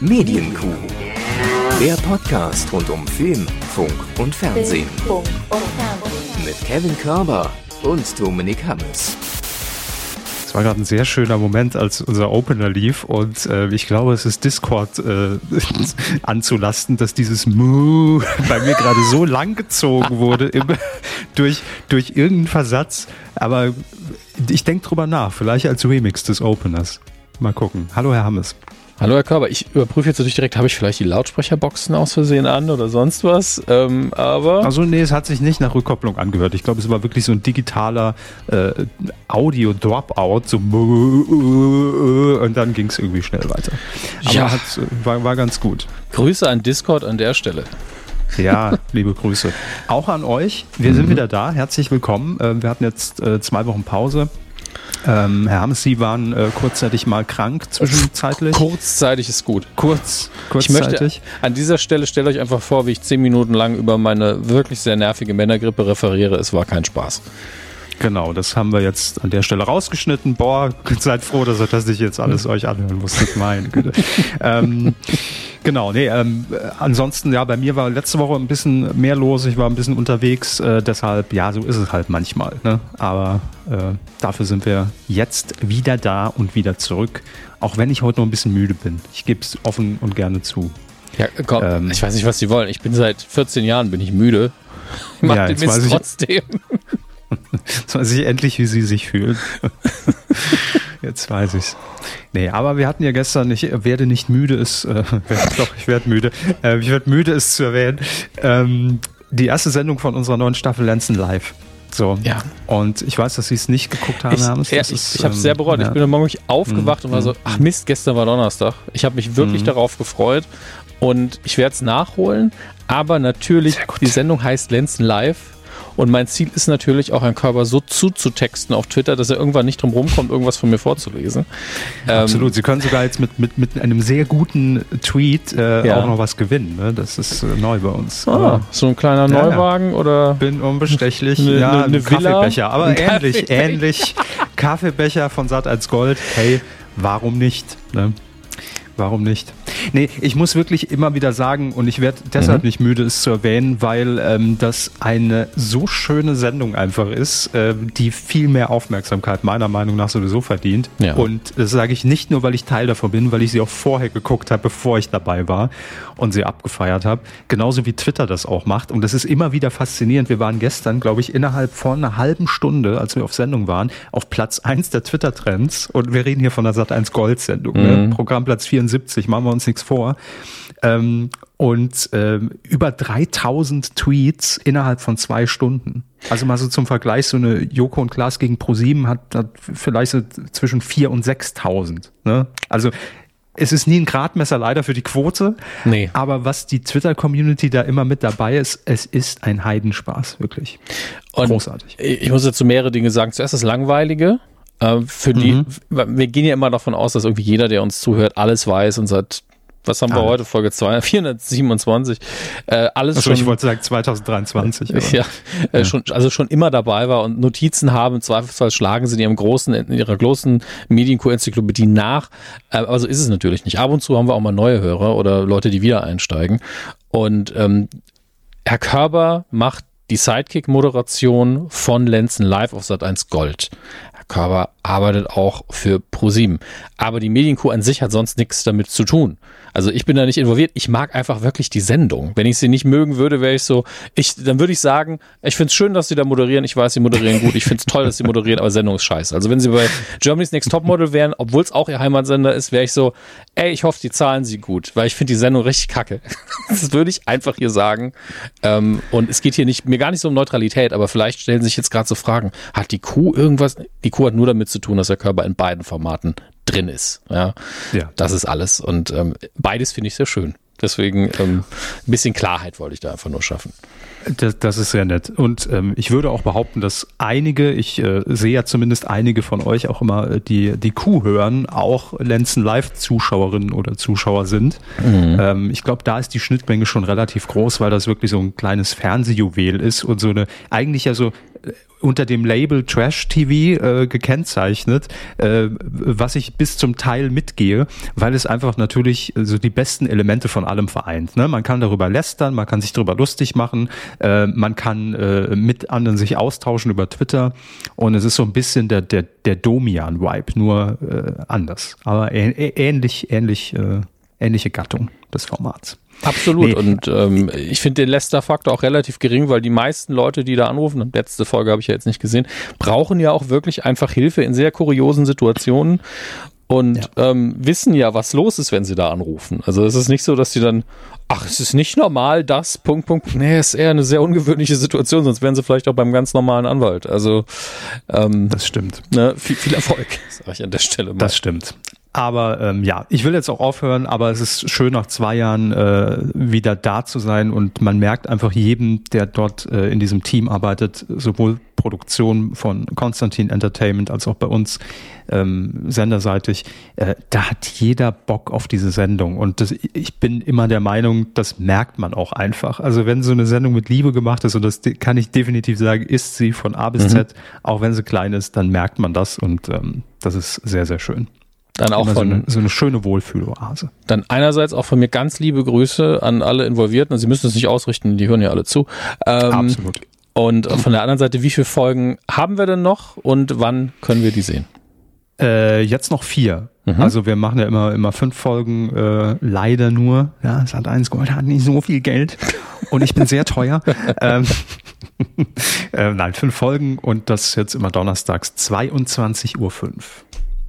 Medienkuh, der Podcast rund um Film, Funk und Fernsehen. Mit Kevin Körber und Dominik Hammes. Es war gerade ein sehr schöner Moment, als unser Opener lief und ich glaube, es ist Discord anzulasten, dass dieses Muh bei mir gerade so lang gezogen wurde durch irgendeinen Versatz. Aber ich denke drüber nach, vielleicht als Remix des Openers. Mal gucken. Hallo, Herr Hammes. Hallo Herr Körber, ich überprüfe jetzt natürlich direkt, habe ich vielleicht die Lautsprecherboxen aus Versehen an oder sonst was, aber... Also nee, es hat sich nicht nach Rückkopplung angehört. Ich glaube, es war wirklich so ein digitaler Audio-Dropout, so und dann ging es irgendwie schnell weiter. Aber ja, war ganz gut. Grüße an Discord an der Stelle. Ja, liebe Grüße. Auch an euch, wir sind wieder da, herzlich willkommen. Wir hatten jetzt 2 Wochen Pause. Herr Hammes, Sie waren kurzzeitig mal krank, zwischenzeitlich. Kurzzeitig ist gut. Kurzzeitig. Ich möchte an dieser Stelle, stellt euch einfach vor, wie ich 10 Minuten lang über meine wirklich sehr nervige Männergrippe referiere. Es war kein Spaß. Genau, das haben wir jetzt an der Stelle rausgeschnitten. Boah, seid froh, dass ihr das nicht jetzt alles euch anhören musstet. Meine Güte. Ansonsten, ja, bei mir war letzte Woche ein bisschen mehr los. Ich war ein bisschen unterwegs. Deshalb, ja, so ist es halt manchmal. Ne? Aber dafür sind wir jetzt wieder da und wieder zurück. Auch wenn ich heute noch ein bisschen müde bin. Ich gebe es offen und gerne zu. Ja, komm, ich weiß nicht, was Sie wollen. Ich bin seit 14 Jahren bin ich müde. Ich mache den Mist trotzdem. Jetzt weiß ich endlich, wie Sie sich fühlen. Jetzt weiß ich's. Nee, aber wir hatten ja gestern, ich werde müde, es zu erwähnen, die erste Sendung von unserer neuen Staffel Lenzen Live. So. Ja. Und ich weiß, dass Sie es nicht geguckt haben. Ich habe es sehr bereut. Ja. Ich bin am Morgen aufgewacht und war so, ach Mist, gestern war Donnerstag. Ich habe mich wirklich darauf gefreut und ich werde es nachholen. Aber natürlich, die Sendung heißt Lenzen Live. Und mein Ziel ist natürlich auch, Herrn Körber so zuzutexten auf Twitter, dass er irgendwann nicht drum rumkommt, irgendwas von mir vorzulesen. Absolut. Sie können sogar jetzt mit einem sehr guten Tweet auch noch was gewinnen. Ne? Das ist neu bei uns. So ein kleiner Neuwagen oder? Bin unbestechlich. Eine Kaffeebecher. Aber ähnlich. Kaffeebecher von Sat.1 Gold. Hey, warum nicht? Ne? Warum nicht? Nee, ich muss wirklich immer wieder sagen, und ich werde deshalb nicht müde, es zu erwähnen, weil das eine so schöne Sendung einfach ist, die viel mehr Aufmerksamkeit meiner Meinung nach sowieso verdient. Ja. Und das sage ich nicht nur, weil ich Teil davon bin, weil ich sie auch vorher geguckt habe, bevor ich dabei war und sie abgefeiert habe. Genauso wie Twitter das auch macht. Und das ist immer wieder faszinierend. Wir waren gestern, glaube ich, innerhalb von einer halben Stunde, als wir auf Sendung waren, auf Platz 1 der Twitter-Trends. Und wir reden hier von der Sat.1 Gold-Sendung. Ne? Programmplatz 74, machen wir uns nichts vor. Über 3000 Tweets innerhalb von 2 Stunden. Also mal so zum Vergleich, so eine Joko und Klaas gegen ProSieben hat vielleicht so zwischen 4.000 und 6.000. Ne? Also es ist nie ein Gradmesser leider für die Quote, nee. Aber was die Twitter-Community da immer mit dabei ist, es ist ein Heidenspaß, wirklich. Und großartig. Ich muss dazu mehrere Dinge sagen. Zuerst das Langweilige. Für die, wir gehen ja immer davon aus, dass irgendwie jeder, der uns zuhört, alles weiß und seit, was haben wir heute, Folge 427, alles schon. Ich wollte sagen 2023. Schon immer dabei war und Notizen haben, im Zweifelsfall schlagen sie in ihrer großen Medienkuh-Enzyklopädie nach, aber so ist es natürlich nicht. Ab und zu haben wir auch mal neue Hörer oder Leute, die wieder einsteigen und Herr Körber macht die Sidekick-Moderation von Lenzen Live auf Sat.1 Gold. Herr Körber arbeitet auch für ProSieben. Aber die Medienkuh an sich hat sonst nichts damit zu tun. Also ich bin da nicht involviert. Ich mag einfach wirklich die Sendung. Wenn ich sie nicht mögen würde, wäre ich so, dann würde ich sagen, ich finde es schön, dass sie da moderieren. Ich weiß, sie moderieren gut. Ich finde es toll, dass sie moderieren, aber Sendung ist scheiße. Also wenn sie bei Germany's Next Topmodel wären, obwohl es auch ihr Heimatsender ist, wäre ich so, ich hoffe, die zahlen sie gut, weil ich finde die Sendung richtig kacke. Das würde ich einfach hier sagen. Und es geht hier nicht mehr gar nicht so um Neutralität, aber vielleicht stellen sich jetzt gerade so Fragen, hat die Kuh irgendwas? Die Kuh hat nur damit zu tun, dass der Körper in beiden Formaten drin ist. Ja. Das ist alles und beides finde ich sehr schön. Deswegen ein bisschen Klarheit wollte ich da einfach nur schaffen. Das ist sehr nett. Und ich würde auch behaupten, dass einige, ich sehe ja zumindest einige von euch auch immer, die Kuh hören, auch Lenzen Live Zuschauerinnen oder Zuschauer sind. Ich glaube, da ist die Schnittmenge schon relativ groß, weil das wirklich so ein kleines Fernsehjuwel ist und so eine, eigentlich ja so unter dem Label Trash-TV gekennzeichnet, was ich bis zum Teil mitgehe, weil es einfach natürlich so die besten Elemente von allem vereint. Ne? Man kann darüber lästern, man kann sich darüber lustig machen, man kann mit anderen sich austauschen über Twitter, und es ist so ein bisschen der Domian-Vibe, nur anders, aber ähnliche Gattung des Formats. Absolut. Nee. Und ich finde den Lästerfaktor auch relativ gering, weil die meisten Leute, die da anrufen, letzte Folge habe ich ja jetzt nicht gesehen, brauchen ja auch wirklich einfach Hilfe in sehr kuriosen Situationen und wissen ja, was los ist, wenn sie da anrufen. Also es ist nicht so, dass sie dann, ach, es ist nicht normal, das, nee, ist eher eine sehr ungewöhnliche Situation, sonst wären sie vielleicht auch beim ganz normalen Anwalt. Also das stimmt. Ne, viel Erfolg, sage ich an der Stelle mal. Das stimmt. Aber ja, ich will jetzt auch aufhören, aber es ist schön, nach 2 Jahren wieder da zu sein, und man merkt einfach jedem, der dort in diesem Team arbeitet, sowohl Produktion von Konstantin Entertainment als auch bei uns senderseitig, da hat jeder Bock auf diese Sendung, und das, ich bin immer der Meinung, das merkt man auch einfach. Also wenn so eine Sendung mit Liebe gemacht ist, und das kann ich definitiv sagen, ist sie von A bis Z, auch wenn sie klein ist, dann merkt man das, und das ist sehr, sehr schön. Dann auch von, so eine schöne Wohlfühloase. Dann einerseits auch von mir ganz liebe Grüße an alle Involvierten. Sie müssen es nicht ausrichten, die hören ja alle zu. Absolut. Und von der anderen Seite, wie viele Folgen haben wir denn noch und wann können wir die sehen? Jetzt noch 4. Mhm. Also wir machen ja immer 5 Folgen, leider nur. Ja, Sat.1 Gold hat nicht so viel Geld und ich bin sehr teuer. Nein, 5 Folgen, und das jetzt immer donnerstags 22:05 Uhr.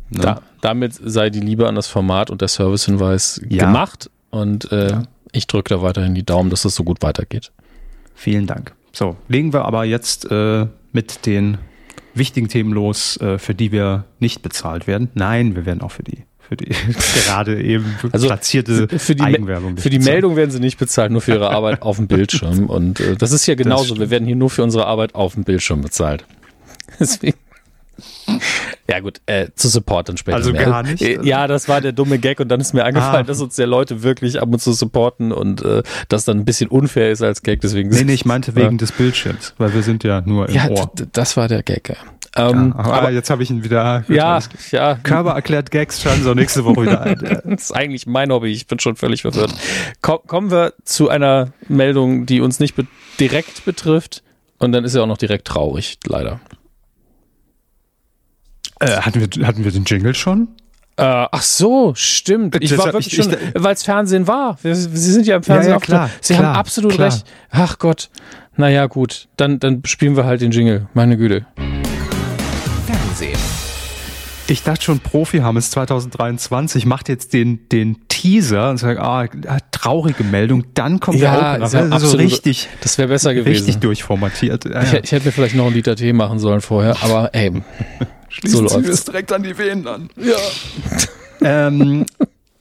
Ne? Damit sei die Liebe an das Format und der Servicehinweis gemacht, und ich drücke da weiterhin die Daumen, dass es so gut weitergeht. Vielen Dank. So, legen wir aber jetzt mit den wichtigen Themen los, für die wir nicht bezahlt werden. Nein, wir werden auch für die gerade eben platzierte Eigenwerbung. Für die Meldung werden sie nicht bezahlt, nur für ihre Arbeit auf dem Bildschirm, und das ist hier genauso. Wir werden hier nur für unsere Arbeit auf dem Bildschirm bezahlt. Deswegen. Ja gut, zu Support dann später. Also mehr. Gar nicht? Ja, das war der dumme Gag, und dann ist mir angefallen, dass uns der Leute wirklich ab und zu supporten und das dann ein bisschen unfair ist als Gag. Deswegen nee, ich meinte wegen des Bildschirms, weil wir sind ja nur im Ohr. Das war der Gag, aber jetzt habe ich ihn wieder. Körber erklärt Gags, schon so nächste Woche wieder ein. Das ist eigentlich mein Hobby, ich bin schon völlig verwirrt. Kommen wir zu einer Meldung, die uns nicht direkt betrifft, und dann ist ja auch noch direkt traurig, leider. Hatten wir den Jingle schon? Ach so, stimmt. Ich war wirklich schon, weil es Fernsehen war. Sie sind ja im Fernsehen auch klar. Sie haben absolut recht. Ach Gott. Naja, gut. Dann spielen wir halt den Jingle. Meine Güte. Fernsehen. Ich dachte schon, Profi Hammes 2023 macht jetzt den Teaser und sagt, traurige Meldung, dann kommt der Opener. Also so richtig, das wäre besser gewesen. Richtig durchformatiert. Ja. Ich hätte mir vielleicht noch einen Liter Tee machen sollen vorher, aber ey. Schließen Sie es direkt an die Venen an.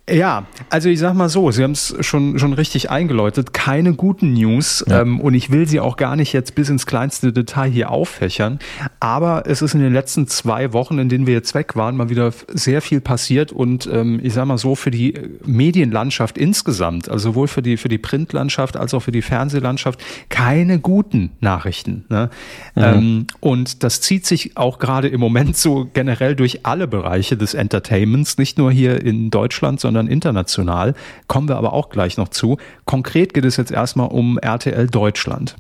Ja. Also ich sag mal so, Sie haben es schon richtig eingeläutet, keine guten News, und ich will sie auch gar nicht jetzt bis ins kleinste Detail hier auffächern, aber es ist in den letzten 2 Wochen, in denen wir jetzt weg waren, mal wieder sehr viel passiert, und ich sag mal so, für die Medienlandschaft insgesamt, also sowohl für die Printlandschaft als auch für die Fernsehlandschaft, keine guten Nachrichten. Ne? Mhm. Und das zieht sich auch gerade im Moment so generell durch alle Bereiche des Entertainments, nicht nur hier in Deutschland, sondern international, kommen wir aber auch gleich noch zu. Konkret geht es jetzt erstmal um RTL Deutschland.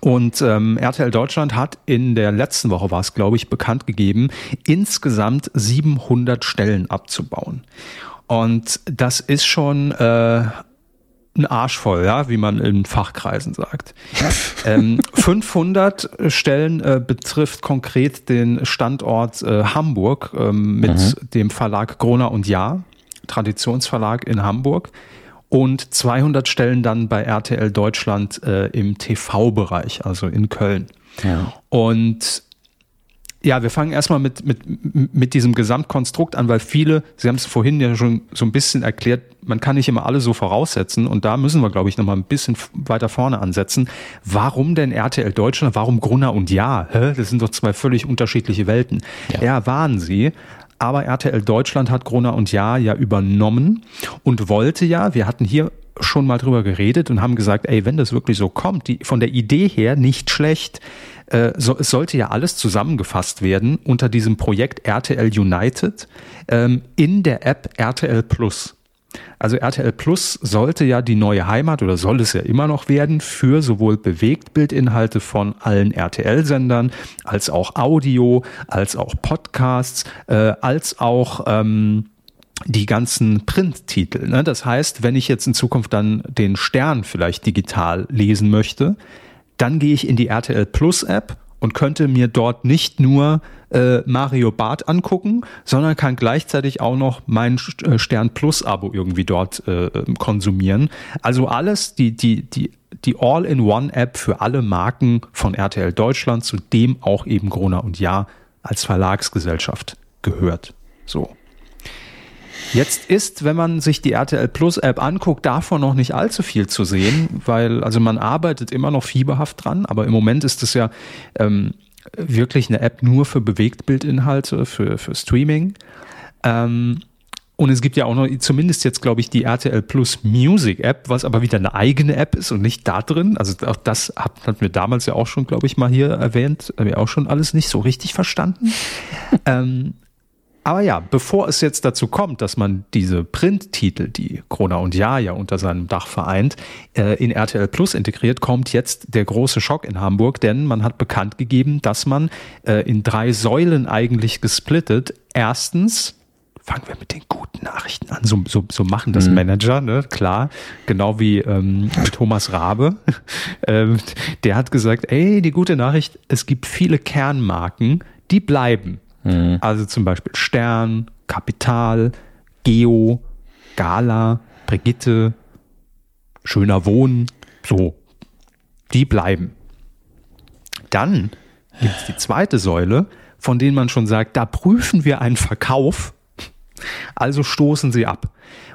Und RTL Deutschland hat in der letzten Woche, war es glaube ich, bekannt gegeben, insgesamt 700 Stellen abzubauen. Und das ist schon ein Arsch voll, ja, wie man in Fachkreisen sagt. 500 Stellen betrifft konkret den Standort Hamburg mit dem Verlag Gruner und Jahr. Traditionsverlag in Hamburg, und 200 Stellen dann bei RTL Deutschland im TV-Bereich, also in Köln. Ja. Und ja, wir fangen erstmal mit diesem Gesamtkonstrukt an, weil viele, Sie haben es vorhin ja schon so ein bisschen erklärt, man kann nicht immer alle so voraussetzen, und da müssen wir, glaube ich, nochmal ein bisschen weiter vorne ansetzen. Warum denn RTL Deutschland? Warum Gruner und Jahr? Das sind doch 2 völlig unterschiedliche Welten. Ja waren sie. Aber RTL Deutschland hat Gruner und Jahr ja übernommen und wollte ja, wir hatten hier schon mal drüber geredet und haben gesagt, ey, wenn das wirklich so kommt, die, von der Idee her nicht schlecht, so, es sollte ja alles zusammengefasst werden unter diesem Projekt RTL United in der App RTL Plus. Also RTL Plus sollte ja die neue Heimat oder soll es ja immer noch werden für sowohl Bewegtbildinhalte von allen RTL-Sendern, als auch Audio, als auch Podcasts, als auch die ganzen Printtitel. Ne? Das heißt, wenn ich jetzt in Zukunft dann den Stern vielleicht digital lesen möchte, dann gehe ich in die RTL Plus App und könnte mir dort nicht nur Mario Barth angucken, sondern kann gleichzeitig auch noch mein Stern Plus Abo irgendwie dort konsumieren. Also alles, die All-in-One-App für alle Marken von RTL Deutschland, zu dem auch eben Gruner und Jahr als Verlagsgesellschaft gehört. So. Jetzt ist, wenn man sich die RTL Plus App anguckt, davon noch nicht allzu viel zu sehen, weil also man arbeitet immer noch fieberhaft dran, aber im Moment ist es ja wirklich eine App nur für Bewegtbildinhalte, für Streaming. Und es gibt ja auch noch zumindest jetzt, glaube ich, die RTL Plus Music App, was aber wieder eine eigene App ist und nicht da drin. Also auch das hatten wir damals ja auch schon, glaube ich, mal hier erwähnt, haben wir auch schon alles nicht so richtig verstanden. Aber ja, bevor es jetzt dazu kommt, dass man diese Printtitel, die Gruner und Jahr ja unter seinem Dach vereint, in RTL Plus integriert, kommt jetzt der große Schock in Hamburg, denn man hat bekannt gegeben, dass man in 3 Säulen eigentlich gesplittet. Erstens, fangen wir mit den guten Nachrichten an, so machen das Manager, ne? Klar, genau wie Thomas Rabe, der hat gesagt, ey, die gute Nachricht, es gibt viele Kernmarken, die bleiben. Also zum Beispiel Stern, Kapital, Geo, Gala, Brigitte, Schöner Wohnen, so. Die bleiben. Dann gibt es die zweite Säule, von denen man schon sagt, da prüfen wir einen Verkauf, also stoßen sie ab.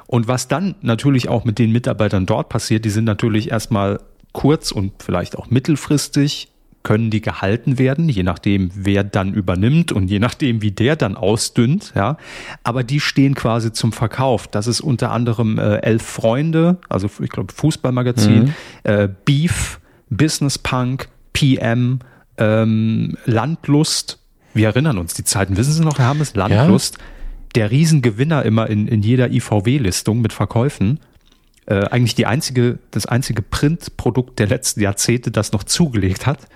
Und was dann natürlich auch mit den Mitarbeitern dort passiert, die sind natürlich erstmal kurz- und vielleicht auch mittelfristig, können die gehalten werden, je nachdem, wer dann übernimmt und je nachdem, wie der dann ausdünnt. Ja. Aber die stehen quasi zum Verkauf. Das ist unter anderem 11 Freunde, also ich glaube Fußballmagazin, Beef, Business Punk, PM, Landlust. Wir erinnern uns, die Zeiten, wissen Sie noch, Herr Hammes? Landlust, ja. Der Riesengewinner immer in jeder IVW-Listung mit Verkäufen. Eigentlich das einzige Printprodukt der letzten Jahrzehnte, das noch zugelegt hat.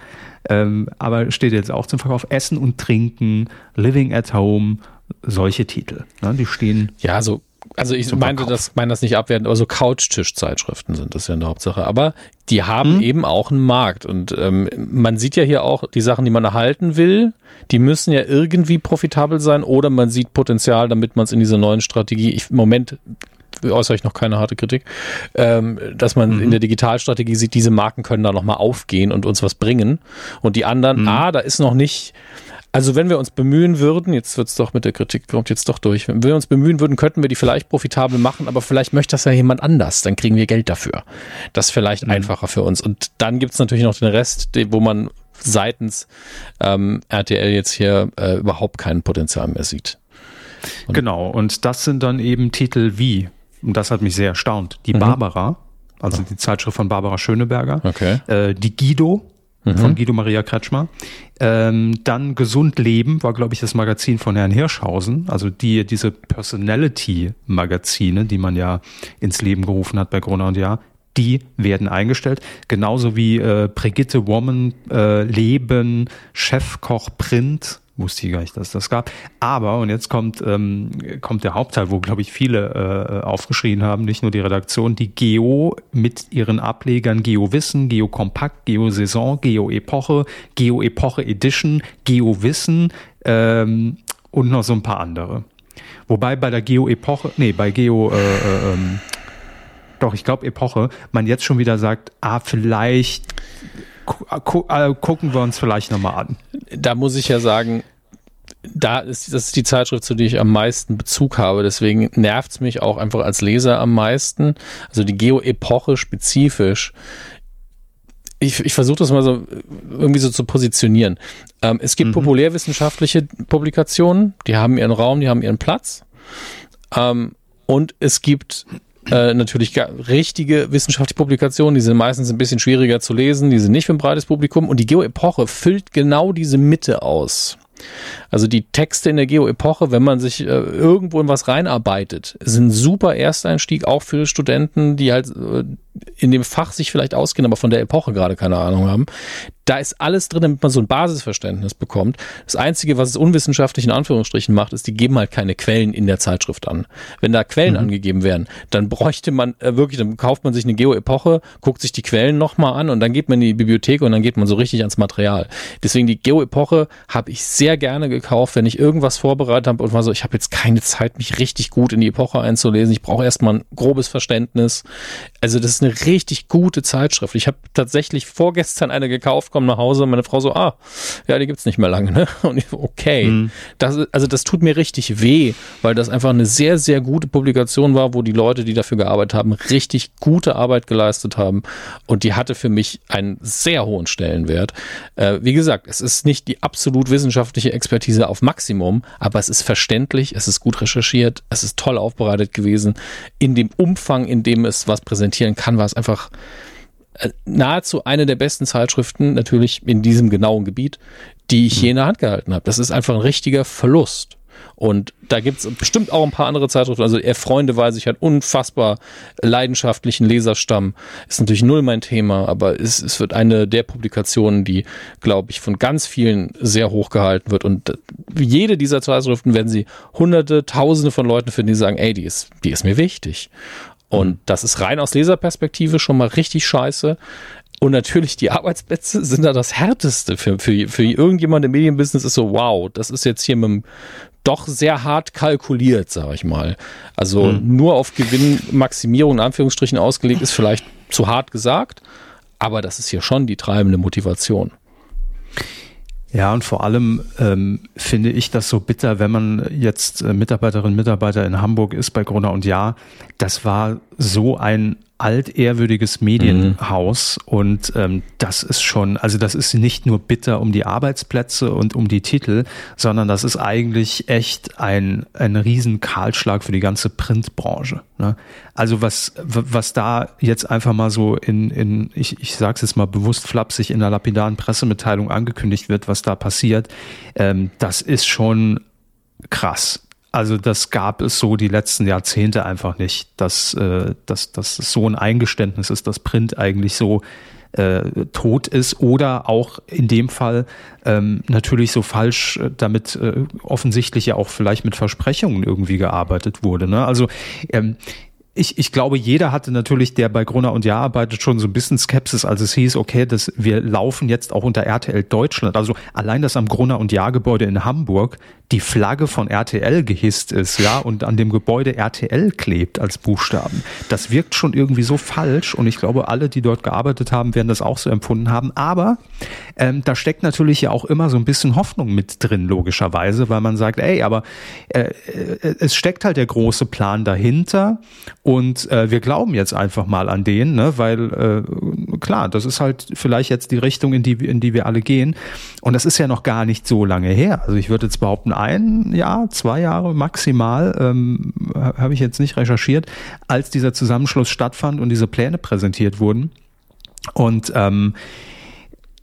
Aber steht jetzt auch zum Verkauf. Essen und Trinken, Living at Home, solche Titel. Ne, die stehen. Ja, so. Also ich meine das nicht abwertend, aber so Couchtischzeitschriften sind das ja in der Hauptsache. Aber die haben eben auch einen Markt und man sieht ja hier auch die Sachen, die man erhalten will, die müssen ja irgendwie profitabel sein oder man sieht Potenzial, damit man es in dieser neuen Strategie, im Moment äußere ich noch keine harte Kritik, dass man in der Digitalstrategie sieht, diese Marken können da nochmal aufgehen und uns was bringen und die anderen, da ist noch nicht, also wenn wir uns bemühen würden, jetzt wird es doch mit der Kritik, kommt jetzt doch durch, wenn wir uns bemühen würden, könnten wir die vielleicht profitabel machen, aber vielleicht möchte das ja jemand anders, dann kriegen wir Geld dafür. Das ist vielleicht einfacher für uns und dann gibt es natürlich noch den Rest, wo man seitens RTL jetzt hier überhaupt kein Potenzial mehr sieht. Und genau, und das sind dann eben Titel wie, und das hat mich sehr erstaunt, die Barbara, also die Zeitschrift von Barbara Schöneberger, die Guido von Guido Maria Kretschmer, dann Gesund Leben war, glaube ich, das Magazin von Herrn Hirschhausen, also diese Personality-Magazine, die man ja ins Leben gerufen hat bei Gruner und Jahr, die werden eingestellt, genauso wie Brigitte Woman, Leben, Chefkoch Print. Wusste ich gar nicht, dass das gab. Aber, und jetzt kommt der Hauptteil, wo, glaube ich, viele aufgeschrien haben, nicht nur die Redaktion, die Geo mit ihren Ablegern Geo-Wissen, Geo-Kompakt, Geo-Saison, Geo-Epoche, Geo-Epoche-Edition, Geo-Wissen und noch so ein paar andere. Wobei bei der Geo-Epoche, Epoche, man jetzt schon wieder sagt, vielleicht gucken wir uns vielleicht nochmal an. Da muss ich ja sagen, das ist die Zeitschrift, zu der ich am meisten Bezug habe. Deswegen nervt es mich auch einfach als Leser am meisten. Also die Geo-Epoche spezifisch. Ich versuche das mal so irgendwie so zu positionieren. Es gibt populärwissenschaftliche Publikationen, die haben ihren Raum, die haben ihren Platz. Und es gibt natürlich richtige wissenschaftliche Publikationen, die sind meistens ein bisschen schwieriger zu lesen, die sind nicht für ein breites Publikum und die Geo-Epoche füllt genau diese Mitte aus. Also die Texte in der Geo-Epoche, wenn man sich irgendwo in was reinarbeitet, sind super Ersteinstieg, auch für Studenten, die halt in dem Fach sich vielleicht auskennen, aber von der Epoche gerade keine Ahnung haben. Da ist alles drin, damit man so ein Basisverständnis bekommt. Das Einzige, was es unwissenschaftlich in Anführungsstrichen macht, ist, die geben halt keine Quellen in der Zeitschrift an. Wenn da Quellen angegeben werden, dann bräuchte man wirklich, dann kauft man sich eine Geo-Epoche, guckt sich die Quellen nochmal an und dann geht man in die Bibliothek und dann geht man so richtig ans Material. Deswegen die Geo-Epoche habe ich sehr gerne gekauft, wenn ich irgendwas vorbereitet habe und war so, ich habe jetzt keine Zeit, mich richtig gut in die Epoche einzulesen. Ich brauche erstmal ein grobes Verständnis. Also das ist eine richtig gute Zeitschrift. Ich habe tatsächlich vorgestern eine gekauft, komme nach Hause und meine Frau so, ah, ja, die gibt's nicht mehr lange, ne? Und ich so, okay. Das tut mir richtig weh, weil das einfach eine sehr, sehr gute Publikation war, wo die Leute, die dafür gearbeitet haben, richtig gute Arbeit geleistet haben und die hatte für mich einen sehr hohen Stellenwert. Wie gesagt, es ist nicht die absolut wissenschaftliche Expertise auf Maximum, aber es ist verständlich, es ist gut recherchiert, es ist toll aufbereitet gewesen. In dem Umfang, in dem es was präsentieren kann, war es einfach nahezu eine der besten Zeitschriften, natürlich in diesem genauen Gebiet, die ich je in der Hand gehalten habe. Das ist einfach ein richtiger Verlust. Und da gibt es bestimmt auch ein paar andere Zeitschriften. Also eher freundeweise, ich hatte unfassbar leidenschaftlichen Leserstamm. Ist natürlich null mein Thema, aber es wird eine der Publikationen, die, glaube ich, von ganz vielen sehr hoch gehalten wird. Und jede dieser Zeitschriften werden sie hunderte, tausende von Leuten finden, die sagen, ey, die ist mir wichtig. Und das ist rein aus Leserperspektive schon mal richtig scheiße. Und natürlich die Arbeitsplätze sind da das Härteste für irgendjemand im Medienbusiness ist so, wow, das ist jetzt hier mit dem doch sehr hart kalkuliert, sage ich mal. Also nur auf Gewinnmaximierung in Anführungsstrichen ausgelegt ist vielleicht zu hart gesagt, aber das ist hier schon die treibende Motivation. Ja, und vor allem finde ich das so bitter, wenn man jetzt Mitarbeiterinnen und Mitarbeiter in Hamburg ist bei Gruner und Jahr. Das war so ein altehrwürdiges Medienhaus und das ist schon, also das ist nicht nur bitter um die Arbeitsplätze und um die Titel, sondern das ist eigentlich echt ein riesen Kahlschlag für die ganze Printbranche, ne? Also was da jetzt einfach mal so in ich sag's jetzt mal bewusst flapsig, in der lapidaren Pressemitteilung angekündigt wird, was da passiert, das ist schon krass. Also das gab es so die letzten Jahrzehnte einfach nicht, dass so ein Eingeständnis ist, dass Print eigentlich so tot ist oder auch in dem Fall natürlich so falsch, damit offensichtlich ja auch vielleicht mit Versprechungen irgendwie gearbeitet wurde, ne? Also ich glaube, jeder hatte natürlich, der bei Gruner und Jahr arbeitet, schon so ein bisschen Skepsis, als es hieß, okay, wir laufen jetzt auch unter RTL Deutschland. Also allein, dass am Gruner und Jahr Gebäude in Hamburg die Flagge von RTL gehisst ist, ja, und an dem Gebäude RTL klebt als Buchstaben. Das wirkt schon irgendwie so falsch und ich glaube, alle, die dort gearbeitet haben, werden das auch so empfunden haben. Aber da steckt natürlich ja auch immer so ein bisschen Hoffnung mit drin, logischerweise, weil man sagt, ey, aber es steckt halt der große Plan dahinter. Und wir glauben jetzt einfach mal an den, ne? Weil klar, das ist halt vielleicht jetzt die Richtung, in die wir alle gehen. Und das ist ja noch gar nicht so lange her. Also ich würde jetzt behaupten, 1 Jahr, 2 Jahre maximal, habe ich jetzt nicht recherchiert, als dieser Zusammenschluss stattfand und diese Pläne präsentiert wurden. Und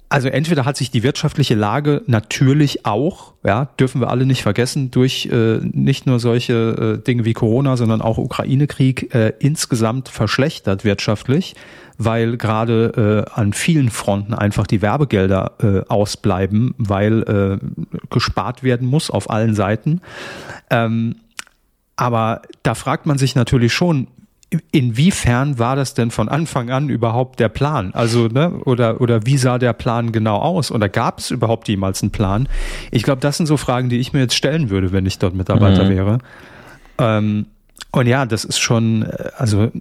also entweder hat sich die wirtschaftliche Lage natürlich auch, ja, dürfen wir alle nicht vergessen, durch nicht nur solche Dinge wie Corona, sondern auch Ukraine-Krieg insgesamt verschlechtert wirtschaftlich, weil gerade an vielen Fronten einfach die Werbegelder ausbleiben, weil gespart werden muss auf allen Seiten. Aber da fragt man sich natürlich schon, inwiefern war das denn von Anfang an überhaupt der Plan? Also, ne, oder wie sah der Plan genau aus? Oder gab es überhaupt jemals einen Plan? Ich glaube, das sind so Fragen, die ich mir jetzt stellen würde, wenn ich dort Mitarbeiter wäre. Und ja, das ist schon, also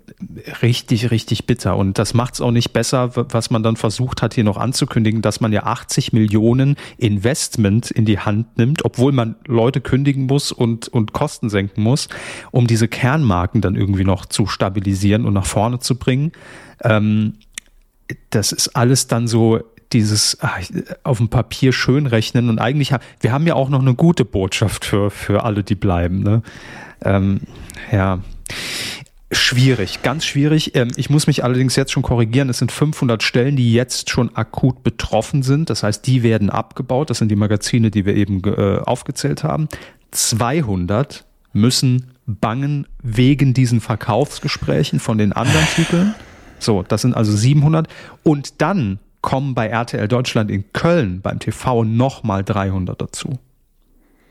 richtig, richtig bitter. Und das macht es auch nicht besser, was man dann versucht hat, hier noch anzukündigen, dass man ja 80 Millionen Investment in die Hand nimmt, obwohl man Leute kündigen muss und Kosten senken muss, um diese Kernmarken dann irgendwie noch zu stabilisieren und nach vorne zu bringen. Das ist alles dann so dieses auf dem Papier schön rechnen. Und eigentlich, wir haben ja auch noch eine gute Botschaft für alle, die bleiben, ne? Ja, Schwierig, ganz schwierig. Ich muss mich allerdings jetzt schon korrigieren. Es sind 500 Stellen, die jetzt schon akut betroffen sind. Das heißt, die werden abgebaut. Das sind die Magazine, die wir eben aufgezählt haben. 200 müssen bangen wegen diesen Verkaufsgesprächen von den anderen Titeln. So, das sind also 700. Und dann kommen bei RTL Deutschland in Köln beim TV nochmal 300 dazu.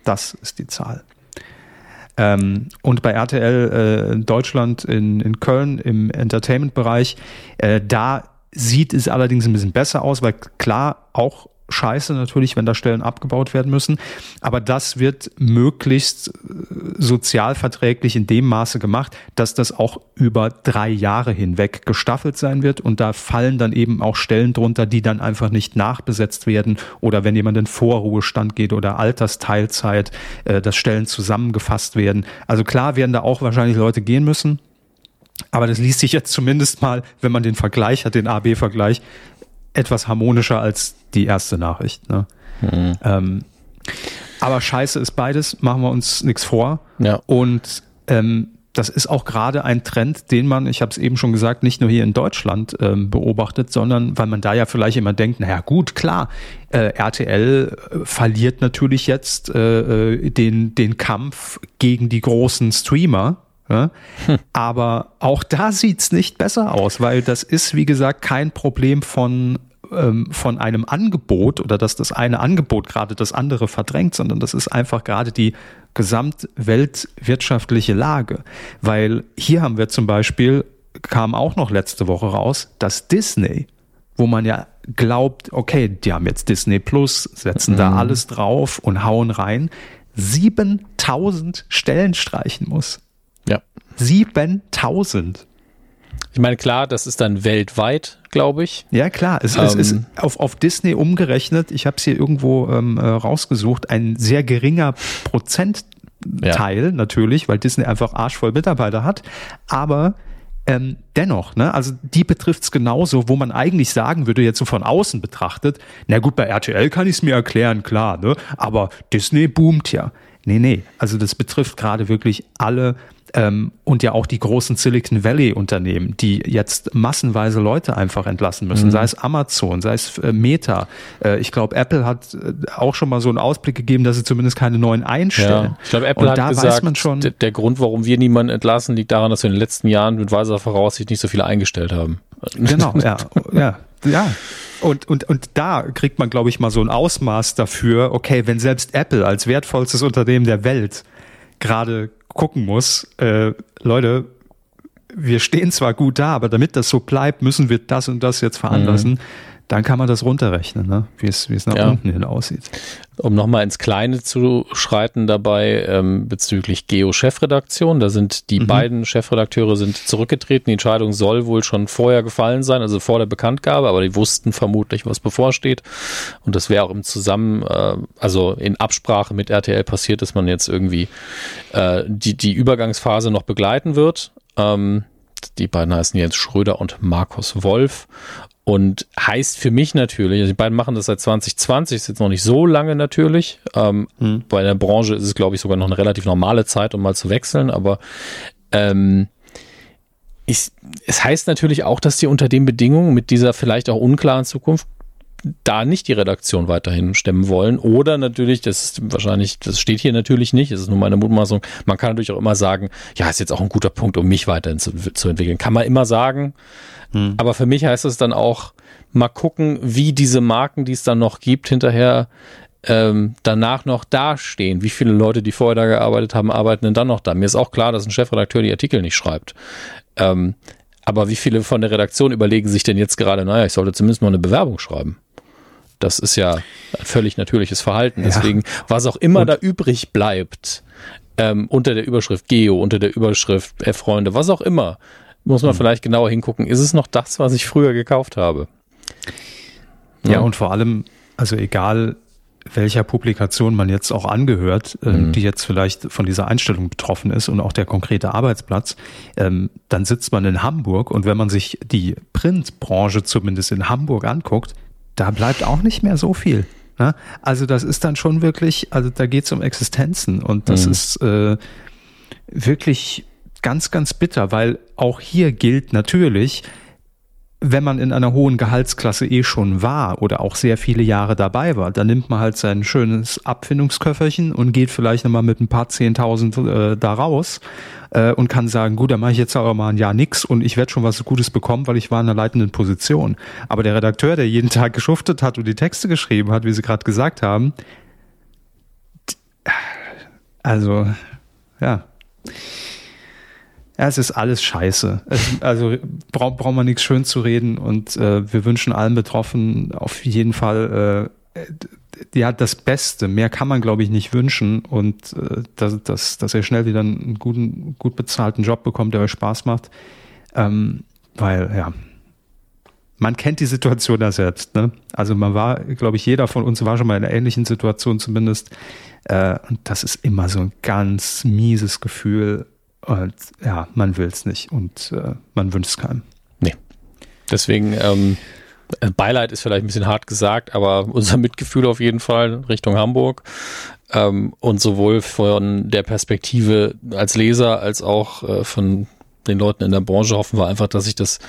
Das ist die Zahl. Und bei RTL Deutschland in Köln im Entertainment-Bereich, da sieht es allerdings ein bisschen besser aus, weil klar, auch scheiße natürlich, wenn da Stellen abgebaut werden müssen, aber das wird möglichst sozialverträglich in dem Maße gemacht, dass das auch über 3 Jahre hinweg gestaffelt sein wird und da fallen dann eben auch Stellen drunter, die dann einfach nicht nachbesetzt werden oder wenn jemand in Vorruhestand geht oder Altersteilzeit, dass Stellen zusammengefasst werden. Also klar werden da auch wahrscheinlich Leute gehen müssen, aber das liest sich jetzt zumindest mal, wenn man den Vergleich hat, den AB-Vergleich, etwas harmonischer als die erste Nachricht. Ne? Mhm. Aber scheiße ist beides, machen wir uns nichts vor. Ja. Und das ist auch gerade ein Trend, den man, ich habe es eben schon gesagt, nicht nur hier in Deutschland beobachtet, sondern weil man da ja vielleicht immer denkt, naja gut, klar, RTL verliert natürlich jetzt den Kampf gegen die großen Streamer. Aber auch da sieht's nicht besser aus, weil das ist, wie gesagt, kein Problem von einem Angebot oder dass das eine Angebot gerade das andere verdrängt, sondern das ist einfach gerade die gesamtweltwirtschaftliche Lage. Weil hier haben wir zum Beispiel, kam auch noch letzte Woche raus, dass Disney, wo man ja glaubt, okay, die haben jetzt Disney Plus, setzen da alles drauf und hauen rein, 7000 Stellen streichen muss. Ja. 7000. Ich meine, klar, das ist dann weltweit, glaube ich. Ja, klar. Es ist auf Disney umgerechnet, ich habe es hier irgendwo rausgesucht, ein sehr geringer Prozentteil natürlich, weil Disney einfach arschvoll Mitarbeiter hat. Aber dennoch, ne, also die betrifft es genauso, wo man eigentlich sagen würde, jetzt so von außen betrachtet, na gut, bei RTL kann ich es mir erklären, klar, ne? Aber Disney boomt ja. Nee, also das betrifft gerade wirklich alle und ja auch die großen Silicon Valley Unternehmen, die jetzt massenweise Leute einfach entlassen müssen, sei es Amazon, sei es Meta. Ich glaube, Apple hat auch schon mal so einen Ausblick gegeben, dass sie zumindest keine neuen einstellen. Ja. Ich glaube, Apple und hat da gesagt, weiß man schon, der Grund, warum wir niemanden entlassen, liegt daran, dass wir in den letzten Jahren mit weiser Voraussicht nicht so viele eingestellt haben. Genau, ja. Und da kriegt man, glaube ich, mal so ein Ausmaß dafür, okay, wenn selbst Apple als wertvollstes Unternehmen der Welt gerade gucken muss, Leute, wir stehen zwar gut da, aber damit das so bleibt, müssen wir das und das jetzt veranlassen, dann kann man das runterrechnen, ne? Wie es nach unten hin aussieht. Um nochmal ins Kleine zu schreiten dabei, bezüglich Geo-Chefredaktion, da sind die beiden Chefredakteure sind zurückgetreten, die Entscheidung soll wohl schon vorher gefallen sein, also vor der Bekanntgabe, aber die wussten vermutlich, was bevorsteht und das wäre auch in Absprache mit RTL passiert, dass man jetzt irgendwie die Übergangsphase noch begleiten wird. Die beiden heißen jetzt Schröder und Markus Wolf. Und heißt für mich natürlich, also die beiden machen das seit 2020, ist jetzt noch nicht so lange natürlich. Bei der Branche ist es, glaube ich, sogar noch eine relativ normale Zeit, um mal zu wechseln. Aber es heißt natürlich auch, dass die unter den Bedingungen mit dieser vielleicht auch unklaren Zukunft da nicht die Redaktion weiterhin stemmen wollen. Oder natürlich, das steht hier natürlich nicht, das ist nur meine Mutmaßung, man kann natürlich auch immer sagen, ja, ist jetzt auch ein guter Punkt, um mich weiterhin zu entwickeln. Kann man immer sagen, aber für mich heißt es dann auch, mal gucken, wie diese Marken, die es dann noch gibt, hinterher danach noch dastehen. Wie viele Leute, die vorher da gearbeitet haben, arbeiten denn dann noch da? Mir ist auch klar, dass ein Chefredakteur die Artikel nicht schreibt. Aber wie viele von der Redaktion überlegen sich denn jetzt gerade, naja, ich sollte zumindest mal eine Bewerbung schreiben? Das ist ja ein völlig natürliches Verhalten. Ja. Deswegen, was auch immer da übrig bleibt, unter der Überschrift Geo, unter der Überschrift Freunde, was auch immer, muss man vielleicht genauer hingucken, ist es noch das, was ich früher gekauft habe? Ja, und vor allem, also egal welcher Publikation man jetzt auch angehört, die jetzt vielleicht von dieser Einstellung betroffen ist und auch der konkrete Arbeitsplatz, dann sitzt man in Hamburg und wenn man sich die Printbranche zumindest in Hamburg anguckt, da bleibt auch nicht mehr so viel. Ne? Also das ist dann schon wirklich, also da geht es um Existenzen und das ist wirklich ganz, ganz bitter, weil auch hier gilt natürlich, wenn man in einer hohen Gehaltsklasse eh schon war oder auch sehr viele Jahre dabei war, dann nimmt man halt sein schönes Abfindungsköfferchen und geht vielleicht nochmal mit ein paar 10.000 da raus und kann sagen, gut, dann mache ich jetzt aber mal ein Jahr nix und ich werde schon was Gutes bekommen, weil ich war in einer leitenden Position. Aber der Redakteur, der jeden Tag geschuftet hat und die Texte geschrieben hat, wie Sie gerade gesagt haben, also, ja. Ja, es ist alles scheiße. Also braucht man nichts schön zu reden und wir wünschen allen Betroffenen auf jeden Fall ja, das Beste. Mehr kann man, glaube ich, nicht wünschen und dass ihr schnell wieder einen gut bezahlten Job bekommt, der euch Spaß macht. Weil, ja, man kennt die Situation da selbst. Ne? Also man war, glaube ich, jeder von uns war schon mal in einer ähnlichen Situation zumindest. Und das ist immer so ein ganz mieses Gefühl. Und ja, man will es nicht und man wünscht es keinem. Nee. Deswegen, Beileid ist vielleicht ein bisschen hart gesagt, aber unser Mitgefühl auf jeden Fall Richtung Hamburg. Und sowohl von der Perspektive als Leser als auch von den Leuten in der Branche hoffen wir einfach, dass sich das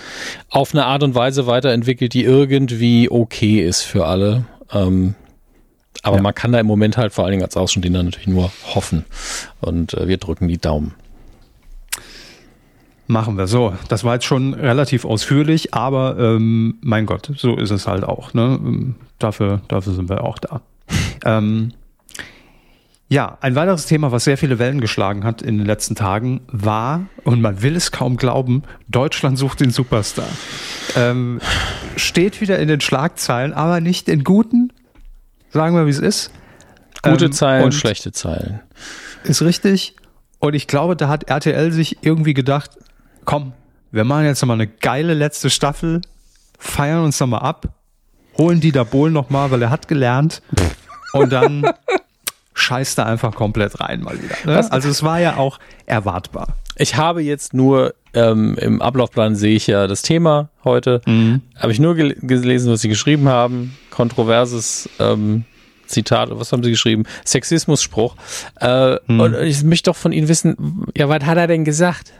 auf eine Art und Weise weiterentwickelt, die irgendwie okay ist für alle. Aber ja, man kann da im Moment halt vor allen Dingen als Außenstehender natürlich nur hoffen. Und wir drücken die Daumen. Machen wir so. Das war jetzt schon relativ ausführlich, aber mein Gott, so ist es halt auch. Ne? Dafür sind wir auch da. Ja, ein weiteres Thema, was sehr viele Wellen geschlagen hat in den letzten Tagen, war, und man will es kaum glauben, Deutschland sucht den Superstar. Steht wieder in den Schlagzeilen, aber nicht in guten. Sagen wir, wie es ist. Gute Zeilen und schlechte Zeilen. Ist richtig. Und ich glaube, da hat RTL sich irgendwie gedacht, komm, wir machen jetzt nochmal eine geile letzte Staffel, feiern uns nochmal ab, holen Dieter Bohlen nochmal, weil er hat gelernt und dann scheißt er einfach komplett rein mal wieder. Ne? Also es war ja auch erwartbar. Ich habe jetzt nur, im Ablaufplan sehe ich ja das Thema heute, habe ich nur gelesen, was Sie geschrieben haben, kontroverses Zitat, was haben Sie geschrieben? Sexismusspruch. Und ich möchte doch von Ihnen wissen, ja, was hat er denn gesagt?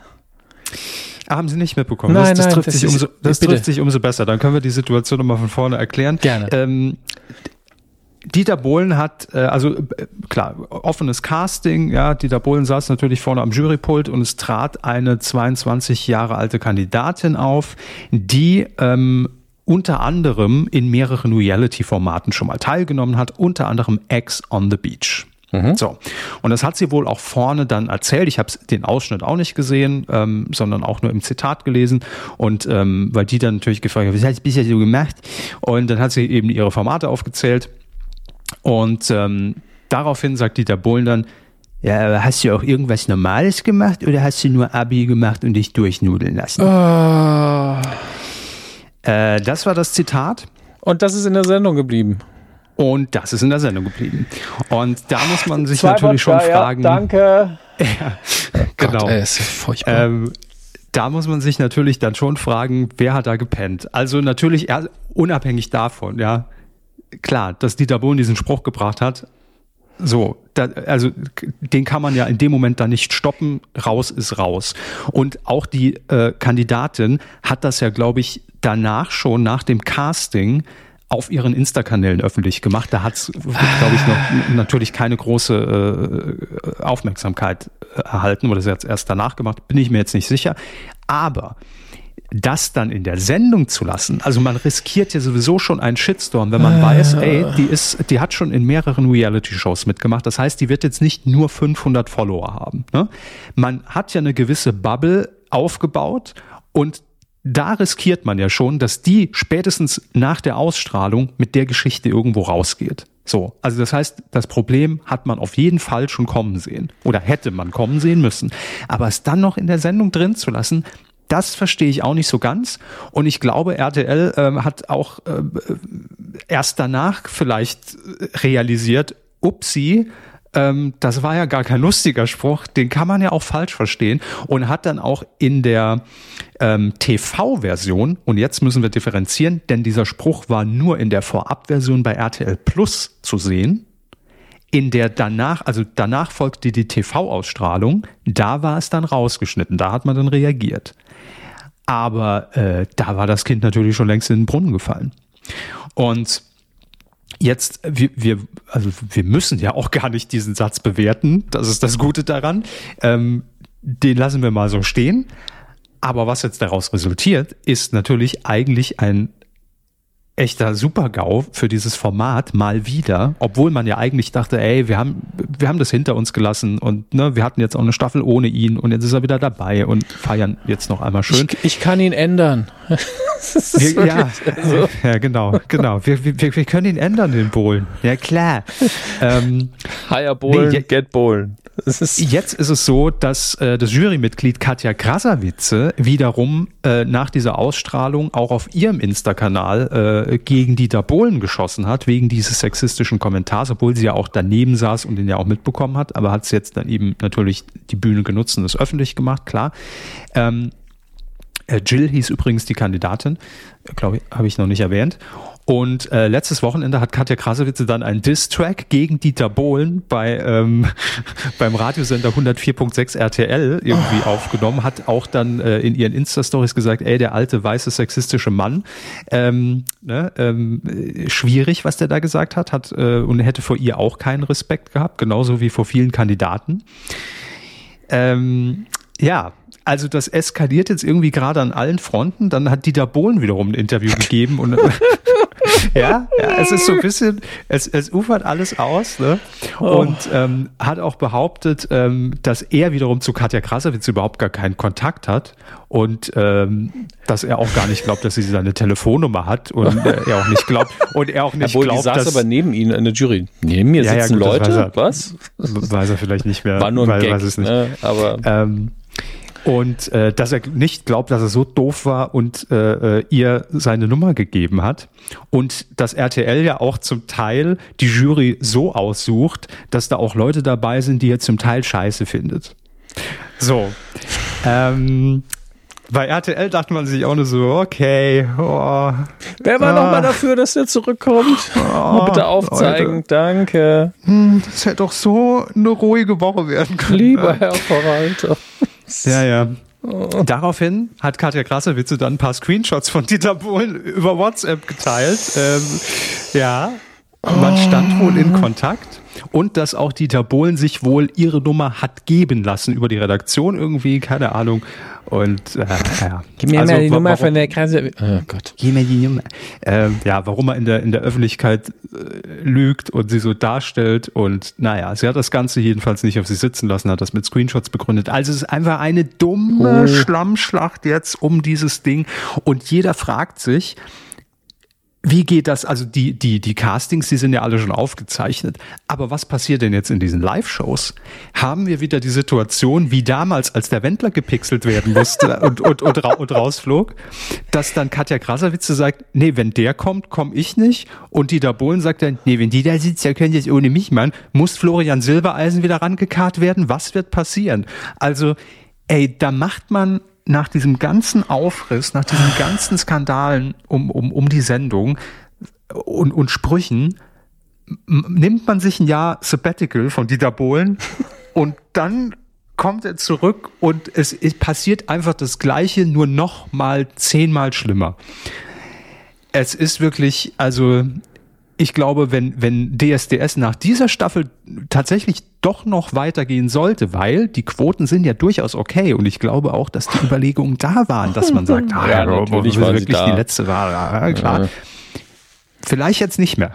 Haben Sie nicht mitbekommen. Nein, das trifft sich umso besser. Dann können wir die Situation nochmal von vorne erklären. Gerne. Dieter Bohlen hat, also klar, offenes Casting, ja, Dieter Bohlen saß natürlich vorne am Jurypult und es trat eine 22 Jahre alte Kandidatin auf, die unter anderem in mehreren Reality-Formaten schon mal teilgenommen hat, unter anderem Ex on the Beach. Mhm. So. Und das hat sie wohl auch vorne dann erzählt. Ich habe den Ausschnitt auch nicht gesehen, sondern auch nur im Zitat gelesen. Und weil die dann natürlich gefragt hat, was hast du bisher so gemacht? Und dann hat sie eben ihre Formate aufgezählt. Und daraufhin sagt Dieter Bohlen dann, ja, aber hast du auch irgendwas Normales gemacht oder hast du nur Abi gemacht und dich durchnudeln lassen? Oh. Das war das Zitat. Und das ist in der Sendung geblieben. Und da muss man sich natürlich schon fragen. Ja, danke. Ja, genau. Gott, ist furchtbar. Da muss man sich natürlich dann schon fragen, wer hat da gepennt? Also natürlich unabhängig davon, ja. Klar, dass Dieter Bohlen diesen Spruch gebracht hat. So, also den kann man ja in dem Moment dann nicht stoppen. Raus ist raus. Und auch die Kandidatin hat das ja, glaube ich, danach schon, nach dem Casting, auf ihren Insta-Kanälen öffentlich gemacht. Da hat es, glaube ich, noch natürlich keine große Aufmerksamkeit erhalten, oder sie hat es erst danach gemacht, bin ich mir jetzt nicht sicher. Aber das dann in der Sendung zu lassen, also man riskiert ja sowieso schon einen Shitstorm, wenn man weiß, ey, die hat schon in mehreren Reality-Shows mitgemacht, das heißt, die wird jetzt nicht nur 500 Follower haben. Ne? Man hat ja eine gewisse Bubble aufgebaut und da riskiert man ja schon, dass die spätestens nach der Ausstrahlung mit der Geschichte irgendwo rausgeht. So, also das heißt, das Problem hat man auf jeden Fall schon kommen sehen oder hätte man kommen sehen müssen. Aber es dann noch in der Sendung drin zu lassen, das verstehe ich auch nicht so ganz. Und ich glaube, RTL hat auch erst danach vielleicht realisiert, upsie, das war ja gar kein lustiger Spruch, den kann man ja auch falsch verstehen und hat dann auch in der TV-Version, und jetzt müssen wir differenzieren, denn dieser Spruch war nur in der Vorabversion bei RTL Plus zu sehen, In der danach folgte die TV-Ausstrahlung, da war es dann rausgeschnitten, da hat man dann reagiert. Aber da war das Kind natürlich schon längst in den Brunnen gefallen. Und jetzt, wir müssen ja auch gar nicht diesen Satz bewerten, das ist das Gute daran, den lassen wir mal so stehen. Aber was jetzt daraus resultiert, ist natürlich eigentlich ein echter Super-GAU für dieses Format mal wieder, obwohl man ja eigentlich dachte, ey, wir haben das hinter uns gelassen und ne, wir hatten jetzt auch eine Staffel ohne ihn und jetzt ist er wieder dabei und feiern jetzt noch einmal schön. Ich kann ihn ändern. Genau. Wir können ihn ändern, den Bohlen. Ja, klar. Hire Bohlen, get Bohlen. Jetzt ist es so, dass das Jurymitglied Katja Krasavice wiederum nach dieser Ausstrahlung auch auf ihrem Insta-Kanal gegen Dieter Bohlen geschossen hat, wegen dieses sexistischen Kommentars, obwohl sie ja auch daneben saß und den ja auch mitbekommen hat, aber hat es jetzt dann eben natürlich die Bühne genutzt und es öffentlich gemacht, klar. Jill hieß übrigens die Kandidatin, glaube ich, habe ich noch nicht erwähnt. Und letztes Wochenende hat Katja Krasavice dann einen Diss-Track gegen Dieter Bohlen beim Radiosender 104.6 RTL irgendwie aufgenommen, hat auch dann in ihren Insta-Stories gesagt, ey, der alte, weiße, sexistische Mann, schwierig, was der da gesagt hat, und hätte vor ihr auch keinen Respekt gehabt, genauso wie vor vielen Kandidaten. Ja, also das eskaliert jetzt irgendwie gerade an allen Fronten. Dann hat Dieter Bohlen wiederum ein Interview gegeben und es ist so ein bisschen, es ufert alles aus, ne? Und hat auch behauptet, dass er wiederum zu Katja Krasavice überhaupt gar keinen Kontakt hat und dass er auch gar nicht glaubt, dass sie seine Telefonnummer hat und er auch nicht glaubt die saß dass, aber neben ihnen in der Jury. Neben mir sitzen gut, Leute, was? Weiß er vielleicht nicht mehr. War nur ein Gag, weiß es nicht. Ne? Aber und dass er nicht glaubt, dass er so doof war und ihr seine Nummer gegeben hat. Und dass RTL ja auch zum Teil die Jury so aussucht, dass da auch Leute dabei sind, die er zum Teil scheiße findet. So. Bei RTL dachte man sich auch nur so, okay. Oh, wer war nochmal dafür, dass er zurückkommt? Oh, bitte aufzeigen, Leute. Danke. Das hätte doch so eine ruhige Woche werden können. Lieber Herr Verwalter. Ja. Daraufhin hat Katja Krasavice dann ein paar Screenshots von Dieter Bohlen über WhatsApp geteilt. Man stand wohl in Kontakt und dass auch Dieter Bohlen sich wohl ihre Nummer hat geben lassen über die Redaktion irgendwie, keine Ahnung. Und gib mir mal die Nummer von der Krasavice. Oh Gott. Gib mir die Nummer. Warum er in der Öffentlichkeit lügt und sie so darstellt und sie hat das Ganze jedenfalls nicht auf sich sitzen lassen, hat das mit Screenshots begründet. Also es ist einfach eine dumme Schlammschlacht jetzt um dieses Ding und jeder fragt sich, wie geht das? Also die Castings, die sind ja alle schon aufgezeichnet. Aber was passiert denn jetzt in diesen Live-Shows? Haben wir wieder die Situation, wie damals, als der Wendler gepixelt werden musste und rausflog, dass dann Katja Krasavice sagt, nee, wenn der kommt, komm ich nicht. Und Dieter Bohlen sagt dann, nee, wenn die da sitzt, dann können die jetzt ohne mich machen. Muss Florian Silbereisen wieder rangekarrt werden? Was wird passieren? Also, ey, da macht man nach diesem ganzen Aufriss, nach diesen ganzen Skandalen um die Sendung und Sprüchen, nimmt man sich ein Jahr Sabbatical von Dieter Bohlen und dann kommt er zurück und es passiert einfach das Gleiche, nur noch mal 10-mal schlimmer. Es ist wirklich, also ich glaube, wenn DSDS nach dieser Staffel tatsächlich doch noch weitergehen sollte, weil die Quoten sind ja durchaus okay und ich glaube auch, dass die Überlegungen da waren, dass man sagt, natürlich war wirklich die letzte war, klar. Ja. Vielleicht jetzt nicht mehr.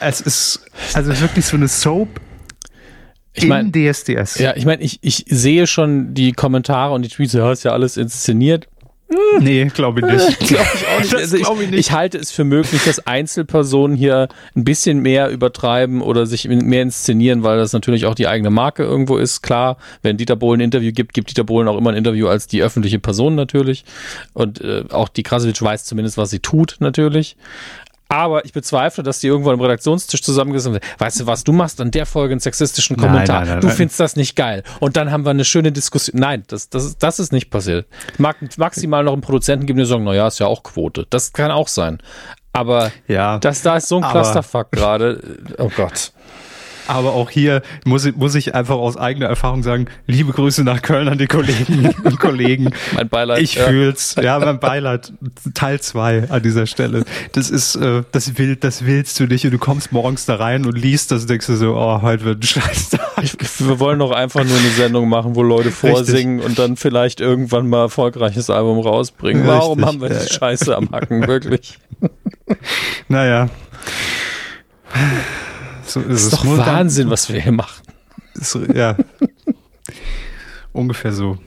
Es ist also wirklich so eine Soap. In DSDS. Ja, ich sehe schon die Kommentare und die Tweets, ja, ist ja alles inszeniert. Nee, glaube ich nicht. Ich halte es für möglich, dass Einzelpersonen hier ein bisschen mehr übertreiben oder sich mehr inszenieren, weil das natürlich auch die eigene Marke irgendwo ist. Klar, wenn Dieter Bohlen ein Interview gibt, gibt Dieter Bohlen auch immer ein Interview als die öffentliche Person natürlich. Und auch die Krasavice weiß zumindest, was sie tut natürlich. Aber ich bezweifle, dass die irgendwo am Redaktionstisch zusammengesessen sind. Weißt du was, du machst an der Folge einen sexistischen Kommentar. Nein, du findest das nicht geil. Und dann haben wir eine schöne Diskussion. Nein, das ist nicht passiert. Mag maximal noch einen Produzenten geben, der sagen, naja, ist ja auch Quote. Das kann auch sein. Aber ja, da ist so ein Clusterfuck gerade. Oh Gott. Aber auch hier muss ich einfach aus eigener Erfahrung sagen, liebe Grüße nach Köln an die Kolleginnen und Kollegen. Mein Beileid. Ich fühl's. Ja, mein Beileid. Teil 2 an dieser Stelle. Das ist, das willst du nicht. Und du kommst morgens da rein und liest das und denkst dir so, oh, heute wird ein Scheißtag. Wir wollen doch einfach nur eine Sendung machen, wo Leute vorsingen und dann vielleicht irgendwann mal erfolgreiches Album rausbringen. Warum haben wir die Scheiße am Hacken? Wirklich. Naja. So ist doch Wahnsinn, was wir hier machen. Ist, ja. Ungefähr so.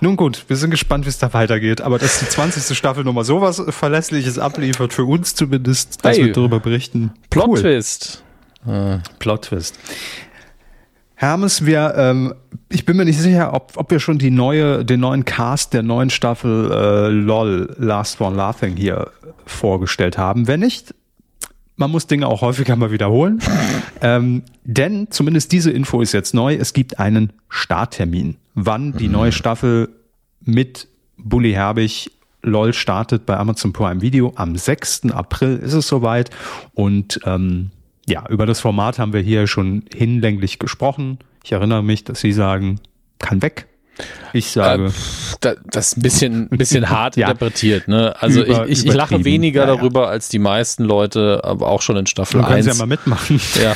Nun gut, wir sind gespannt, wie es da weitergeht. Aber dass die 20. Staffel nochmal sowas Verlässliches abliefert, für uns zumindest, dass wir darüber berichten. Plot-Twist. Cool. Plot-Twist. Hermes, ich bin mir nicht sicher, ob wir schon den neuen Cast der neuen Staffel LOL: Last One Laughing hier vorgestellt haben. Wenn nicht, man muss Dinge auch häufiger mal wiederholen, denn zumindest diese Info ist jetzt neu. Es gibt einen Starttermin, wann die neue Staffel mit Bully Herbig LOL startet bei Amazon Prime Video. Am 6. April ist es soweit und über das Format haben wir hier schon hinlänglich gesprochen. Ich erinnere mich, dass Sie sagen, kann weg. Ich sage, das ist ein bisschen hart interpretiert. Ne? Also ich lache weniger darüber als die meisten Leute, aber auch schon in Staffel 1. Du kannst ja mal mitmachen. Ja,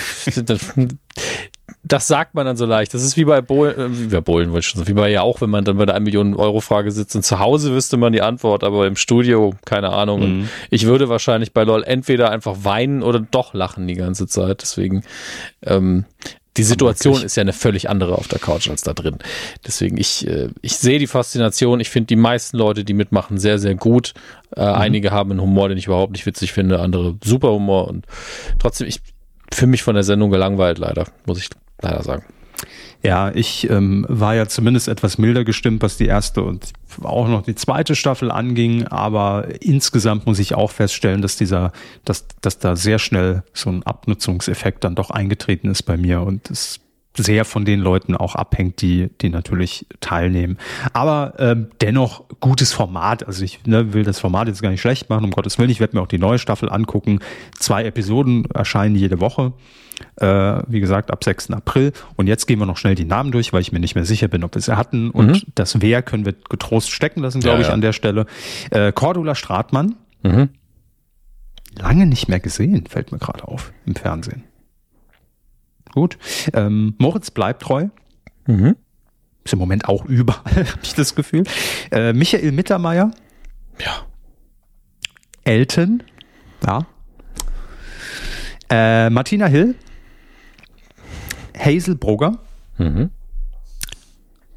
das sagt man dann so leicht. Das ist wie bei Bohlen, wie bei wenn man dann bei der 1-Million-Euro-Frage sitzt und zu Hause wüsste man die Antwort, aber im Studio, keine Ahnung. Und ich würde wahrscheinlich bei LOL entweder einfach weinen oder doch lachen die ganze Zeit. Deswegen, die Situation ist ja eine völlig andere auf der Couch als da drin. Deswegen, ich sehe die Faszination. Ich finde die meisten Leute, die mitmachen, sehr, sehr gut. Einige haben einen Humor, den ich überhaupt nicht witzig finde, andere super Humor. Und trotzdem, ich fühle mich von der Sendung gelangweilt, leider, muss ich leider sagen. Ja, ich war ja zumindest etwas milder gestimmt, was die erste und auch noch die zweite Staffel anging, aber insgesamt muss ich auch feststellen, dass da sehr schnell so ein Abnutzungseffekt dann doch eingetreten ist bei mir und es sehr von den Leuten auch abhängt, die natürlich teilnehmen. Aber dennoch gutes Format. Also ich will das Format jetzt gar nicht schlecht machen, um Gottes Willen. Ich werde mir auch die neue Staffel angucken. 2 Episoden erscheinen jede Woche. Wie gesagt, ab 6. April. Und jetzt gehen wir noch schnell die Namen durch, weil ich mir nicht mehr sicher bin, ob wir sie hatten. Und das Wer können wir getrost stecken lassen, glaube ich, an der Stelle. Cordula Stratmann. Mhm. Lange nicht mehr gesehen, fällt mir gerade auf, im Fernsehen. Gut. Moritz bleibt treu. Mhm. Ist im Moment auch überall, habe ich das Gefühl. Michael Mittermeier. Ja. Elton. Ja. Martina Hill. Hazel Brugger. Mhm.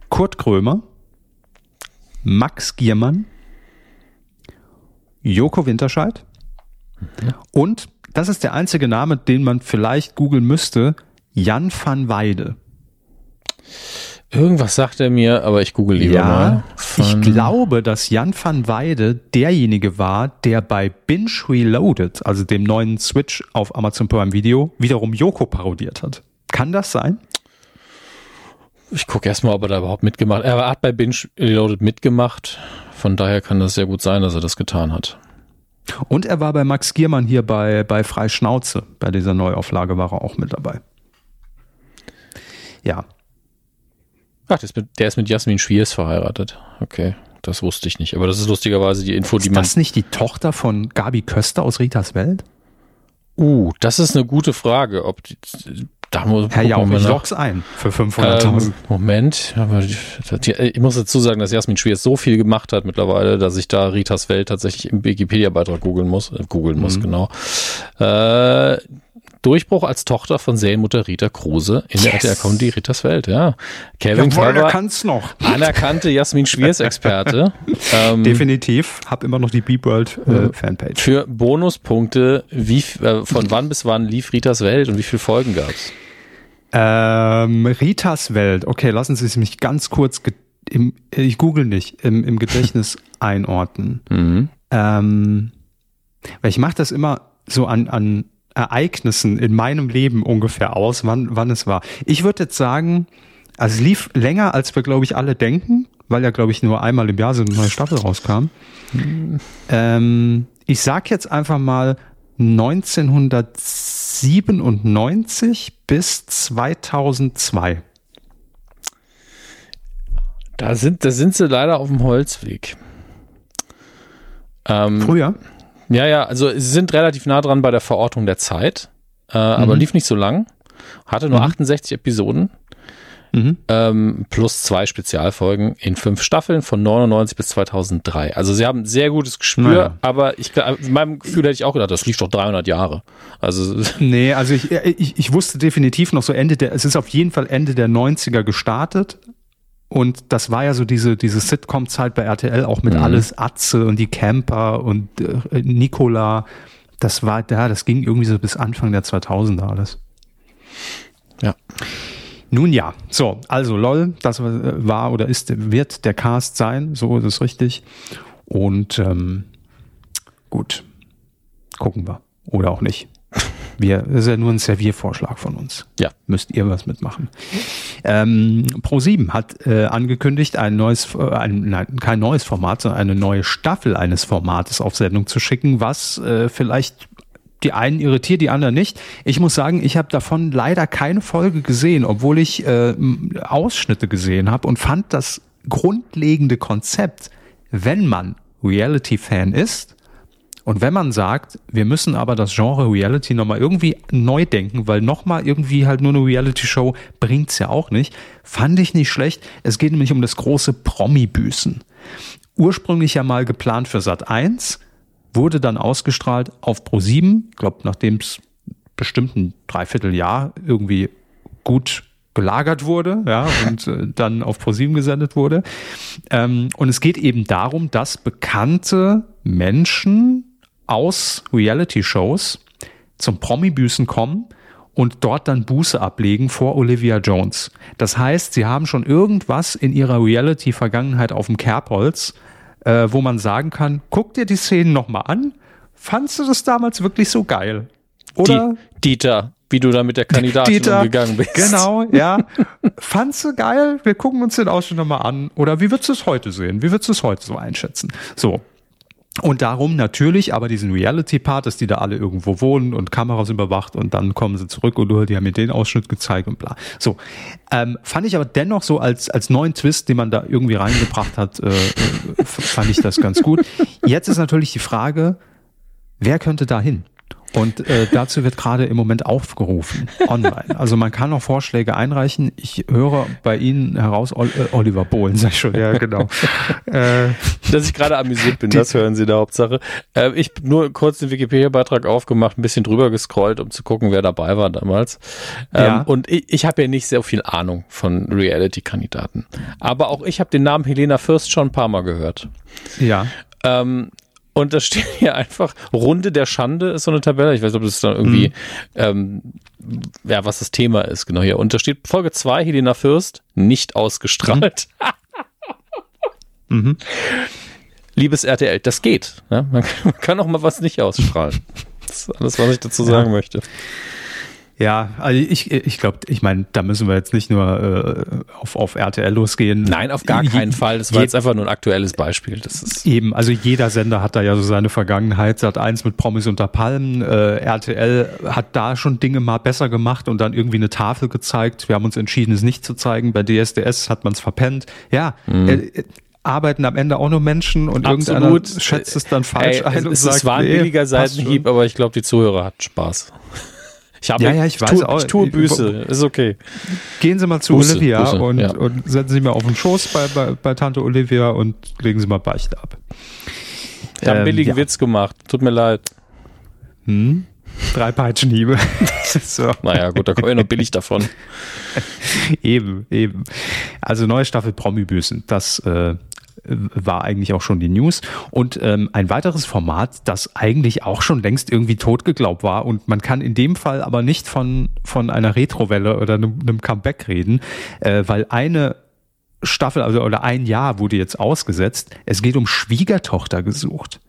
Kurt Krömer. Max Giermann. Joko Winterscheid. Mhm. Und, das ist der einzige Name, den man vielleicht googeln müsste, Jan van Weyde. Irgendwas sagt er mir, aber ich google lieber mal. Ich glaube, dass Jan van Weyde derjenige war, der bei Binge Reloaded, also dem neuen Switch auf Amazon Prime Video, wiederum Joko parodiert hat. Kann das sein? Ich gucke erstmal, ob er da überhaupt mitgemacht hat. Er hat bei Binge Reloaded mitgemacht. Von daher kann das sehr gut sein, dass er das getan hat. Und er war bei Max Giermann hier bei Freischnauze. Bei dieser Neuauflage war er auch mit dabei. Ja. Ach, der ist mit Jasmin Schwiers verheiratet. Okay, das wusste ich nicht. Aber das ist lustigerweise die Info, die man... Ist das nicht die Tochter von Gabi Köster aus Ritas Welt? Das ist eine gute Frage. Ob die, da muss Herr Jauch, ich log's ein für 500.000. Moment. Ich muss dazu sagen, dass Jasmin Schwiers so viel gemacht hat mittlerweile, dass ich da Ritas Welt tatsächlich im Wikipedia-Beitrag googeln muss. Genau. Durchbruch als Tochter von Serienmutter Rita Kruse in der RTL-Comedy Ritas Welt, ja. Kevin Körber, anerkannte Jasmin Schwiers-Experte. Definitiv, hab immer noch die B-World-Fanpage. Für Bonuspunkte, von wann bis wann lief Ritas Welt und wie viele Folgen gab's? Ritas Welt, okay, lassen Sie es mich ganz kurz, ich google nicht, im Gedächtnis einordnen. Weil ich mache das immer so an Ereignissen in meinem Leben ungefähr aus, wann es war. Ich würde jetzt sagen, also es lief länger, als wir, glaube ich, alle denken, weil ja, glaube ich, nur einmal im Jahr so eine neue Staffel rauskam. Ich sag jetzt einfach mal 1997 bis 2002. Da sind sie leider auf dem Holzweg. Früher? Ja, also sie sind relativ nah dran bei der Verortung der Zeit, aber lief nicht so lang. Hatte nur 68 Episoden. Plus 2 Spezialfolgen in 5 Staffeln von 99 bis 2003. Also sie haben ein sehr gutes Gespür, aber in meinem Gefühl hätte ich auch gedacht, das lief doch 300 Jahre. Also ich wusste definitiv noch so es ist auf jeden Fall Ende der 90er gestartet. Und das war ja so diese Sitcom-Zeit bei RTL, auch mit Alles Atze und die Camper und Nicola. Das war da, das ging irgendwie so bis Anfang der 2000er alles. Ja. Nun ja, so, also LOL, das war oder wird der Cast sein, so ist es richtig. Und gut, gucken wir. Oder auch nicht. Das ist ja nur ein Serviervorschlag von uns. Ja. Müsst ihr was mitmachen. ProSieben hat angekündigt, kein neues Format, sondern eine neue Staffel eines Formates auf Sendung zu schicken, was vielleicht die einen irritiert, die anderen nicht. Ich muss sagen, ich habe davon leider keine Folge gesehen, obwohl ich Ausschnitte gesehen habe und fand das grundlegende Konzept, wenn man Reality-Fan ist und wenn man sagt, wir müssen aber das Genre Reality nochmal irgendwie neu denken, weil nochmal irgendwie halt nur eine Reality-Show bringt's ja auch nicht, fand ich nicht schlecht. Es geht nämlich um das große Promi-Büßen. Ursprünglich ja mal geplant für Sat.1, wurde dann ausgestrahlt auf ProSieben. Ich glaube, nachdem es bestimmt ein Dreivierteljahr irgendwie gut gelagert wurde, ja, und dann auf ProSieben gesendet wurde. Und es geht eben darum, dass bekannte Menschen aus Reality-Shows zum Promi-Büßen kommen und dort dann Buße ablegen vor Olivia Jones. Das heißt, sie haben schon irgendwas in ihrer Reality-Vergangenheit auf dem Kerbholz, wo man sagen kann, guck dir die Szenen nochmal an, fandst du das damals wirklich so geil? Oder Dieter, wie du da mit der Kandidatin umgegangen bist. Genau, ja. Fandst du geil? Wir gucken uns den Ausschnitt nochmal an. Oder wie würdest du es heute sehen? Wie würdest du es heute so einschätzen? So. Und darum natürlich, aber diesen Reality-Part, dass die da alle irgendwo wohnen und Kameras überwacht und dann kommen sie zurück und die haben mir den Ausschnitt gezeigt und bla. So, fand ich aber dennoch so als neuen Twist, den man da irgendwie reingebracht hat, fand ich das ganz gut. Jetzt ist natürlich die Frage, wer könnte da hin? Und dazu wird gerade im Moment aufgerufen, online. Also man kann auch Vorschläge einreichen. Ich höre bei Ihnen heraus, Oliver Bohlen, sag ich schon. Ja, genau. Dass ich gerade amüsiert bin, das hören Sie in der Hauptsache. Ich habe nur kurz den Wikipedia-Beitrag aufgemacht, ein bisschen drüber gescrollt, um zu gucken, wer dabei war damals. Ja. Und ich habe ja nicht sehr viel Ahnung von Reality-Kandidaten. Aber auch ich habe den Namen Helena Fürst schon ein paar Mal gehört. Ja. Und da steht hier einfach, Runde der Schande ist so eine Tabelle. Ich weiß nicht, ob das dann irgendwie, was das Thema ist, genau hier. Und da steht Folge 2, Helena Fürst, nicht ausgestrahlt. Liebes RTL, das geht. Ne? Man kann auch mal was nicht ausstrahlen. Das ist alles, was ich dazu sagen möchte. Ja, also ich glaube, ich meine, da müssen wir jetzt nicht nur auf RTL losgehen. Nein, auf gar keinen Fall. Das war jetzt einfach nur ein aktuelles Beispiel. Das ist eben, also jeder Sender hat da ja so seine Vergangenheit. Sat.1 mit Promis unter Palmen. RTL hat da schon Dinge mal besser gemacht und dann irgendwie eine Tafel gezeigt. Wir haben uns entschieden, es nicht zu zeigen. Bei DSDS hat man es verpennt. Ja, arbeiten am Ende auch nur Menschen und irgendeiner schätzt es dann falsch ein und sagt, es war ein billiger Seitenhieb, aber ich glaube, die Zuhörer hatten Spaß. Ich weiß auch. Ich tue Büße, ist okay. Gehen Sie mal zu Olivia und setzen Sie mal auf den Schoß bei Tante Olivia und legen Sie mal Beichte ab. Ich habe einen billigen Witz gemacht, tut mir leid. 3 Peitschenhiebe. So. Naja gut, da komme ich noch billig davon. Eben. Also neue Staffel Promi-Büßen, das war eigentlich auch schon die News. Und ein weiteres Format, das eigentlich auch schon längst irgendwie tot geglaubt war. Und man kann in dem Fall aber nicht von einer Retrowelle oder einem Comeback reden, weil eine Staffel oder ein Jahr wurde jetzt ausgesetzt. Es geht um Schwiegertochter gesucht.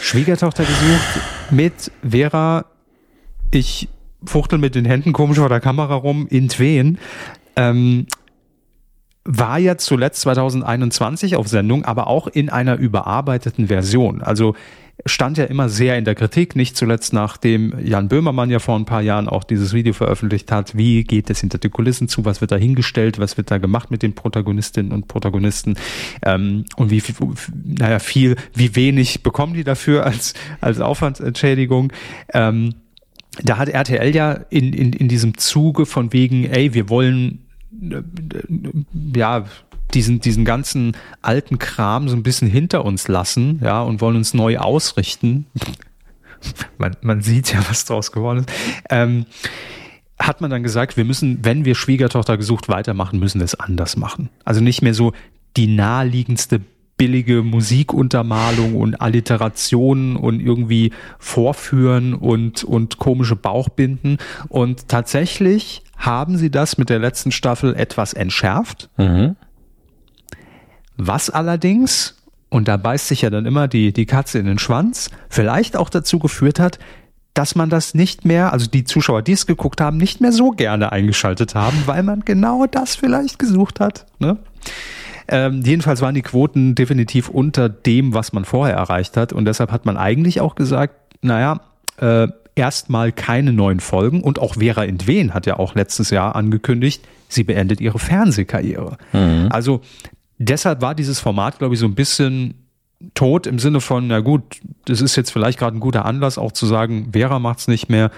Schwiegertochter gesucht mit Vera, ich fuchtel mit den Händen komisch vor der Kamera rum, in Tween, war ja zuletzt 2021 auf Sendung, aber auch in einer überarbeiteten Version. Also stand ja immer sehr in der Kritik, nicht zuletzt nachdem Jan Böhmermann ja vor ein paar Jahren auch dieses Video veröffentlicht hat, wie geht es hinter die Kulissen zu, was wird da hingestellt, was wird da gemacht mit den Protagonistinnen und Protagonisten, und wie viel, naja, viel, wie wenig bekommen die dafür als Aufwandsentschädigung. Da hat RTL ja in diesem Zuge von wegen, ey, wir wollen ja diesen ganzen alten Kram so ein bisschen hinter uns lassen, ja, und wollen uns neu ausrichten. Man sieht ja, was draus geworden ist. Hat man dann gesagt, wir müssen, wenn wir Schwiegertochter gesucht weitermachen, müssen wir es anders machen. Also nicht mehr so die naheliegendste billige Musikuntermalung und Alliterationen und irgendwie Vorführen und komische Bauchbinden. Und tatsächlich haben sie das mit der letzten Staffel etwas entschärft. Mhm. Was allerdings, und da beißt sich ja dann immer die Katze in den Schwanz, vielleicht auch dazu geführt hat, dass man das nicht mehr, also die Zuschauer, die es geguckt haben, nicht mehr so gerne eingeschaltet haben, weil man genau das vielleicht gesucht hat, ne? Jedenfalls waren die Quoten definitiv unter dem, was man vorher erreicht hat. Und deshalb hat man eigentlich auch gesagt, naja, erstmal keine neuen Folgen. Und auch Vera in Tween hat ja auch letztes Jahr angekündigt, sie beendet ihre Fernsehkarriere. Mhm. Also deshalb war dieses Format, glaube ich, so ein bisschen tot im Sinne von, na gut, das ist jetzt vielleicht gerade ein guter Anlass, auch zu sagen, Vera macht's nicht mehr,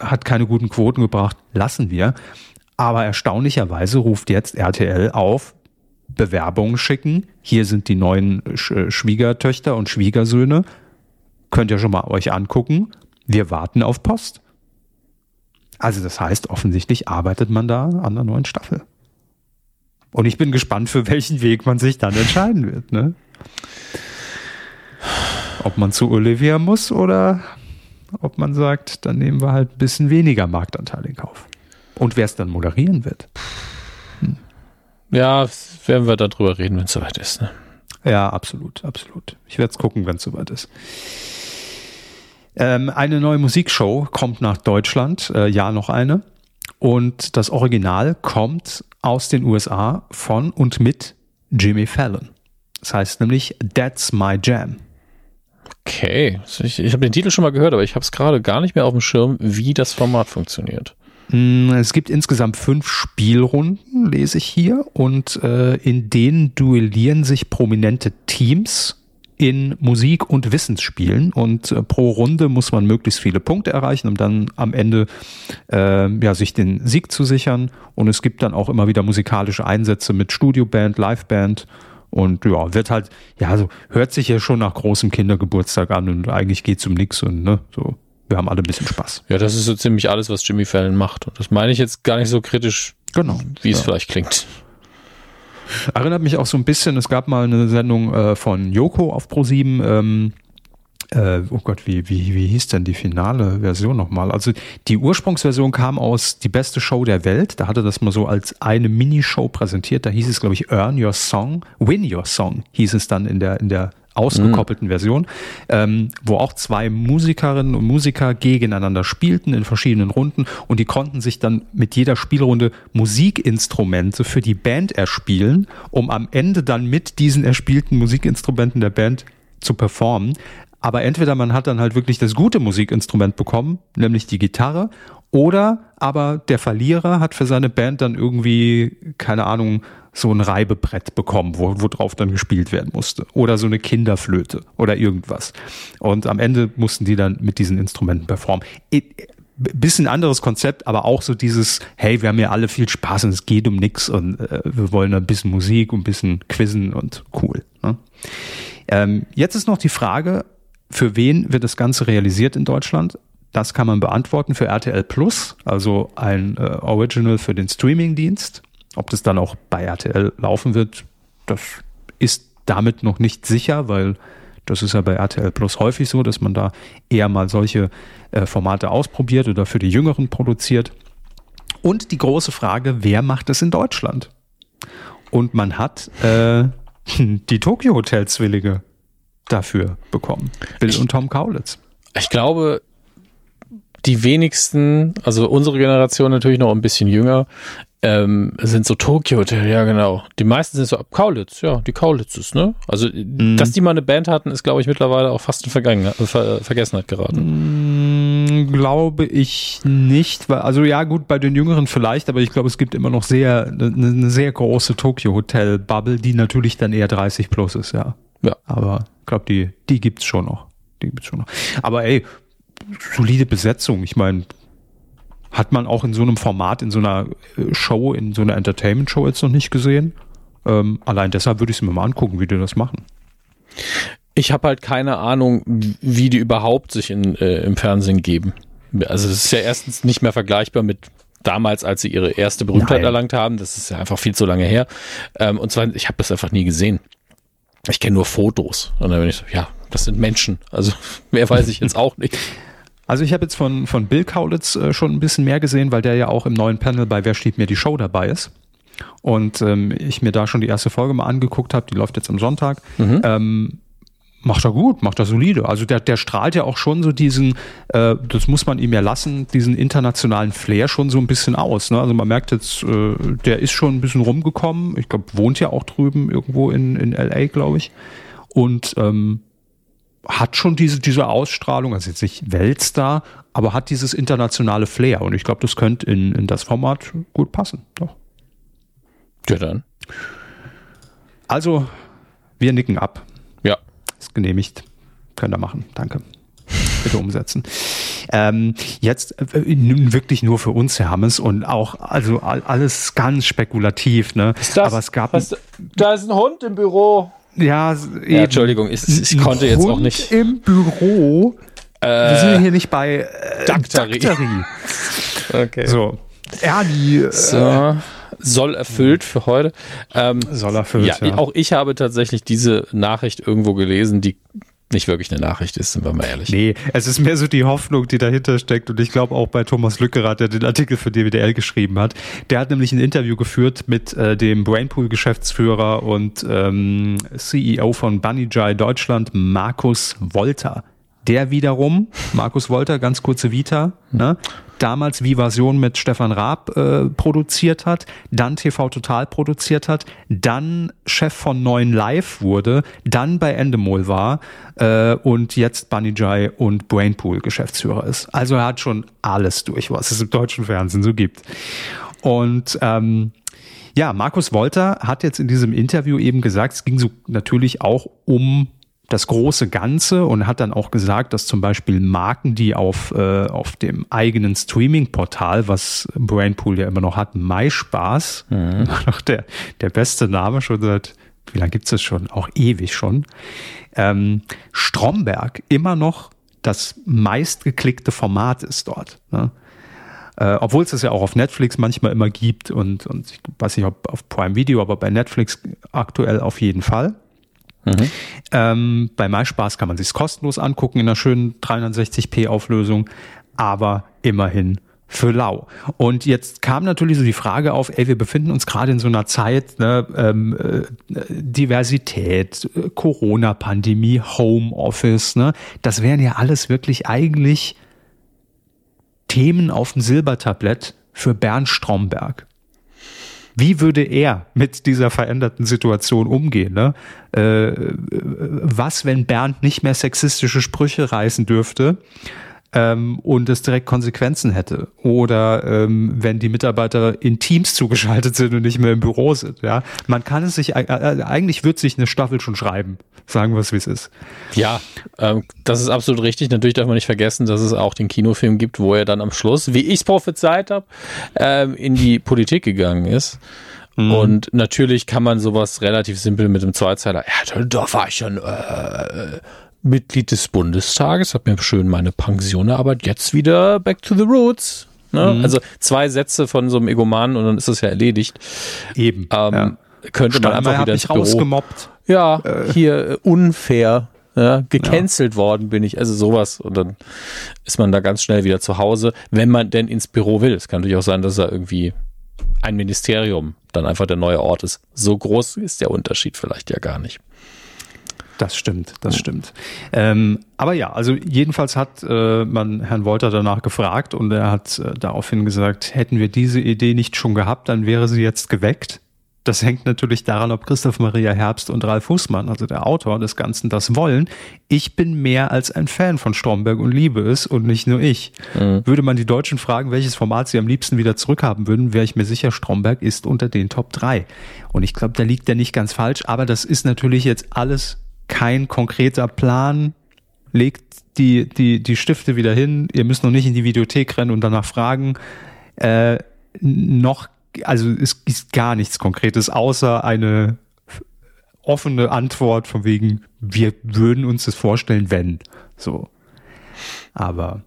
hat keine guten Quoten gebracht, lassen wir. Aber erstaunlicherweise ruft jetzt RTL auf, Bewerbungen schicken. Hier sind die neuen Schwiegertöchter und Schwiegersöhne. Könnt ihr schon mal euch angucken. Wir warten auf Post. Also das heißt, offensichtlich arbeitet man da an der neuen Staffel. Und ich bin gespannt, für welchen Weg man sich dann entscheiden wird, ne? Ob man zu Olivia muss oder ob man sagt, dann nehmen wir halt ein bisschen weniger Marktanteil in Kauf. Und wer es dann moderieren wird. Ja, werden wir darüber reden, wenn es soweit ist, ne? Ja, absolut, absolut. Ich werde es gucken, wenn es soweit ist. Eine neue Musikshow kommt nach Deutschland, ja, noch eine. Und das Original kommt aus den USA von und mit Jimmy Fallon. Das heißt nämlich That's My Jam. Okay, ich habe den Titel schon mal gehört, aber ich habe es gerade gar nicht mehr auf dem Schirm, wie das Format funktioniert. Es gibt insgesamt 5 Spielrunden, lese ich hier, und in denen duellieren sich prominente Teams in Musik- und Wissensspielen, und pro Runde muss man möglichst viele Punkte erreichen, um dann am Ende sich den Sieg zu sichern, und es gibt dann auch immer wieder musikalische Einsätze mit Studioband, Liveband. Und ja, wird halt, ja, so hört sich ja schon nach großem Kindergeburtstag an, und eigentlich geht's um nichts, und ne, so. Wir haben alle ein bisschen Spaß. Ja, das ist so ziemlich alles, was Jimmy Fallon macht. Und das meine ich jetzt gar nicht so kritisch, genau, wie es vielleicht klingt. Erinnert mich auch so ein bisschen, es gab mal eine Sendung von Joko auf ProSieben. Oh Gott, wie hieß denn die finale Version nochmal? Also die Ursprungsversion kam aus Die beste Show der Welt. Da hatte das mal so als eine Minishow präsentiert. Da hieß es, glaube ich, Earn Your Song, Win Your Song hieß es dann in der ausgekoppelten Version, wo auch 2 Musikerinnen und Musiker gegeneinander spielten in verschiedenen Runden, und die konnten sich dann mit jeder Spielrunde Musikinstrumente für die Band erspielen, um am Ende dann mit diesen erspielten Musikinstrumenten der Band zu performen. Aber entweder man hat dann halt wirklich das gute Musikinstrument bekommen, nämlich die Gitarre, oder aber der Verlierer hat für seine Band dann irgendwie, keine Ahnung, so ein Reibebrett bekommen, wo drauf dann gespielt werden musste. Oder so eine Kinderflöte oder irgendwas. Und am Ende mussten die dann mit diesen Instrumenten performen. Bisschen anderes Konzept, aber auch so dieses, hey, wir haben ja alle viel Spaß und es geht um nichts, und wir wollen ein bisschen Musik und ein bisschen Quizzen und cool, ne? Jetzt ist noch die Frage, für wen wird das Ganze realisiert in Deutschland? Das kann man beantworten für RTL Plus, also ein Original für den Streamingdienst. Ob das dann auch bei RTL laufen wird, das ist damit noch nicht sicher, weil das ist ja bei RTL Plus häufig so, dass man da eher mal solche Formate ausprobiert oder für die Jüngeren produziert. Und die große Frage, wer macht es in Deutschland? Und man hat die Tokyo-Hotel-Zwillinge dafür bekommen. Bill und Tom Kaulitz. Ich glaube, die wenigsten, also unsere Generation natürlich noch ein bisschen jünger, sind so Tokyo Hotel, ja genau. Die meisten sind so ab Kaulitz, ja, die Kaulitzes, ne? Also, dass die mal eine Band hatten, ist, glaube ich, mittlerweile auch fast in Vergessenheit geraten. Glaube ich nicht, weil, also ja gut, bei den Jüngeren vielleicht, aber ich glaube, es gibt immer noch eine sehr große Tokyo Hotel Bubble, die natürlich dann eher 30 plus ist, ja. Ja. Aber ich glaube, die gibt's schon noch. Aber ey, solide Besetzung, ich meine, hat man auch in so einem Format, in so einer Show, in so einer Entertainment-Show jetzt noch nicht gesehen. Allein deshalb würde ich es mir mal angucken, wie die das machen. Ich habe halt keine Ahnung, wie die überhaupt sich im Fernsehen geben. Also das ist ja erstens nicht mehr vergleichbar mit damals, als sie ihre erste Berühmtheit erlangt haben. Das ist ja einfach viel zu lange her. Und zwar, ich habe das einfach nie gesehen. Ich kenne nur Fotos. Und dann bin ich so, ja, das sind Menschen. Also mehr weiß ich jetzt auch nicht. Also ich habe jetzt von Bill Kaulitz schon ein bisschen mehr gesehen, weil der ja auch im neuen Panel bei Wer steht mir die Show dabei ist. Und ich mir da schon die erste Folge mal angeguckt habe, die läuft jetzt am Sonntag. Mhm. Macht er gut, macht er solide. Also der strahlt ja auch schon so diesen, das muss man ihm ja lassen, diesen internationalen Flair schon so ein bisschen aus. Ne? Also man merkt jetzt, der ist schon ein bisschen rumgekommen. Ich glaube, wohnt ja auch drüben irgendwo in LA, glaube ich. Und hat schon diese Ausstrahlung, also jetzt nicht Weltstar, aber hat dieses internationale Flair. Und ich glaube, das könnte in das Format gut passen. Doch. Ja, dann. Also, wir nicken ab. Ja. Ist genehmigt. Könnt ihr machen. Danke. Bitte umsetzen. Jetzt wirklich nur für uns, Herr Hammes, und auch, also alles ganz spekulativ. Ne? Ist das, aber es gab da ist ein Hund im Büro. Ja, Entschuldigung, ich konnte jetzt auch nicht. Im Büro. Wir sind hier nicht bei Daktari. Okay. So. Ernie. So. Soll erfüllt für heute. Soll erfüllt, ja. Auch ich habe tatsächlich diese Nachricht irgendwo gelesen, die nicht wirklich eine Nachricht ist, sind wir mal ehrlich. Nee, es ist mehr so die Hoffnung, die dahinter steckt, und ich glaube auch bei Thomas Lückerath, der den Artikel für DWDL geschrieben hat, der hat nämlich ein Interview geführt mit dem Brainpool-Geschäftsführer und CEO von Bunnyjay Deutschland, Markus Wolter. Der wiederum, Markus Wolter, ganz kurze Vita, ne, damals Vivasion mit Stefan Raab produziert hat, dann TV Total produziert hat, dann Chef von 9 Live wurde, dann bei Endemol war und jetzt Bunnyjay und Brainpool Geschäftsführer ist. Also er hat schon alles durch, was es im deutschen Fernsehen so gibt. Und ja, Markus Wolter hat jetzt in diesem Interview eben gesagt, es ging so natürlich auch um das große Ganze, und hat dann auch gesagt, dass zum Beispiel Marken, die auf dem eigenen Streaming-Portal, was Brainpool ja immer noch hat, MySpaß, noch der beste Name schon seit, wie lange gibt es das schon? Auch ewig schon. Stromberg immer noch das meistgeklickte Format ist dort. Ne? Obwohl es das ja auch auf Netflix manchmal immer gibt und ich weiß nicht, ob auf Prime Video, aber bei Netflix aktuell auf jeden Fall. Mhm. Bei MySpaß kann man sich es kostenlos angucken in einer schönen 360p Auflösung, aber immerhin für lau. Und jetzt kam natürlich so die Frage auf, wir befinden uns gerade in so einer Zeit, ne, Diversität, Corona-Pandemie, Homeoffice, ne, das wären ja alles wirklich eigentlich Themen auf dem Silbertablett für Bernd Stromberg. Wie würde er mit dieser veränderten Situation umgehen? Ne? Was, wenn Bernd nicht mehr sexistische Sprüche reißen dürfte und es direkt Konsequenzen hätte? Oder wenn die Mitarbeiter in Teams zugeschaltet sind und nicht mehr im Büro sind? Ja? Man kann es sich, eigentlich wird sich eine Staffel schon schreiben, sagen wir es, wie es ist. Ja, das ist absolut richtig. Natürlich darf man nicht vergessen, dass es auch den Kinofilm gibt, wo er dann am Schluss, wie ich es prophezeit habe, in die Politik gegangen ist. Und natürlich kann man sowas relativ simpel mit einem Zweizeiler, ja, da war ich schon Mitglied des Bundestages, habe mir schön meine Pension erarbeitet, jetzt wieder back to the roots. Ne? Also 2 Sätze von so einem Egomanen und dann ist das ja erledigt. Eben. Ja. Könnte man einfach wieder ins Büro. Rausgemobbt. Ja, hier unfair, ja, gecancelt worden bin ich, also sowas, und dann ist man da ganz schnell wieder zu Hause, wenn man denn ins Büro will. Es kann natürlich auch sein, dass da irgendwie ein Ministerium dann einfach der neue Ort ist. So groß ist der Unterschied vielleicht ja gar nicht. Das stimmt, das stimmt. Aber ja, also jedenfalls hat man Herrn Wolter danach gefragt und er hat daraufhin gesagt, hätten wir diese Idee nicht schon gehabt, dann wäre sie jetzt geweckt. Das hängt natürlich daran, ob Christoph Maria Herbst und Ralf Fußmann, also der Autor des Ganzen, das wollen. Ich bin mehr als ein Fan von Stromberg und liebe es und nicht nur ich. Mhm. Würde man die Deutschen fragen, welches Format sie am liebsten wieder zurückhaben würden, wäre ich mir sicher, Stromberg ist unter den Top 3. Und ich glaube, da liegt er nicht ganz falsch, aber das ist natürlich jetzt alles kein konkreter Plan. Legt die Stifte wieder hin, ihr müsst noch nicht in die Videothek rennen und danach fragen. Also es ist gar nichts Konkretes, außer eine offene Antwort von wegen, wir würden uns das vorstellen, wenn. So. Aber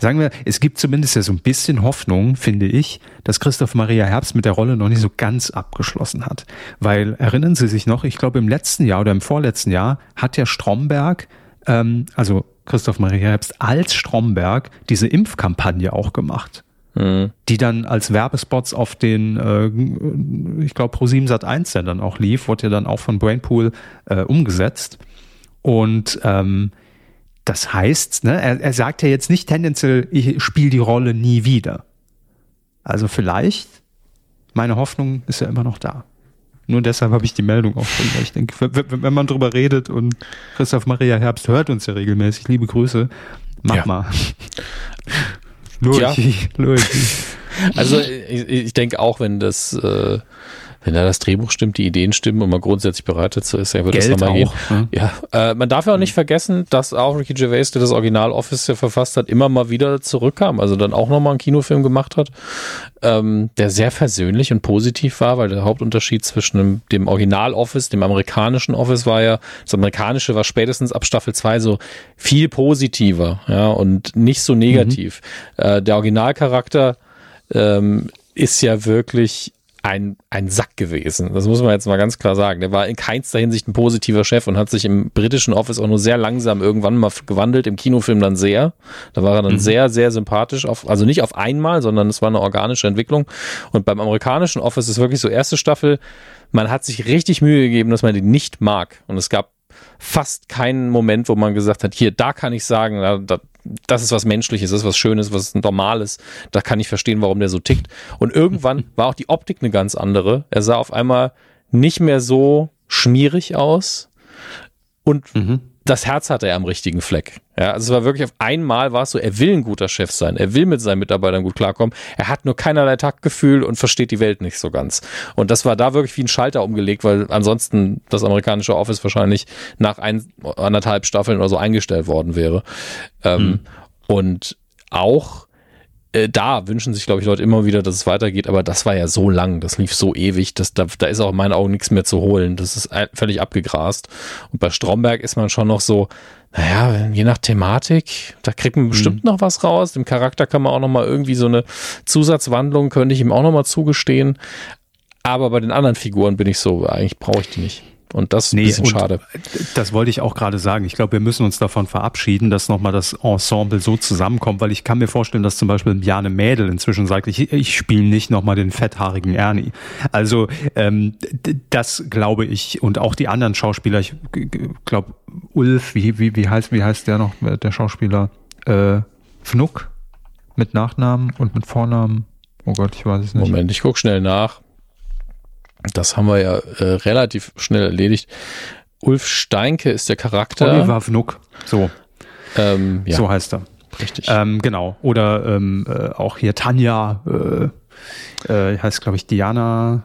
sagen wir, es gibt zumindest ja so ein bisschen Hoffnung, finde ich, dass Christoph Maria Herbst mit der Rolle noch nicht so ganz abgeschlossen hat. Weil, erinnern Sie sich noch, ich glaube im letzten Jahr oder im vorletzten Jahr hat ja Stromberg, also Christoph Maria Herbst als Stromberg, diese Impfkampagne auch gemacht. Die dann als Werbespots auf den, ich glaube, ProSieben Sat.1 Sendern auch lief, wurde ja dann auch von Brainpool umgesetzt. Und das heißt, ne, er sagt ja jetzt nicht tendenziell, ich spiele die Rolle nie wieder. Also vielleicht, meine Hoffnung ist ja immer noch da. Nur deshalb habe ich die Meldung auch drin, weil ich denke, wenn man drüber redet und Christoph Maria Herbst hört uns ja regelmäßig, liebe Grüße, mach ja mal. Also ich denke auch, wenn da das Drehbuch stimmt, die Ideen stimmen und man grundsätzlich bereit dazu ist, dann wird das nochmal gehen. Ja. Man darf ja auch nicht vergessen, dass auch Ricky Gervais, der das Original Office ja verfasst hat, immer mal wieder zurückkam, also dann auch nochmal einen Kinofilm gemacht hat, der sehr versöhnlich und positiv war, weil der Hauptunterschied zwischen dem Original Office, dem amerikanischen Office war ja, das amerikanische war spätestens ab Staffel 2 so viel positiver, ja, und nicht so negativ. Der Originalcharakter ist ja wirklich ein Sack gewesen. Das muss man jetzt mal ganz klar sagen. Der war in keinster Hinsicht ein positiver Chef und hat sich im britischen Office auch nur sehr langsam irgendwann mal gewandelt, im Kinofilm dann sehr. Da war er dann sehr, sehr sympathisch, also nicht auf einmal, sondern es war eine organische Entwicklung. Und beim amerikanischen Office ist wirklich so erste Staffel, man hat sich richtig Mühe gegeben, dass man den nicht mag. Und es gab fast keinen Moment, wo man gesagt hat, hier, da kann ich sagen, das ist was Menschliches, das ist was Schönes, was Normales. Da kann ich verstehen, warum der so tickt. Und irgendwann war auch die Optik eine ganz andere. Er sah auf einmal nicht mehr so schmierig aus und das Herz hatte er am richtigen Fleck. Ja, also es war wirklich, auf einmal war es so, er will ein guter Chef sein, er will mit seinen Mitarbeitern gut klarkommen, er hat nur keinerlei Taktgefühl und versteht die Welt nicht so ganz. Und das war da wirklich wie ein Schalter umgelegt, weil ansonsten das amerikanische Office wahrscheinlich nach 1,5 Staffeln oder so eingestellt worden wäre. Und auch da wünschen sich, glaube ich, Leute immer wieder, dass es weitergeht, aber das war ja so lang, das lief so ewig, dass da ist auch in meinen Augen nichts mehr zu holen, das ist völlig abgegrast. Und bei Stromberg ist man schon noch so, naja, je nach Thematik, da kriegt man bestimmt noch was raus, dem Charakter kann man auch nochmal irgendwie so eine Zusatzwandlung, könnte ich ihm auch nochmal zugestehen, aber bei den anderen Figuren bin ich so, eigentlich brauche ich die nicht. Und das ist ein bisschen schade. Das wollte ich auch gerade sagen. Ich glaube, wir müssen uns davon verabschieden, dass nochmal das Ensemble so zusammenkommt, weil ich kann mir vorstellen, dass zum Beispiel Jane Mädel inzwischen sagt, ich spiele nicht nochmal den fetthaarigen Ernie. Also das glaube ich, und auch die anderen Schauspieler, ich glaube, Ulf, wie heißt der noch, der Schauspieler? Fnuck mit Nachnamen und mit Vornamen. Oh Gott, ich weiß es nicht. Moment, ich gucke schnell nach. Das haben wir ja relativ schnell erledigt. Ulf Steinke ist der Charakter. Oliver Fnuck, so. Ja. So heißt er. Richtig. Genau. Oder auch hier Tanja, heißt glaube ich Diana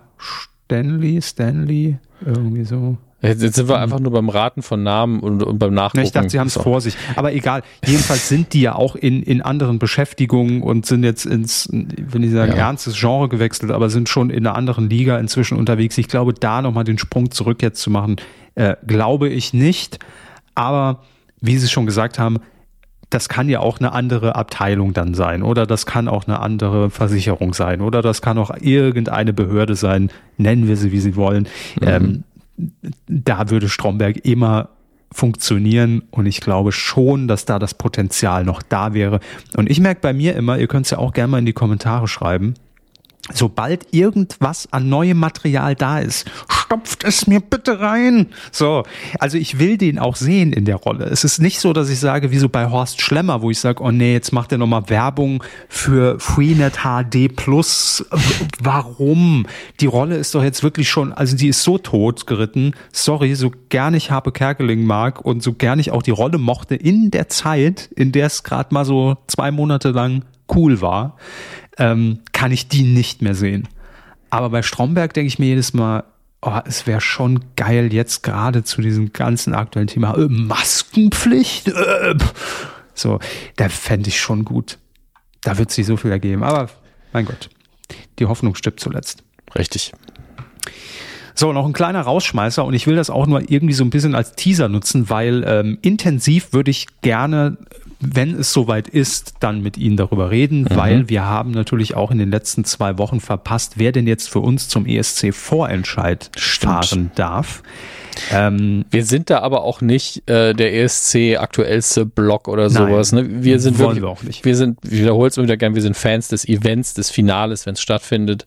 Stanley, irgendwie so. Jetzt sind wir einfach nur beim Raten von Namen und beim Nachgucken. Ich dachte, sie haben es vor sich. Aber egal. Jedenfalls sind die ja auch in anderen Beschäftigungen und sind jetzt ernstes Genre gewechselt, aber sind schon in einer anderen Liga inzwischen unterwegs. Ich glaube, da nochmal den Sprung zurück jetzt zu machen, glaube ich nicht. Aber wie Sie es schon gesagt haben, das kann ja auch eine andere Abteilung dann sein oder das kann auch eine andere Versicherung sein oder das kann auch irgendeine Behörde sein, nennen wir sie, wie Sie wollen. Da würde Stromberg immer funktionieren und ich glaube schon, dass da das Potenzial noch da wäre. Und ich merke bei mir immer, ihr könnt es ja auch gerne mal in die Kommentare schreiben, Sobald irgendwas an neuem Material da ist, stopft es mir bitte rein. So, also ich will den auch sehen in der Rolle. Es ist nicht so, dass ich sage, wie so bei Horst Schlemmer, wo ich sage, oh nee, jetzt macht er nochmal Werbung für Freenet HD+. Warum? Die Rolle ist doch jetzt wirklich schon, also die ist so tot geritten. Sorry, so gern ich Harpe Kerkeling mag und so gern ich auch die Rolle mochte in der Zeit, in der es gerade mal so 2 Monate lang cool war, kann ich die nicht mehr sehen. Aber bei Stromberg denke ich mir jedes Mal, oh, es wäre schon geil, jetzt gerade zu diesem ganzen aktuellen Thema Maskenpflicht. So, da fände ich schon gut. Da wird es nicht so viel ergeben. Aber mein Gott, die Hoffnung stirbt zuletzt. Richtig. So, noch ein kleiner Rausschmeißer, und ich will das auch nur irgendwie so ein bisschen als Teaser nutzen, weil intensiv würde ich gerne, wenn es soweit ist, dann mit Ihnen darüber reden, weil wir haben natürlich auch in den letzten 2 Wochen verpasst, wer denn jetzt für uns zum ESC-Vorentscheid fahren darf. Wir sind da aber auch nicht der ESC-aktuellste Blog oder sowas. Nein, ne? Wir sind wirklich, wir auch nicht. Wir sind, ich wiederhole es immer wieder gern, wir sind Fans des Events, des Finales, wenn es stattfindet,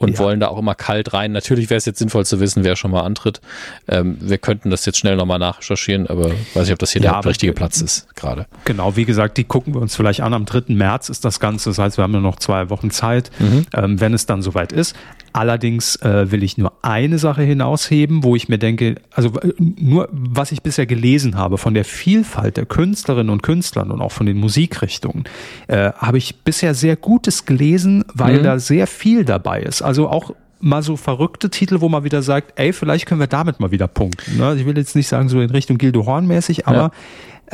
und wollen da auch immer kalt rein. Natürlich wäre es jetzt sinnvoll zu wissen, wer schon mal antritt. Wir könnten das jetzt schnell nochmal nachrecherchieren, aber weiß nicht, ob das hier der richtige Platz ist gerade. Genau, wie gesagt, die gucken wir uns vielleicht an. Am 3. März ist das Ganze, das heißt, wir haben nur noch 2 Wochen Zeit, wenn es dann soweit ist. Allerdings will ich nur eine Sache hinausheben, wo ich mir denke, also nur was ich bisher gelesen habe von der Vielfalt der Künstlerinnen und Künstlern und auch von den Musikrichtungen, habe ich bisher sehr Gutes gelesen, weil da sehr viel dabei ist. Also auch mal so verrückte Titel, wo man wieder sagt, ey, vielleicht können wir damit mal wieder punkten. Ne? Ich will jetzt nicht sagen so in Richtung Gildo Horn mäßig, aber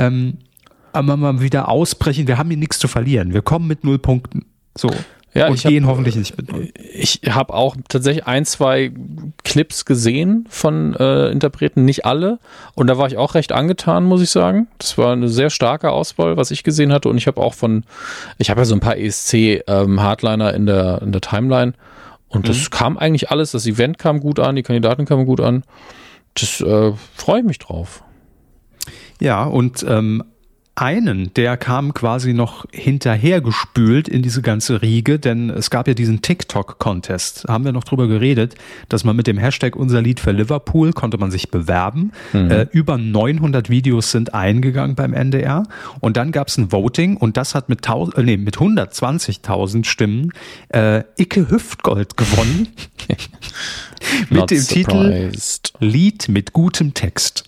mal wieder ausbrechen, wir haben hier nichts zu verlieren. Wir kommen mit 0 Punkten. So. Ja, und ich gehen hoffentlich nicht mit. Ich habe auch tatsächlich 1, 2 Clips gesehen von Interpreten, nicht alle. Und da war ich auch recht angetan, muss ich sagen. Das war eine sehr starke Auswahl, was ich gesehen hatte. Und ich habe auch ich habe ja so ein paar ESC-Hardliner in der Timeline. Und das kam eigentlich alles. Das Event kam gut an, die Kandidaten kamen gut an. Das freue ich mich drauf. Ja, und einen, der kam quasi noch hinterhergespült in diese ganze Riege, denn es gab ja diesen TikTok-Contest. Da haben wir noch drüber geredet, dass man mit dem Hashtag Unser Lied für Liverpool konnte man sich bewerben. Über 900 Videos sind eingegangen beim NDR. Und dann gab es ein Voting, und das hat mit 120.000 Stimmen Icke Hüftgold gewonnen. Mit dem surprised. Titel Lied mit gutem Text.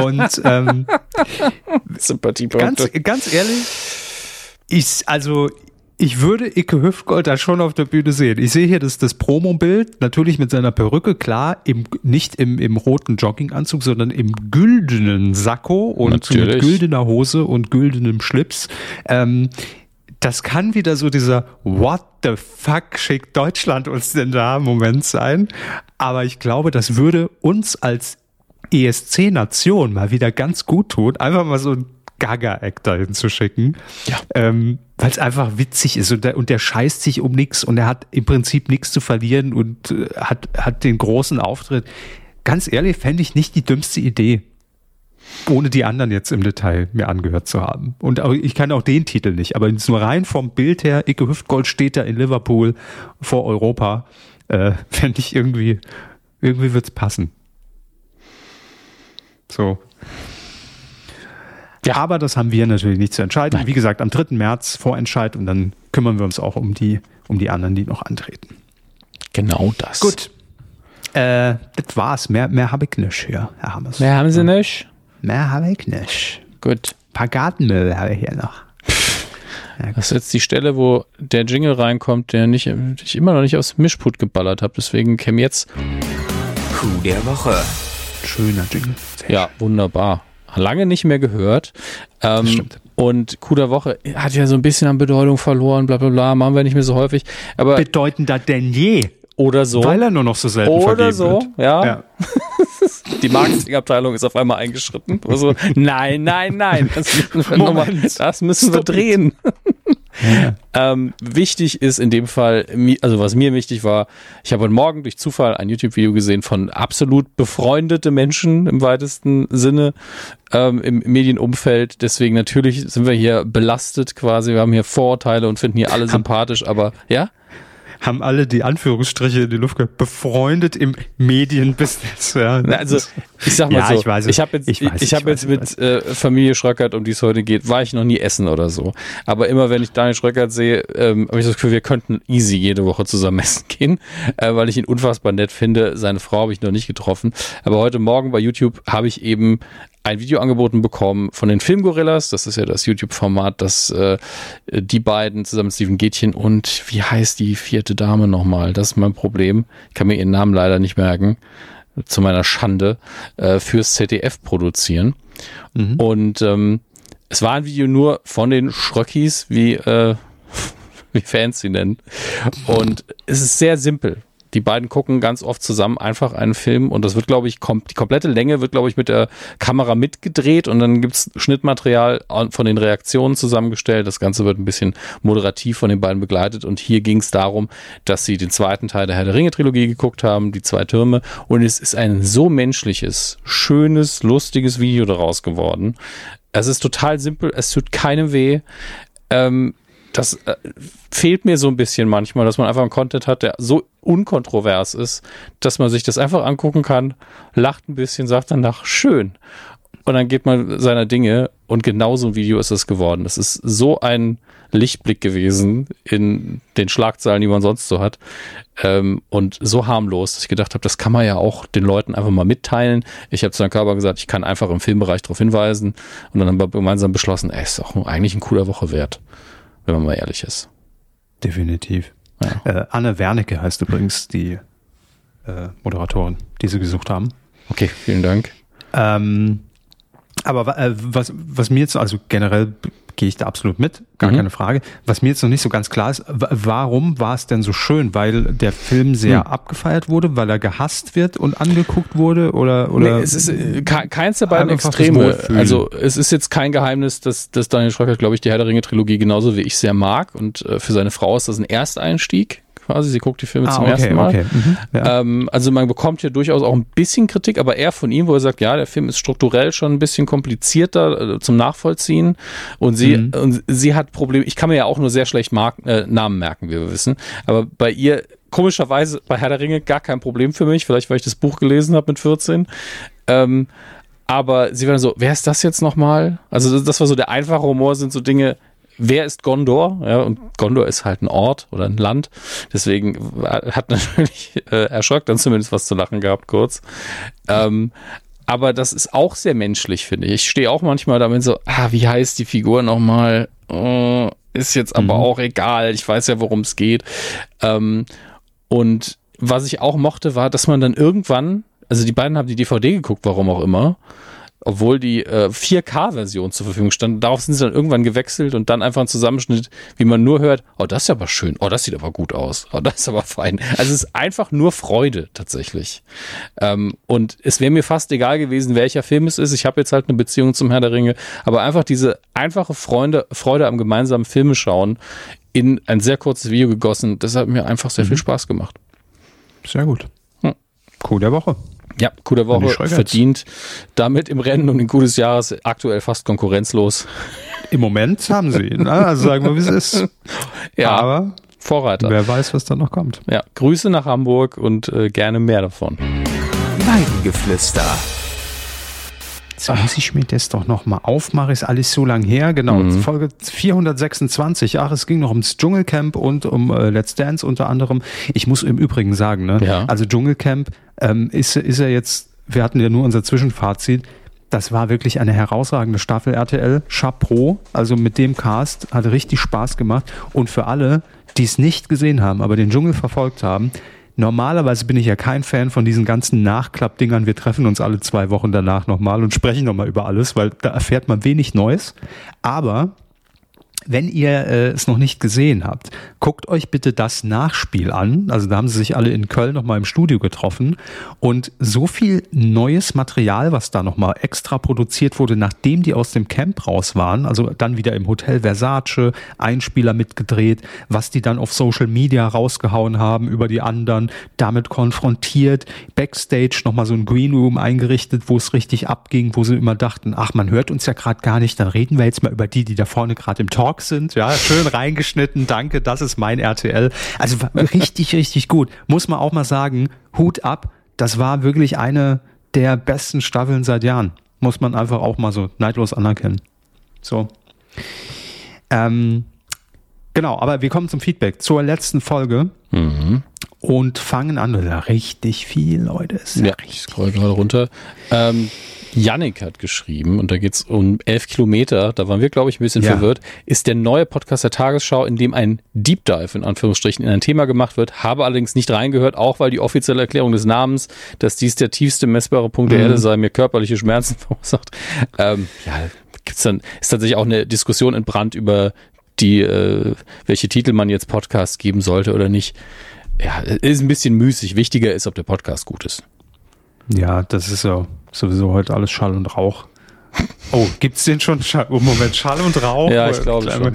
Und ganz ehrlich, ich würde Icke Hüftgold da schon auf der Bühne sehen. Ich sehe hier das Promo-Bild, natürlich mit seiner Perücke, klar, nicht im roten Jogginganzug, sondern im güldenen Sakko und natürlich mit güldener Hose und güldenem Schlips. Das kann wieder so dieser What the fuck schickt Deutschland uns denn da im Moment sein. Aber ich glaube, das würde uns als ESC-Nation mal wieder ganz gut tut, einfach mal so einen Gaga-Act dahin zu schicken, weil es einfach witzig ist, und der scheißt sich um nichts und er hat im Prinzip nichts zu verlieren und hat den großen Auftritt. Ganz ehrlich, fände ich nicht die dümmste Idee, ohne die anderen jetzt im Detail mir angehört zu haben. Und ich kann auch den Titel nicht, aber nur rein vom Bild her, Icke Hüftgold steht da in Liverpool vor Europa, fände ich irgendwie wird es passen. So. Ja. Aber das haben wir natürlich nicht zu entscheiden. Nein. Wie gesagt, am 3. März Vorentscheid, und dann kümmern wir uns auch um die anderen, die noch antreten. Genau das. Gut. Das war's. Mehr habe ich nicht hier, Herr Hammes. Mehr haben Sie nicht? Mehr habe ich nicht. Gut. Ein paar Gartenmöbel habe ich hier noch. Das ist jetzt die Stelle, wo der Jingle reinkommt, den ich immer noch nicht aus dem Mischput geballert habe. Deswegen käme jetzt Kuh der Woche. Schöner Jingle. Ja, wunderbar. Lange nicht mehr gehört. Und Kuh der Woche hat ja so ein bisschen an Bedeutung verloren, bla bla bla, machen wir nicht mehr so häufig. Aber bedeutender denn je. Oder so. Weil er nur noch so selten vergeben wird. Oder so, ja. Die Marketingabteilung ist auf einmal eingeschritten. Also, nein. Das müssen wir drehen. Ja. Wichtig ist in dem Fall, also was mir wichtig war, ich habe heute Morgen durch Zufall ein YouTube-Video gesehen von absolut befreundete Menschen im weitesten Sinne im Medienumfeld. Deswegen natürlich sind wir hier belastet quasi. Wir haben hier Vorurteile und finden hier alle sympathisch, aber ja. haben alle die Anführungsstriche in die Luft gehabt, befreundet im Medienbusiness. Ja. Also ich sag mal ja, so, ich habe jetzt mit Familie Schröckert, um die es heute geht, war ich noch nie essen oder so. Aber immer wenn ich Daniel Schröckert sehe, habe ich das Gefühl, wir könnten easy jede Woche zusammen essen gehen, weil ich ihn unfassbar nett finde. Seine Frau habe ich noch nicht getroffen. Aber heute Morgen bei YouTube habe ich eben ein Video angeboten bekommen von den Filmgorillas. Das ist ja das YouTube-Format, das die beiden zusammen mit Steven Gätchen und wie heißt die vierte Dame nochmal? Das ist mein Problem. Ich kann mir ihren Namen leider nicht merken. Zu meiner Schande. Fürs ZDF produzieren. Mhm. Und es war ein Video nur von den Schröckis, wie Fans sie nennen. Und es ist sehr simpel. Die beiden gucken ganz oft zusammen einfach einen Film und das wird, glaube ich, die komplette Länge wird, glaube ich, mit der Kamera mitgedreht und dann gibt's Schnittmaterial von den Reaktionen zusammengestellt. Das Ganze wird ein bisschen moderativ von den beiden begleitet und hier ging's darum, dass sie den zweiten Teil der Herr der Ringe-Trilogie geguckt haben, die zwei Türme, und es ist ein so menschliches, schönes, lustiges Video daraus geworden. Es ist total simpel, es tut keinem weh. Das fehlt mir so ein bisschen manchmal, dass man einfach einen Content hat, der so unkontrovers ist, dass man sich das einfach angucken kann, lacht ein bisschen, sagt danach, schön. Und dann geht man seiner Dinge und genau so ein Video ist es geworden. Das ist so ein Lichtblick gewesen in den Schlagzeilen, die man sonst so hat. Und so harmlos, dass ich gedacht habe, das kann man ja auch den Leuten einfach mal mitteilen. Ich habe zu Herrn Körber gesagt, ich kann einfach im Filmbereich darauf hinweisen. Und dann haben wir gemeinsam beschlossen, ist auch eigentlich ein cooler Woche wert. Wenn man mal ehrlich ist. Definitiv. Ja. Anne Wernicke heißt übrigens die Moderatorin, die sie gesucht haben. Okay, vielen Dank. Aber was mir jetzt, also generell gehe ich da absolut mit, gar keine Frage. Was mir jetzt noch nicht so ganz klar ist, warum war es denn so schön? Weil der Film sehr abgefeiert wurde, weil er gehasst wird und angeguckt wurde? Oder nee, es ist keins der beiden Extreme. Also es ist jetzt kein Geheimnis, dass Daniel Schröckert, glaube ich, die Herr der Ringe-Trilogie genauso wie ich sehr mag. Und für seine Frau ist das ein Ersteinstieg. Quasi, sie guckt die Filme zum ersten Mal. Okay. Mhm. Ja. Also man bekommt hier durchaus auch ein bisschen Kritik, aber eher von ihm, wo er sagt, ja, der Film ist strukturell schon ein bisschen komplizierter zum Nachvollziehen und sie hat Probleme, ich kann mir ja auch nur sehr schlecht Namen merken, wie wir wissen, aber bei ihr, komischerweise bei Herr der Ringe, gar kein Problem für mich, vielleicht weil ich das Buch gelesen habe mit 14, aber sie war dann so, wer ist das jetzt nochmal? Also das war so der einfache Humor, sind so Dinge, wer ist Gondor? Ja, und Gondor ist halt ein Ort oder ein Land. Deswegen hat natürlich erschrocken dann zumindest was zu lachen gehabt, kurz. Aber das ist auch sehr menschlich, finde ich. Ich stehe auch manchmal damit so, wie heißt die Figur nochmal? Ist jetzt aber auch egal. Ich weiß ja, worum es geht. Und was ich auch mochte, war, dass man dann irgendwann, also die beiden haben die DVD geguckt, warum auch immer, obwohl die 4K-Version zur Verfügung stand. Darauf sind sie dann irgendwann gewechselt und dann einfach ein Zusammenschnitt, wie man nur hört, oh, das ist aber schön, oh, das sieht aber gut aus, oh, das ist aber fein. Also es ist einfach nur Freude tatsächlich. Und es wäre mir fast egal gewesen, welcher Film es ist. Ich habe jetzt halt eine Beziehung zum Herr der Ringe, aber einfach diese einfache Freude am gemeinsamen Filme schauen in ein sehr kurzes Video gegossen, das hat mir einfach sehr viel Spaß gemacht. Sehr gut. Hm. Cool der Woche. Ja, cooler Woche, verdient damit im Rennen um den Coup des Jahres, aktuell fast konkurrenzlos. Im Moment haben sie ihn, also sagen wir, wie es ist. Ja, aber Vorreiter. Wer weiß, was da noch kommt. Ja, Grüße nach Hamburg und gerne mehr davon. Weidengeflüster. Jetzt muss ich mir das doch nochmal aufmachen, ist alles so lang her, genau, Folge 426, es ging noch ums Dschungelcamp und um Let's Dance unter anderem. Ich muss im Übrigen sagen, ne? Ja. Also Dschungelcamp ist ja jetzt, wir hatten ja nur unser Zwischenfazit, das war wirklich eine herausragende Staffel RTL, Chapeau, also mit dem Cast, hat richtig Spaß gemacht und für alle, die es nicht gesehen haben, aber den Dschungel verfolgt haben, normalerweise bin ich ja kein Fan von diesen ganzen Nachklappdingern. Wir treffen uns alle 2 Wochen danach nochmal und sprechen nochmal über alles, weil da erfährt man wenig Neues. Aber wenn ihr es noch nicht gesehen habt, guckt euch bitte das Nachspiel an. Also da haben sie sich alle in Köln nochmal im Studio getroffen. Und so viel neues Material, was da nochmal extra produziert wurde, nachdem die aus dem Camp raus waren, also dann wieder im Hotel Versace, Einspieler mitgedreht, was die dann auf Social Media rausgehauen haben über die anderen, damit konfrontiert, Backstage nochmal so ein Greenroom eingerichtet, wo es richtig abging, wo sie immer dachten, ach, man hört uns ja gerade gar nicht, dann reden wir jetzt mal über die da vorne gerade im Talk Vlogs sind, ja, schön reingeschnitten, danke, das ist mein RTL. Also richtig, richtig gut. Muss man auch mal sagen, Hut ab, das war wirklich eine der besten Staffeln seit Jahren. Muss man einfach auch mal so neidlos anerkennen. So. Genau, aber wir kommen zum Feedback zur letzten Folge und fangen an. Da richtig viel, Leute. Ja, ich scroll gerade runter. Yannick hat geschrieben, und da geht es um 11 Kilometer, da waren wir, glaube ich, ein bisschen verwirrt, ist der neue Podcast der Tagesschau, in dem ein Deep Dive, in Anführungsstrichen, in ein Thema gemacht wird, habe allerdings nicht reingehört, auch weil die offizielle Erklärung des Namens, dass dies der tiefste messbare Punkt der Erde sei, mir körperliche Schmerzen verursacht. Gibt's dann, ist tatsächlich auch eine Diskussion entbrannt über die, welche Titel man jetzt Podcast geben sollte oder nicht. Ja, ist ein bisschen müßig. Wichtiger ist, ob der Podcast gut ist. Ja, das ist ja sowieso heute alles Schall und Rauch. Oh, gibt's den schon? Moment, Schall und Rauch? Ja, ich glaube schon.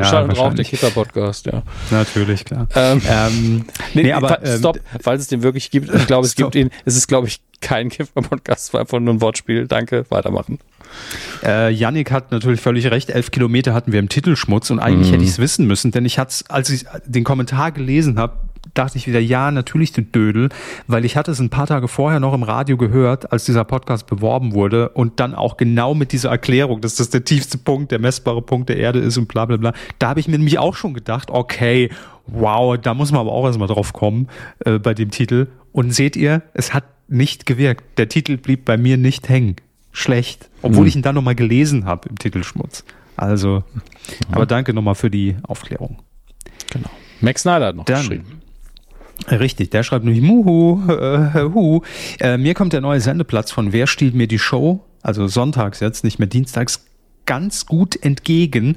Ja, Schall und Rauch, der Kiffer-Podcast, ja. Natürlich, klar. Stopp, falls es den wirklich gibt. Ich glaube, es gibt ihn. Es ist, glaube ich, kein Kiffer-Podcast, war einfach nur ein Wortspiel. Danke, weitermachen. Yannick hat natürlich völlig recht, 11 Kilometer hatten wir im Titelschmutz und eigentlich hätte ich es wissen müssen, denn ich hatte, als ich den Kommentar gelesen habe, dachte ich wieder, ja, natürlich, du Dödel, weil ich hatte es ein paar Tage vorher noch im Radio gehört, als dieser Podcast beworben wurde und dann auch genau mit dieser Erklärung, dass das der tiefste Punkt, der messbare Punkt der Erde ist und bla bla bla, da habe ich mir nämlich auch schon gedacht, okay, wow, da muss man aber auch erstmal drauf kommen bei dem Titel, und seht ihr, es hat nicht gewirkt, der Titel blieb bei mir nicht hängen. Schlecht, obwohl ich ihn dann nochmal gelesen habe im Titelschmutz. Also, aber danke nochmal für die Aufklärung. Genau. Max Snyder hat noch geschrieben. Richtig, der schreibt nämlich, mir kommt der neue Sendeplatz von Wer stiehlt mir die Show, also sonntags jetzt, nicht mehr dienstags, ganz gut entgegen.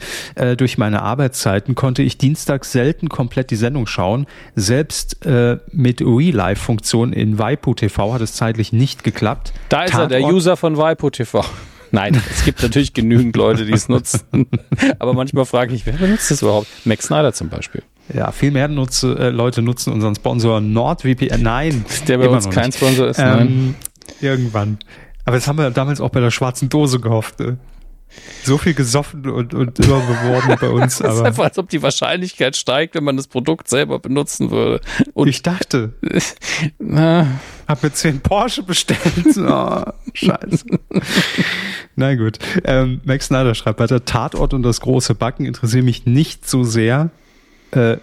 Durch meine Arbeitszeiten konnte ich dienstags selten komplett die Sendung schauen. Selbst mit Relive-Funktion in Waipu TV hat es zeitlich nicht geklappt. Da ist Tatort, er, der User von Waipu TV. Nein, es gibt natürlich genügend Leute, die es nutzen. Aber manchmal frage ich, wer benutzt das überhaupt? Max Snyder zum Beispiel. Ja, viel mehr Leute nutzen unseren Sponsor NordVPN. Nein, der bei uns kein Sponsor ist. Nein. Irgendwann. Aber das haben wir damals auch bei der schwarzen Dose gehofft, ne? So viel gesoffen und immer beworben bei uns. Das ist einfach, als ob die Wahrscheinlichkeit steigt, wenn man das Produkt selber benutzen würde. Und ich dachte, hab mir 10 Porsche bestellt. Oh, scheiße. Na gut. Max Snyder schreibt weiter, Tatort und das große Backen interessieren mich nicht so sehr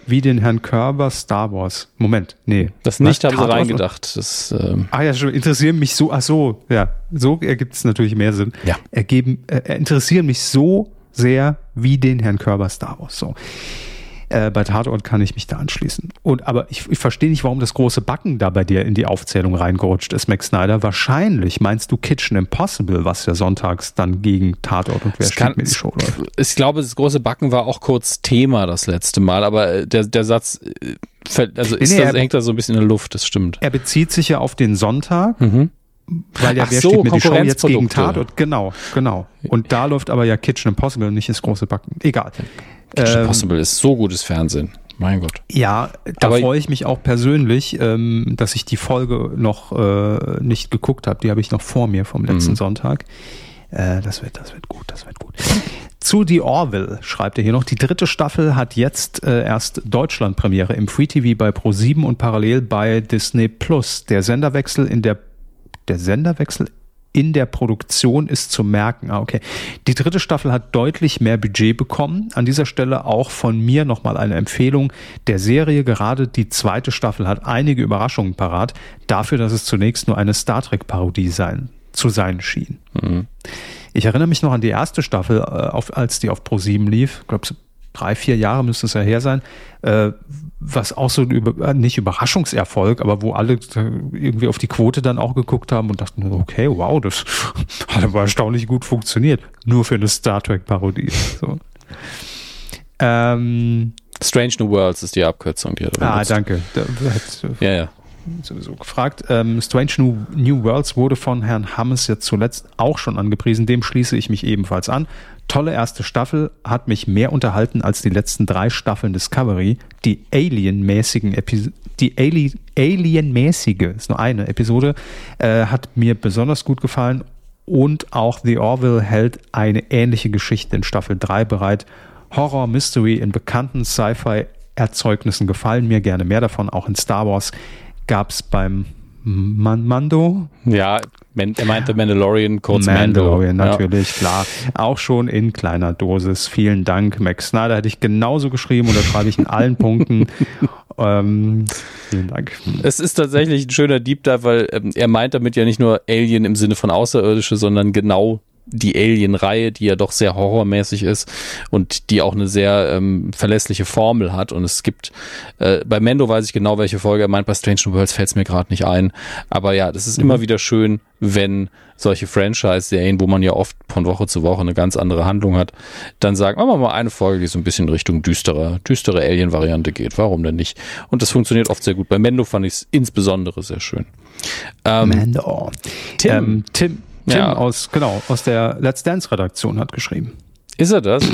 wie den Herrn Körber Star Wars. Moment, nee. Das nicht, haben sie reingedacht. Das, interessieren mich so, so ergibt es natürlich mehr Sinn. Ja. Interessieren mich so sehr wie den Herrn Körber Star Wars. So. Bei Tatort kann ich mich da anschließen. Aber ich verstehe nicht, warum das große Backen da bei dir in die Aufzählung reingerutscht ist, Max Snyder. Wahrscheinlich meinst du Kitchen Impossible, was ja sonntags dann gegen Tatort und Wer steht mir die Show läuft. Ich glaube, das große Backen war auch kurz Thema das letzte Mal, aber der Satz hängt da so ein bisschen in der Luft, das stimmt. Er bezieht sich ja auf den Sonntag, weil ja Wer steht mir die Show jetzt gegen Tatort. Genau. Und da läuft aber ja Kitchen Impossible und nicht das große Backen. Egal. Kitchen Impossible ist so gutes Fernsehen. Mein Gott. Ja, da freue ich mich auch persönlich, dass ich die Folge noch nicht geguckt habe. Die habe ich noch vor mir vom letzten Sonntag. Das wird gut. Zu The Orville schreibt er hier noch, die 3. Staffel hat jetzt erst Deutschland-Premiere im Free-TV bei ProSieben und parallel bei Disney Plus. Der Senderwechsel in der Produktion ist zu merken. Die 3. Staffel hat deutlich mehr Budget bekommen. An dieser Stelle auch von mir nochmal eine Empfehlung der Serie. Gerade die 2. Staffel hat einige Überraschungen parat, dafür, dass es zunächst nur eine Star Trek-Parodie zu sein schien. Ich erinnere mich noch an die 1. Staffel, als die auf ProSieben lief. Ich glaube, 3-4 Jahre müsste es ja her sein, was auch so nicht Überraschungserfolg, aber wo alle irgendwie auf die Quote dann auch geguckt haben und dachten, okay, wow, das hat aber erstaunlich gut funktioniert. Nur für eine Star Trek-Parodie. So. Strange New Worlds ist die Abkürzung. Danke. Ja. Sowieso gefragt. Strange New Worlds wurde von Herrn Hammes jetzt zuletzt auch schon angepriesen. Dem schließe ich mich ebenfalls an. Tolle 1. Staffel, hat mich mehr unterhalten als die letzten 3 Staffeln Discovery. Die Alien-mäßige, ist nur eine Episode, hat mir besonders gut gefallen, und auch The Orville hält eine ähnliche Geschichte in Staffel 3 bereit Horror, Mystery in bekannten Sci-Fi-Erzeugnissen gefallen mir, gerne mehr davon. Auch in Star Wars gab es beim Mando? Ja, er meinte Mandalorian, kurz Mandalorian, natürlich, ja. Klar. Auch schon in kleiner Dosis. Vielen Dank, Max Snyder. Hätte ich genauso geschrieben, oder schreibe ich in allen Punkten. Vielen Dank. Es ist tatsächlich ein schöner Deep Dive, weil er meint damit ja nicht nur Alien im Sinne von Außerirdische, sondern genau die Alien-Reihe, die ja doch sehr horrormäßig ist und die auch eine sehr verlässliche Formel hat. Und es gibt, bei Mando weiß ich genau, welche Folge er meint, bei Strange New Worlds fällt es mir gerade nicht ein. Aber ja, das ist immer wieder schön, wenn solche Franchise-Serien, wo man ja oft von Woche zu Woche eine ganz andere Handlung hat, dann sagen, machen wir mal eine Folge, die so ein bisschen Richtung düstere Alien-Variante geht. Warum denn nicht? Und das funktioniert oft sehr gut. Bei Mando fand ich es insbesondere sehr schön. Mando. Tim aus der Let's Dance-Redaktion hat geschrieben. Ist er das?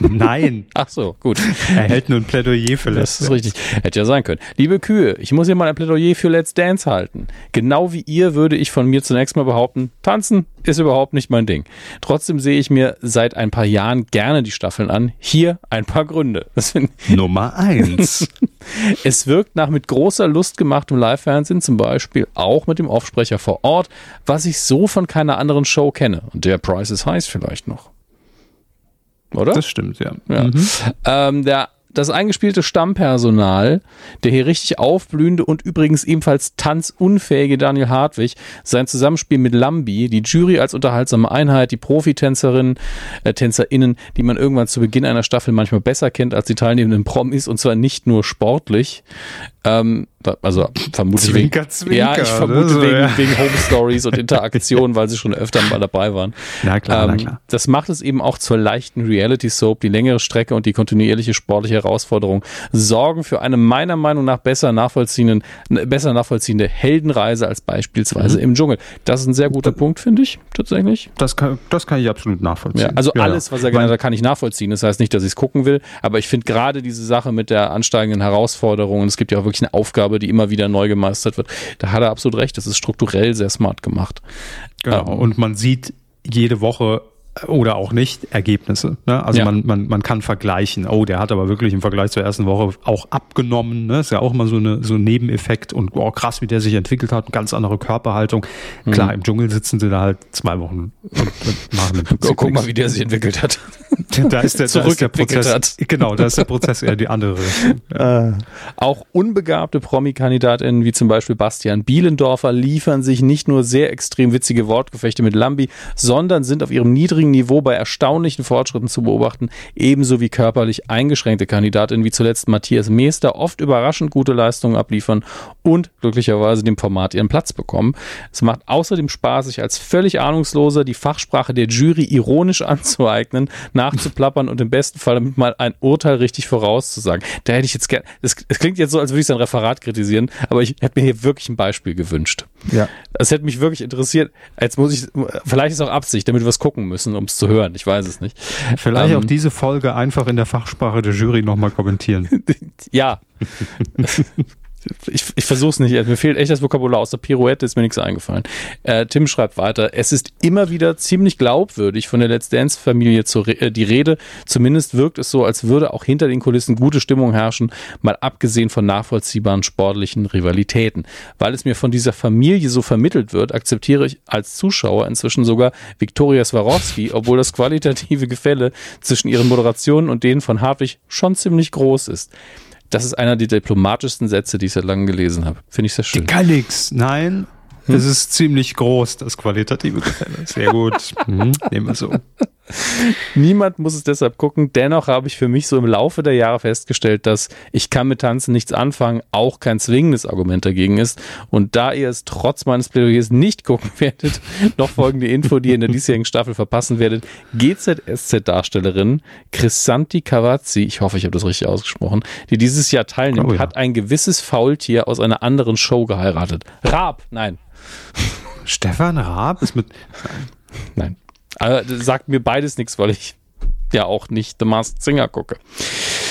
Nein. Ach so, gut. Er hält nur ein Plädoyer für Let's Dance. Das ist richtig. Hätte ja sein können. Liebe Kühe, ich muss hier mal ein Plädoyer für Let's Dance halten. Genau wie ihr würde ich von mir zunächst mal behaupten, tanzen ist überhaupt nicht mein Ding. Trotzdem sehe ich mir seit ein paar Jahren gerne die Staffeln an. Hier ein paar Gründe. Nummer 1. Es wirkt nach mit großer Lust gemachtem Live-Fernsehen, zum Beispiel auch mit dem Offsprecher vor Ort, was ich so von keiner anderen Show kenne. Und der Price is High vielleicht noch. Oder? Das stimmt, ja. Mhm. Das eingespielte Stammpersonal, der hier richtig aufblühende und übrigens ebenfalls tanzunfähige Daniel Hartwig, sein Zusammenspiel mit Lambi, die Jury als unterhaltsame Einheit, die Profitänzerinnen, TänzerInnen, die man irgendwann zu Beginn einer Staffel manchmal besser kennt als die teilnehmenden Promis, und zwar nicht nur sportlich, also vermutlich wegen Home Stories und Interaktionen, weil sie schon öfter mal dabei waren. Na klar. Das macht es eben auch zur leichten Reality-Soap. Die längere Strecke und die kontinuierliche sportliche Herausforderung sorgen für eine meiner Meinung nach besser nachvollziehende Heldenreise als beispielsweise im Dschungel. Das ist ein sehr guter Punkt, finde ich, tatsächlich. Das kann ich absolut nachvollziehen. Ja, alles, was er genannt hat, kann ich nachvollziehen. Das heißt nicht, dass ich es gucken will, aber ich finde gerade diese Sache mit der ansteigenden Herausforderung, und es gibt ja auch wirklich eine Aufgabe, die immer wieder neu gemeistert wird. Da hat er absolut recht. Das ist strukturell sehr smart gemacht. Genau. Und man sieht jede Woche oder auch nicht Ergebnisse. Ne? Also man kann vergleichen. Oh, der hat aber wirklich im Vergleich zur ersten Woche auch abgenommen. Ne? Ist ja auch immer so ein Nebeneffekt. Und krass, wie der sich entwickelt hat. Ganz andere Körperhaltung. Klar, im Dschungel sitzen sie da halt 2 Wochen und machen den Prinzip. Guck mal, wie der sich entwickelt hat. Da ist der Prozess eher die andere Richtung. Ja. Auch unbegabte Promi-KandidatInnen wie zum Beispiel Bastian Bielendorfer liefern sich nicht nur sehr extrem witzige Wortgefechte mit Lambi, sondern sind auf ihrem niedrigen Niveau bei erstaunlichen Fortschritten zu beobachten, ebenso wie körperlich eingeschränkte KandidatInnen wie zuletzt Matthias Meester oft überraschend gute Leistungen abliefern und glücklicherweise dem Format ihren Platz bekommen. Es macht außerdem Spaß, sich als völlig Ahnungsloser die Fachsprache der Jury ironisch anzueignen, nachzuplappern und im besten Fall damit mal ein Urteil richtig vorauszusagen. Da hätte ich jetzt gerne, es klingt jetzt so, als würde ich sein Referat kritisieren, aber ich hätte mir hier wirklich ein Beispiel gewünscht. Ja. Das hätte mich wirklich interessiert. Jetzt muss ich, vielleicht ist auch Absicht, damit wir es gucken müssen, um es zu hören. Ich weiß es nicht. Vielleicht auch diese Folge einfach in der Fachsprache der Jury nochmal kommentieren. Ja. Ich versuche es nicht. Mir fehlt echt das Vokabular. Aus der Pirouette ist mir nichts eingefallen. Tim schreibt weiter. Es ist immer wieder ziemlich glaubwürdig von der Let's Dance-Familie die Rede. Zumindest wirkt es so, als würde auch hinter den Kulissen gute Stimmung herrschen, mal abgesehen von nachvollziehbaren sportlichen Rivalitäten. Weil es mir von dieser Familie so vermittelt wird, akzeptiere ich als Zuschauer inzwischen sogar Viktoria Swarovski, obwohl das qualitative Gefälle zwischen ihren Moderationen und denen von Hartwig schon ziemlich groß ist. Das ist einer der diplomatischsten Sätze, die ich seit langem gelesen habe. Finde ich sehr schön. Gar nichts. Nein, das ist ziemlich groß, das qualitative Gefälle. Sehr gut. Nehmen wir so. Niemand muss es deshalb gucken. Dennoch habe ich für mich so im Laufe der Jahre festgestellt, dass ich kann mit Tanzen nichts anfangen, auch kein zwingendes Argument dagegen ist. Und da ihr es trotz meines Plädoyers nicht gucken werdet, noch folgende Info, die ihr in der diesjährigen Staffel verpassen werdet. GZSZ-Darstellerin Chrisanti Cavazzi, ich hoffe, ich habe das richtig ausgesprochen, die dieses Jahr teilnimmt, hat ein gewisses Faultier aus einer anderen Show geheiratet. Raab! Nein. Stefan Raab ist mit... Nein. Also, sagt mir beides nichts, weil ich ja auch nicht The Masked Singer gucke.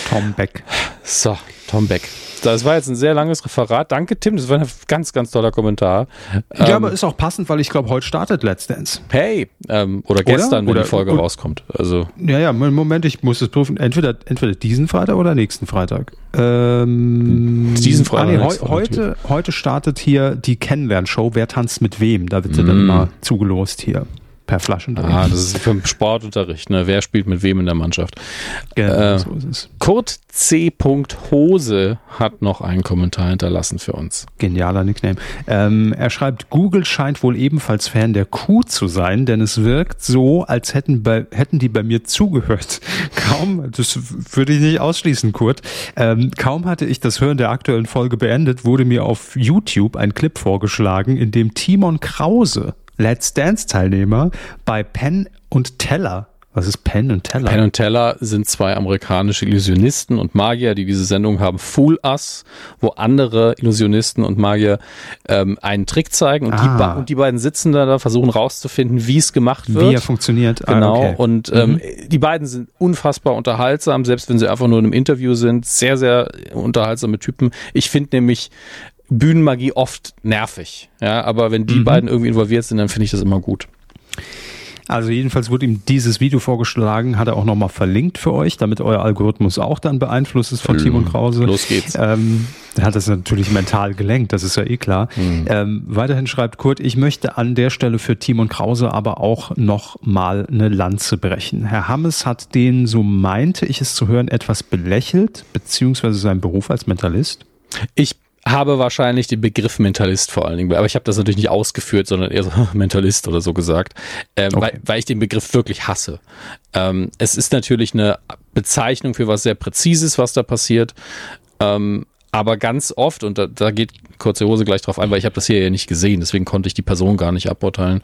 Tom Beck. So, Tom Beck. Das war jetzt ein sehr langes Referat. Danke, Tim. Das war ein ganz, ganz toller Kommentar. Ja, aber ist auch passend, weil ich glaube, heute startet Let's Dance. Hey! Oder gestern, oder, wenn die Folge rauskommt. Also. Ja, Moment, ich muss es prüfen. Entweder diesen Freitag oder nächsten Freitag. Diesen Freitag. Nee, heute startet hier die Kennenlernshow. Wer tanzt mit wem? Da wird sie dann mal zugelost hier. Per Flaschendrehen. Ah, das ist für Sportunterricht, ne? Wer spielt mit wem in der Mannschaft? Genau, so ist es. Kurt C. Hose hat noch einen Kommentar hinterlassen für uns. Genialer Nickname. Er schreibt, Google scheint wohl ebenfalls Fan der Kuh zu sein, denn es wirkt so, als hätten die bei mir zugehört. Kaum, das würde ich nicht ausschließen, Kurt, kaum hatte ich das Hören der aktuellen Folge beendet, wurde mir auf YouTube ein Clip vorgeschlagen, in dem Timon Krause, Let's Dance-Teilnehmer, bei Penn und Teller. Was ist Penn und Teller? Penn und Teller sind zwei amerikanische Illusionisten und Magier, die diese Sendung haben, Fool Us, wo andere Illusionisten und Magier einen Trick zeigen und, die beiden sitzen da, versuchen rauszufinden, wie es gemacht wird. Wie er funktioniert. Genau. Ah, okay. Und die beiden sind unfassbar unterhaltsam, selbst wenn sie einfach nur in einem Interview sind. Sehr, sehr unterhaltsame Typen. Ich finde nämlich Bühnenmagie oft nervig. Ja, aber wenn die beiden irgendwie involviert sind, dann finde ich das immer gut. Also jedenfalls wurde ihm dieses Video vorgeschlagen, hat er auch nochmal verlinkt für euch, damit euer Algorithmus auch dann beeinflusst ist von Timon Krause. Los geht's. Er hat das natürlich mental gelenkt, das ist ja eh klar. Weiterhin schreibt Kurt, ich möchte an der Stelle für Timon Krause aber auch nochmal eine Lanze brechen. Herr Hammes hat den, so meinte ich es zu hören, etwas belächelt, beziehungsweise seinen Beruf als Mentalist. Ich habe wahrscheinlich den Begriff Mentalist vor allen Dingen, aber ich habe das natürlich nicht ausgeführt, sondern eher so Mentalist oder so gesagt, okay. weil ich den Begriff wirklich hasse. Es ist natürlich eine Bezeichnung für was sehr Präzises, was da passiert, aber ganz oft, und da geht Kurze Hose gleich drauf ein, weil ich habe das hier ja nicht gesehen, deswegen konnte ich die Person gar nicht aburteilen.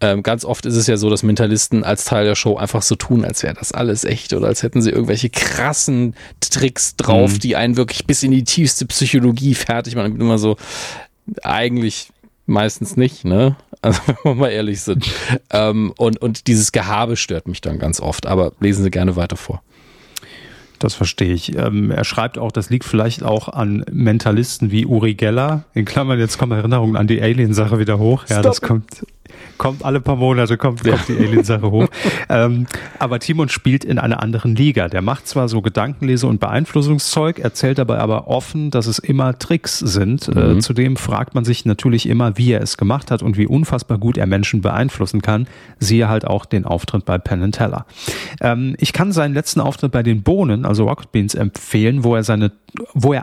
Ganz oft ist es ja so, dass Mentalisten als Teil der Show einfach so tun, als wäre das alles echt oder als hätten sie irgendwelche krassen Tricks drauf, die einen wirklich bis in die tiefste Psychologie fertig machen. Ich bin immer so, eigentlich meistens nicht, ne? Also wenn wir mal ehrlich sind. Und dieses Gehabe stört mich dann ganz oft, aber lesen Sie gerne weiter vor. Das verstehe ich. Er schreibt auch, das liegt vielleicht auch an Mentalisten wie Uri Geller. In Klammern, jetzt kommen Erinnerungen an die Alien-Sache wieder hoch. Ja, das kommt alle paar Monate, kommt die Alien-Sache hoch. Aber Timon spielt in einer anderen Liga. Der macht zwar so Gedankenlese und Beeinflussungszeug, erzählt dabei aber offen, dass es immer Tricks sind. Zudem fragt man sich natürlich immer, wie er es gemacht hat und wie unfassbar gut er Menschen beeinflussen kann. Siehe halt auch den Auftritt bei Penn & Teller. Ich kann seinen letzten Auftritt bei den Bohnen, also Rocket Beans, empfehlen, wo er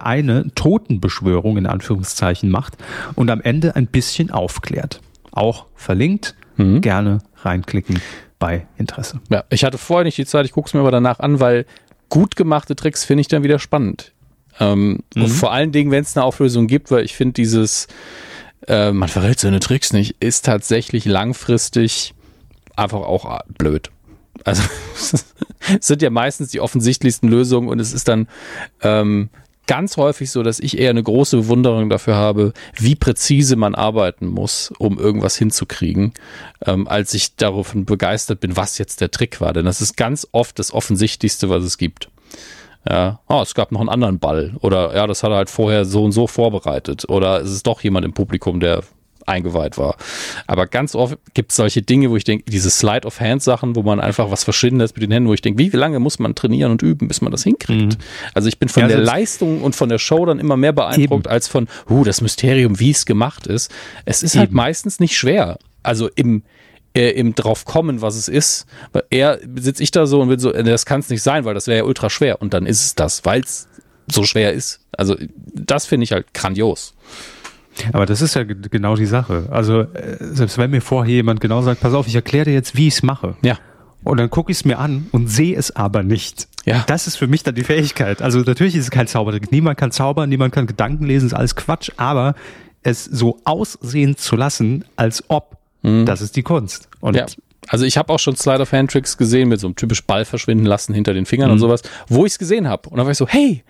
eine Totenbeschwörung in Anführungszeichen macht und am Ende ein bisschen aufklärt. Auch verlinkt. Gerne reinklicken bei Interesse. Ja, ich hatte vorher nicht die Zeit, ich gucke es mir aber danach an, weil gut gemachte Tricks finde ich dann wieder spannend. Und vor allen Dingen, wenn es eine Auflösung gibt, weil ich finde dieses man verrät seine Tricks nicht, ist tatsächlich langfristig einfach auch blöd. Also es sind ja meistens die offensichtlichsten Lösungen und es ist dann ganz häufig so, dass ich eher eine große Bewunderung dafür habe, wie präzise man arbeiten muss, um irgendwas hinzukriegen, als ich darauf begeistert bin, was jetzt der Trick war. Denn das ist ganz oft das Offensichtlichste, was es gibt. Ja, es gab noch einen anderen Ball oder ja, das hat er halt vorher so und so vorbereitet oder es ist doch jemand im Publikum, der eingeweiht war. Aber ganz oft gibt es solche Dinge, wo ich denke, diese Slide-of-Hand-Sachen, wo man einfach was verschieden lässt mit den Händen, wo ich denke, wie lange muss man trainieren und üben, bis man das hinkriegt? Also ich bin von der Leistung und von der Show dann immer mehr beeindruckt, als von das Mysterium, wie es gemacht ist. Es ist halt meistens nicht schwer. Also im drauf kommen, was es ist. Eher sitze ich da so und bin so, das kann es nicht sein, weil das wäre ja ultra schwer. Und dann ist es das, weil es so schwer ist. Also das finde ich halt grandios. Aber das ist ja genau die Sache. Also selbst wenn mir vorher jemand genau sagt, pass auf, ich erkläre dir jetzt, wie ich es mache. Ja. Und dann gucke ich es mir an und sehe es aber nicht. Ja. Das ist für mich dann die Fähigkeit. Also natürlich ist es kein Zaubertrick. Niemand kann zaubern, niemand kann Gedanken lesen, ist alles Quatsch. Aber es so aussehen zu lassen, als ob, das ist die Kunst. Und Also ich habe auch schon Sleight-of-Hand-Tricks gesehen mit so einem typisch Ball verschwinden lassen hinter den Fingern und sowas, wo ich es gesehen habe. Und dann war ich so, hey,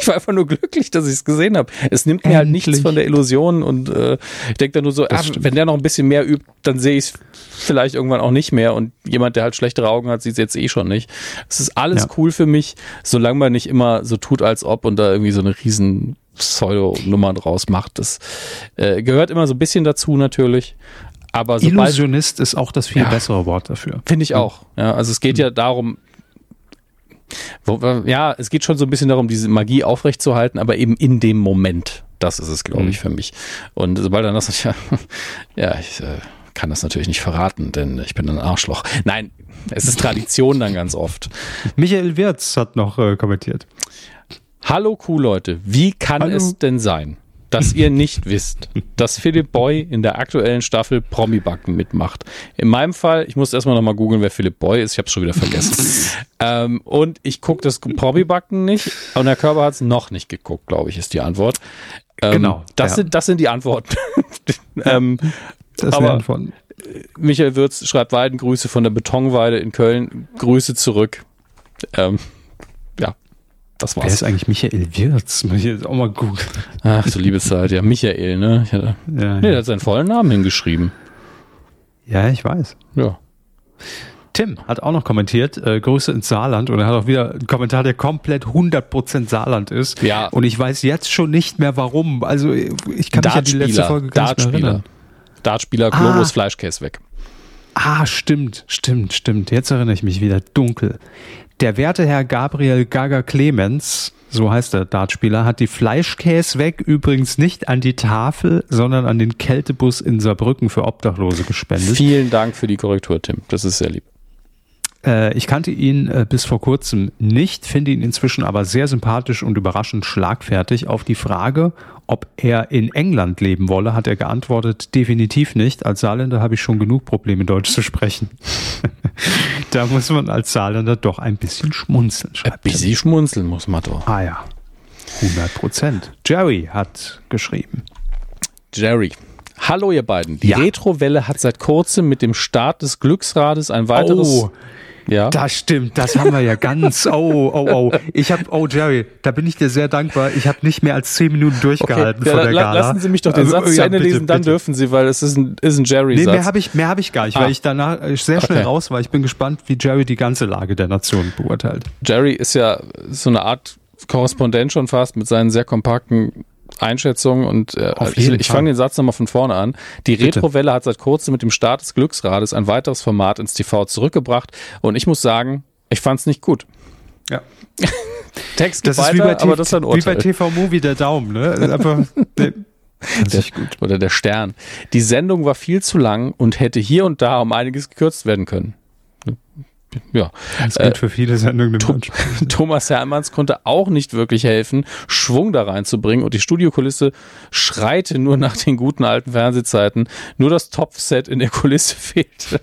ich war einfach nur glücklich, dass ich es gesehen habe. Es nimmt mir halt nichts von der Illusion und ich denke dann nur so, wenn der noch ein bisschen mehr übt, dann sehe ich es vielleicht irgendwann auch nicht mehr. Und jemand, der halt schlechtere Augen hat, sieht es jetzt eh schon nicht. Es ist alles cool für mich, solange man nicht immer so tut, als ob und da irgendwie so eine riesen Pseudo-Nummer draus macht. Das gehört immer so ein bisschen dazu natürlich. Aber Illusionist ist auch das viel bessere Wort dafür. Finde ich auch. Ja, also es geht ja darum, es geht schon so ein bisschen darum, diese Magie aufrechtzuerhalten, aber eben in dem Moment. Das ist es, glaube ich, für mich. Und sobald dann das, ich kann das natürlich nicht verraten, denn ich bin ein Arschloch. Nein, es ist Tradition dann ganz oft. Michael Wirz hat noch kommentiert. Hallo Kuh-Leute, wie kann es denn sein, dass ihr nicht wisst, dass Philipp Boy in der aktuellen Staffel Promi-Backen mitmacht? In meinem Fall, ich muss erstmal nochmal googeln, wer Philipp Boy ist, ich hab's schon wieder vergessen. Und ich gucke das Promi-Backen nicht und der Körber hat's noch nicht geguckt, glaube ich, ist die Antwort. Genau. Das sind die Antworten. Das sind die Antworten. Michael Wirz schreibt Weidengrüße von der Betonweide in Köln. Grüße zurück. Das war's. Wer ist eigentlich Michael Wirz? Muss ich jetzt auch mal googeln. Ach, so liebe Zeit. Ja, Michael, ne? Der hat seinen vollen Namen hingeschrieben. Ja, ich weiß. Ja. Tim hat auch noch kommentiert, Grüße ins Saarland. Und er hat auch wieder einen Kommentar, der komplett 100% Saarland ist. Ja. Und ich weiß jetzt schon nicht mehr, warum. Also, ich kann mich an die letzte Folge gar nicht mehr erinnern. Dartspieler, Globus, Fleischkäse weg. Ah, stimmt. Jetzt erinnere ich mich wieder. Dunkel. Der werte Herr Gabriel Gaga Clemens, so heißt der Dartspieler, hat die Fleischkäse weg übrigens nicht an die Tafel, sondern an den Kältebus in Saarbrücken für Obdachlose gespendet. Vielen Dank für die Korrektur, Tim. Das ist sehr lieb. Ich kannte ihn bis vor kurzem nicht, finde ihn inzwischen aber sehr sympathisch und überraschend schlagfertig. Auf die Frage, ob er in England leben wolle, hat er geantwortet, definitiv nicht. Als Saarländer habe ich schon genug Probleme, Deutsch zu sprechen. Da muss man als Saarländer doch ein bisschen schmunzeln. Ein bisschen schmunzeln muss man doch. Ah ja, 100%. Jerry hat geschrieben. Jerry. Hallo ihr beiden. Die Retrowelle hat seit kurzem mit dem Start des Glücksrades ein weiteres... Das stimmt, das haben wir ja ganz. Jerry, da bin ich dir sehr dankbar. Ich habe nicht mehr als 10 Minuten durchgehalten vor der Gala. Lassen Sie mich doch den Satz zu Ende lesen, dann dürfen Sie, weil es ist ein Jerry-Satz. Nee, mehr hab ich gar nicht, weil ich danach sehr schnell raus war. Ich bin gespannt, wie Jerry die ganze Lage der Nation beurteilt. Jerry ist ja so eine Art Korrespondent schon fast mit seinen sehr kompakten Einschätzung und ich fange den Satz nochmal von vorne an. Die Retrowelle hat seit kurzem mit dem Start des Glücksrades ein weiteres Format ins TV zurückgebracht und ich muss sagen, ich fand es nicht gut. Ja. Text geht weiter, aber das ist ein Urteil. Wie bei TV-Movie der Daumen, ne? Einfach... gut. Oder der Stern. Die Sendung war viel zu lang und hätte hier und da um einiges gekürzt werden können. Ja, das gilt für viele Sendungen. Thomas Hermanns konnte auch nicht wirklich helfen, Schwung da reinzubringen und die Studiokulisse schreite nur nach den guten alten Fernsehzeiten. Nur das Topfset in der Kulisse fehlte.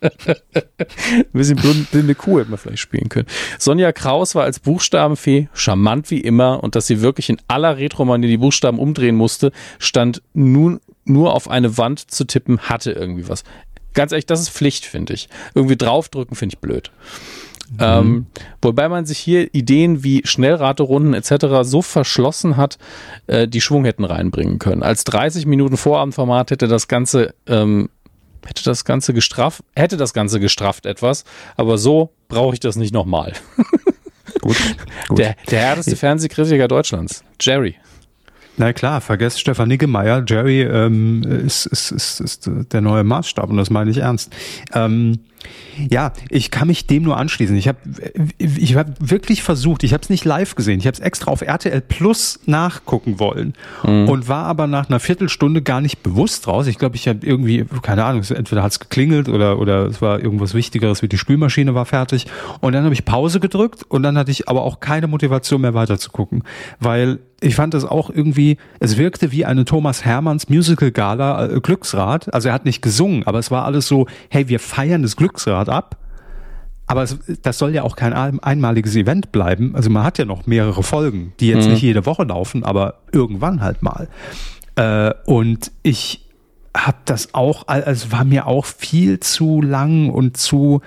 Ein bisschen blinde Kuh hätte man vielleicht spielen können. Sonja Kraus war als Buchstabenfee charmant wie immer und dass sie wirklich in aller Retromanie die Buchstaben umdrehen musste, stand nun nur auf eine Wand zu tippen, hatte irgendwie was. Ganz ehrlich, das ist Pflicht, finde ich. Irgendwie draufdrücken, finde ich blöd. Wobei man sich hier Ideen wie Schnellraterunden etc. so verschlossen hat, die Schwung hätten reinbringen können. Als 30 Minuten Vorabendformat hätte das Ganze gestrafft etwas, aber so brauche ich das nicht nochmal. Gut. Der härteste Fernsehkritiker Deutschlands, Jerry. Na klar, vergesst Stefan Niggemeier. Jerry ist der neue Maßstab und das meine ich ernst. Ich kann mich dem nur anschließen. Ich habe wirklich versucht, ich habe es nicht live gesehen, ich habe es extra auf RTL Plus nachgucken wollen und war aber nach einer Viertelstunde gar nicht bewusst raus. Ich glaube, ich habe irgendwie, keine Ahnung, entweder hat es geklingelt oder es war irgendwas Wichtigeres, wie die Spülmaschine war fertig und dann habe ich Pause gedrückt und dann hatte ich aber auch keine Motivation mehr weiter zu gucken, weil ich fand das auch irgendwie, es wirkte wie eine Thomas Hermanns Musical Gala Glücksrad, also er hat nicht gesungen, aber es war alles so, hey, wir feiern das Glücksrad ab, aber das soll ja auch kein einmaliges Event bleiben, also man hat ja noch mehrere Folgen, die jetzt nicht jede Woche laufen, aber irgendwann halt mal und ich habe das auch, also war mir auch viel zu lang und zu,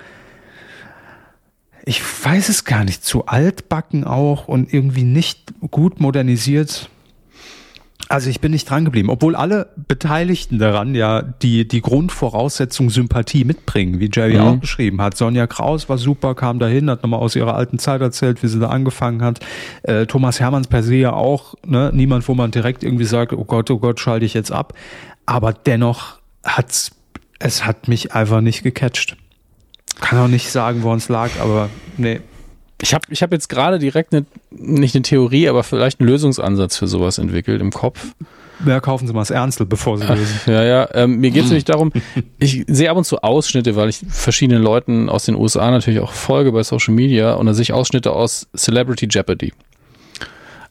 ich weiß es gar nicht, zu altbacken auch und irgendwie nicht gut modernisiert. Also ich bin nicht dran geblieben, obwohl alle Beteiligten daran ja die Grundvoraussetzung Sympathie mitbringen, wie Jerry auch geschrieben hat. Sonja Kraus war super, kam dahin, hat nochmal aus ihrer alten Zeit erzählt, wie sie da angefangen hat. Thomas Hermanns per se ja auch, ne? Niemand, wo man direkt irgendwie sagt, oh Gott, schalte ich jetzt ab. Aber dennoch hat mich einfach nicht gecatcht. Kann auch nicht sagen, woran es lag, aber nee. Ich hab jetzt gerade direkt nicht eine Theorie, aber vielleicht einen Lösungsansatz für sowas entwickelt im Kopf. Ja, kaufen Sie mal das Ernstel, bevor Sie lesen. Ja. Mir geht es nämlich darum, ich sehe ab und zu Ausschnitte, weil ich verschiedenen Leuten aus den USA natürlich auch folge bei Social Media, und da sehe ich Ausschnitte aus Celebrity Jeopardy.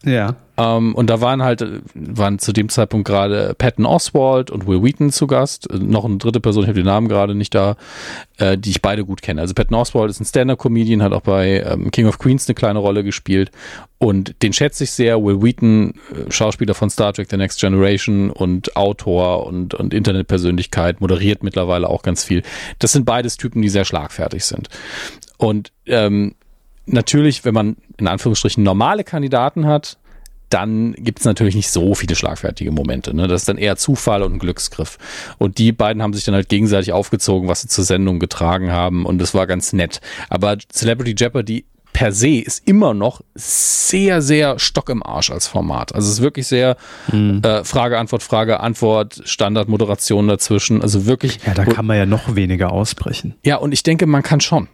Ja. Und da waren zu dem Zeitpunkt gerade Patton Oswalt und Will Wheaton zu Gast. Noch eine dritte Person, ich habe den Namen gerade nicht da, die ich beide gut kenne. Also Patton Oswalt ist ein Stand-Up-Comedian, hat auch bei King of Queens eine kleine Rolle gespielt. Und den schätze ich sehr. Will Wheaton, Schauspieler von Star Trek The Next Generation und Autor und Internetpersönlichkeit, moderiert mittlerweile auch ganz viel. Das sind beides Typen, die sehr schlagfertig sind. Und natürlich, wenn man in Anführungsstrichen normale Kandidaten hat, dann gibt es natürlich nicht so viele schlagfertige Momente. Ne? Das ist dann eher Zufall und ein Glücksgriff. Und die beiden haben sich dann halt gegenseitig aufgezogen, was sie zur Sendung getragen haben, und das war ganz nett. Aber Celebrity Jeopardy per se ist immer noch sehr, sehr Stock im Arsch als Format. Also es ist wirklich sehr Frage, Antwort, Frage, Antwort, Standardmoderation dazwischen. Also wirklich. Ja, da kann man ja noch weniger ausbrechen. Ja, und ich denke, man kann schon.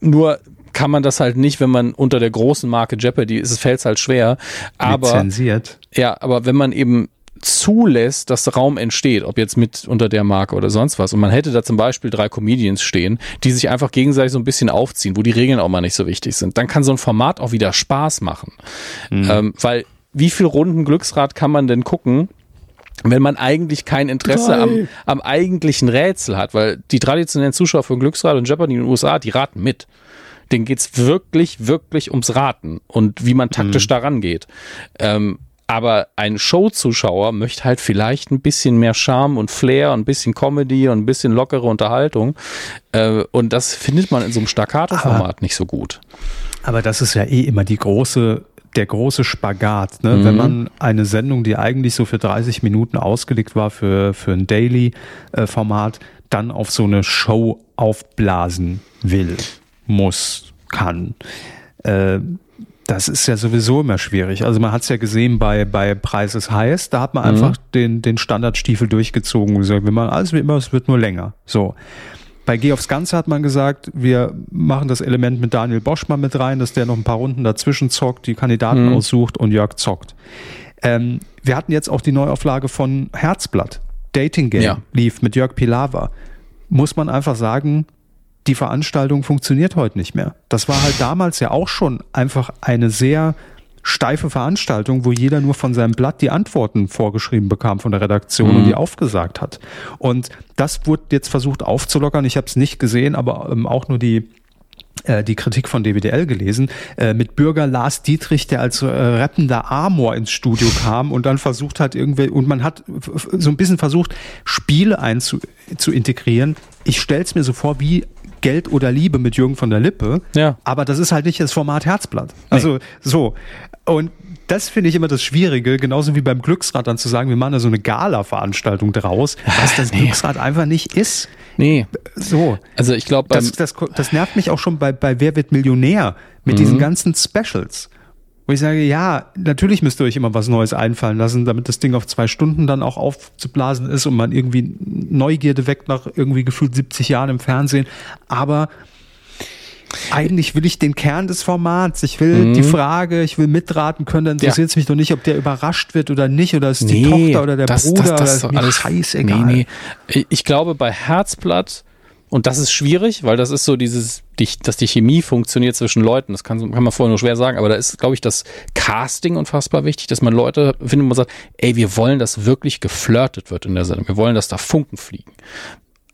Nur kann man das halt nicht, wenn man unter der großen Marke Jeopardy ist, fällt es halt schwer. Aber lizenziert. Ja, aber wenn man eben zulässt, dass Raum entsteht, ob jetzt mit unter der Marke oder sonst was. Und man hätte da zum Beispiel 3 Comedians stehen, die sich einfach gegenseitig so ein bisschen aufziehen, wo die Regeln auch mal nicht so wichtig sind. Dann kann so ein Format auch wieder Spaß machen. Weil wie viele Runden Glücksrad kann man denn gucken, wenn man eigentlich kein Interesse am eigentlichen Rätsel hat? Weil die traditionellen Zuschauer von Glücksrad und Jeopardy in den USA, die raten mit. Denen geht's wirklich, wirklich ums Raten und wie man taktisch daran geht. Aber ein Show-Zuschauer möchte halt vielleicht ein bisschen mehr Charme und Flair und ein bisschen Comedy und ein bisschen lockere Unterhaltung. Und das findet man in so einem Staccato-Format nicht so gut. Aber das ist ja eh immer der große Spagat, ne? Wenn man eine Sendung, die eigentlich so für 30 Minuten ausgelegt war für ein Daily-Format, dann auf so eine Show aufblasen will, muss, kann. Das ist ja sowieso immer schwierig. Also man hat es ja gesehen bei Preis ist heiß, da hat man einfach den Standardstiefel durchgezogen und gesagt, wir machen alles wie immer, es wird nur länger. So. Bei Geh aufs Ganze hat man gesagt, wir machen das Element mit Daniel Bosch mal mit rein, dass der noch ein paar Runden dazwischen zockt, die Kandidaten aussucht und Jörg zockt. Wir hatten jetzt auch die Neuauflage von Herzblatt. Dating Game lief mit Jörg Pilawa. Muss man einfach sagen, die Veranstaltung funktioniert heute nicht mehr. Das war halt damals ja auch schon einfach eine sehr steife Veranstaltung, wo jeder nur von seinem Blatt die Antworten vorgeschrieben bekam von der Redaktion und die aufgesagt hat. Und das wurde jetzt versucht aufzulockern. Ich habe es nicht gesehen, aber auch nur die Kritik von DWDL gelesen, mit Bürger Lars Dietrich, der als rappender Amor ins Studio kam und dann versucht hat, so ein bisschen versucht, Spiele zu integrieren. Ich stell's mir so vor, wie Geld oder Liebe mit Jürgen von der Lippe, aber das ist halt nicht das Format Herzblatt. Also so. Und das finde ich immer das Schwierige, genauso wie beim Glücksrad dann zu sagen, wir machen da so eine Gala-Veranstaltung draus, was das Glücksrad einfach nicht ist. Nee. So. Also ich glaube, das nervt mich auch schon bei Wer wird Millionär mit diesen ganzen Specials. Wo ich sage, ja, natürlich müsst ihr euch immer was Neues einfallen lassen, damit das Ding auf 2 Stunden dann auch aufzublasen ist und man irgendwie Neugierde weckt nach irgendwie gefühlt 70 Jahren im Fernsehen. Aber eigentlich will ich den Kern des Formats. Ich will die Frage, ich will mitraten können. Dann interessiert es mich doch nicht, ob der überrascht wird oder nicht. Oder ist die Tochter oder der Bruder. Das ist mir alles scheißegal. Nee. Ich glaube, bei Herzblatt, und das ist schwierig, weil das ist so dass die Chemie funktioniert zwischen Leuten. Das kann man vorher nur schwer sagen, aber da ist, glaube ich, das Casting unfassbar wichtig, dass man Leute findet, wo man sagt, ey, wir wollen, dass wirklich geflirtet wird in der Sendung. Wir wollen, dass da Funken fliegen.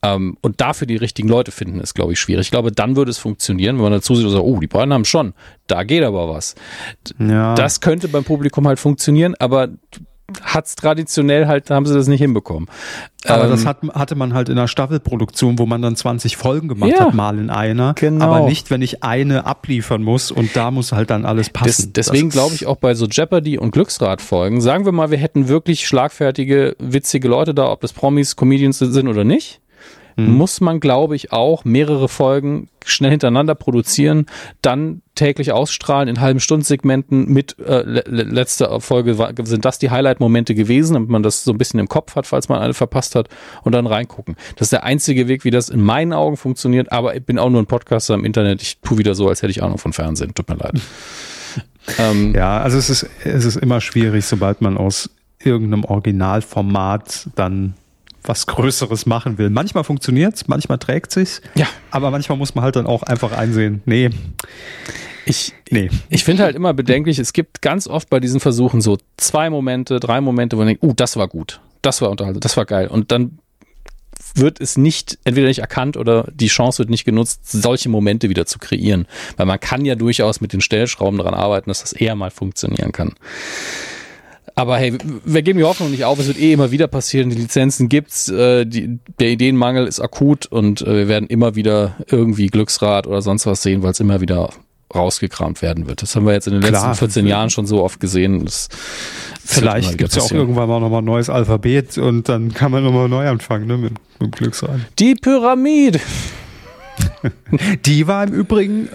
Und dafür die richtigen Leute finden, ist, glaube ich, schwierig. Ich glaube, dann würde es funktionieren, wenn man dazu sieht und sagt, oh, die beiden haben schon, da geht aber was. Ja. Das könnte beim Publikum halt funktionieren, aber hat's traditionell halt, haben sie das nicht hinbekommen. Aber das hatte man halt in einer Staffelproduktion, wo man dann 20 Folgen gemacht hat, mal in einer. Genau. Aber nicht, wenn ich eine abliefern muss und da muss halt dann alles passen. Deswegen glaube ich auch bei so Jeopardy und Glücksrad-Folgen, sagen wir mal, wir hätten wirklich schlagfertige, witzige Leute da, ob das Promis, Comedians sind oder nicht. Muss man, glaube ich, auch mehrere Folgen schnell hintereinander produzieren, dann täglich ausstrahlen in halben Stundensegmenten mit letzter Folge sind das die Highlight-Momente gewesen, damit man das so ein bisschen im Kopf hat, falls man alle verpasst hat, und dann reingucken. Das ist der einzige Weg, wie das in meinen Augen funktioniert, aber ich bin auch nur ein Podcaster im Internet, ich tue wieder so, als hätte ich Ahnung von Fernsehen, tut mir leid. Ja, also es ist immer schwierig, sobald man aus irgendeinem Originalformat dann was Größeres machen will. Manchmal funktioniert's, manchmal trägt sich's, aber manchmal muss man halt dann auch einfach einsehen, Ich finde halt immer bedenklich, es gibt ganz oft bei diesen Versuchen so 2 Momente, 3 Momente, wo man denkt, das war gut, das war unterhaltsam, das war geil, und dann wird es nicht, entweder nicht erkannt oder die Chance wird nicht genutzt, solche Momente wieder zu kreieren, weil man kann ja durchaus mit den Stellschrauben daran arbeiten, dass das eher mal funktionieren kann. Aber hey, wir geben die Hoffnung nicht auf, es wird immer wieder passieren, die Lizenzen gibt's, der Ideenmangel ist akut und wir werden immer wieder irgendwie Glücksrad oder sonst was sehen, weil es immer wieder rausgekramt werden wird. Das haben wir jetzt in den letzten 14 Jahren schon so oft gesehen. Vielleicht gibt es ja auch irgendwann mal nochmal ein neues Alphabet und dann kann man nochmal neu anfangen, ne, mit Glücksrad. Die Pyramide! Die war im Übrigen,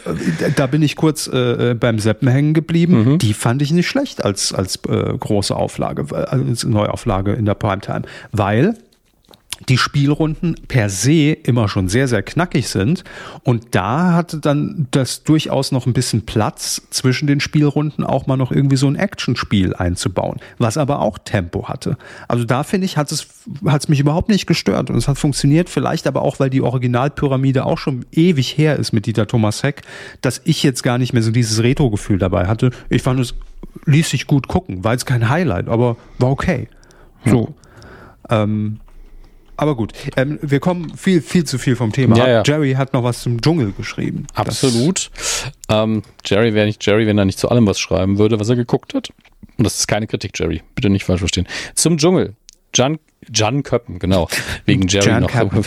da bin ich kurz beim Seppen hängen geblieben, die fand ich nicht schlecht als große Auflage, als Neuauflage in der Primetime, weil die Spielrunden per se immer schon sehr, sehr knackig sind und da hatte dann das durchaus noch ein bisschen Platz, zwischen den Spielrunden auch mal noch irgendwie so ein Actionspiel einzubauen, was aber auch Tempo hatte. Also da finde ich, hat's mich überhaupt nicht gestört und es hat funktioniert, vielleicht aber auch, weil die Originalpyramide auch schon ewig her ist mit Dieter Thomas Heck, dass ich jetzt gar nicht mehr so dieses Retro-Gefühl dabei hatte. Ich fand, es ließ sich gut gucken, war jetzt kein Highlight, aber war okay. So. Aber gut, wir kommen viel zu viel vom Thema ab. Jerry hat noch was zum Dschungel geschrieben. Absolut. Jerry wäre nicht Jerry, wenn er nicht zu allem was schreiben würde, was er geguckt hat. Und das ist keine Kritik, Jerry. Bitte nicht falsch verstehen. Zum Dschungel. Jan Köppen, genau. Wegen Jerry Jan noch. Köppen.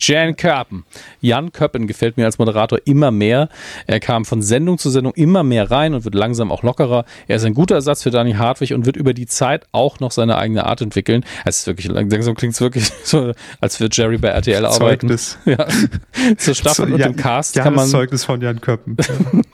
Jan Köppen. Jan Köppen gefällt mir als Moderator immer mehr. Er kam von Sendung zu Sendung immer mehr rein und wird langsam auch lockerer. Er ist ein guter Ersatz für Dani Hartwig und wird über die Zeit auch noch seine eigene Art entwickeln. Es ist wirklich, langsam klingt es wirklich so, als würde Jerry bei RTL arbeiten. Zeugnis. Ja. Zur Staffel und dem Cast kann man... Zeugnis von Jan Köppen.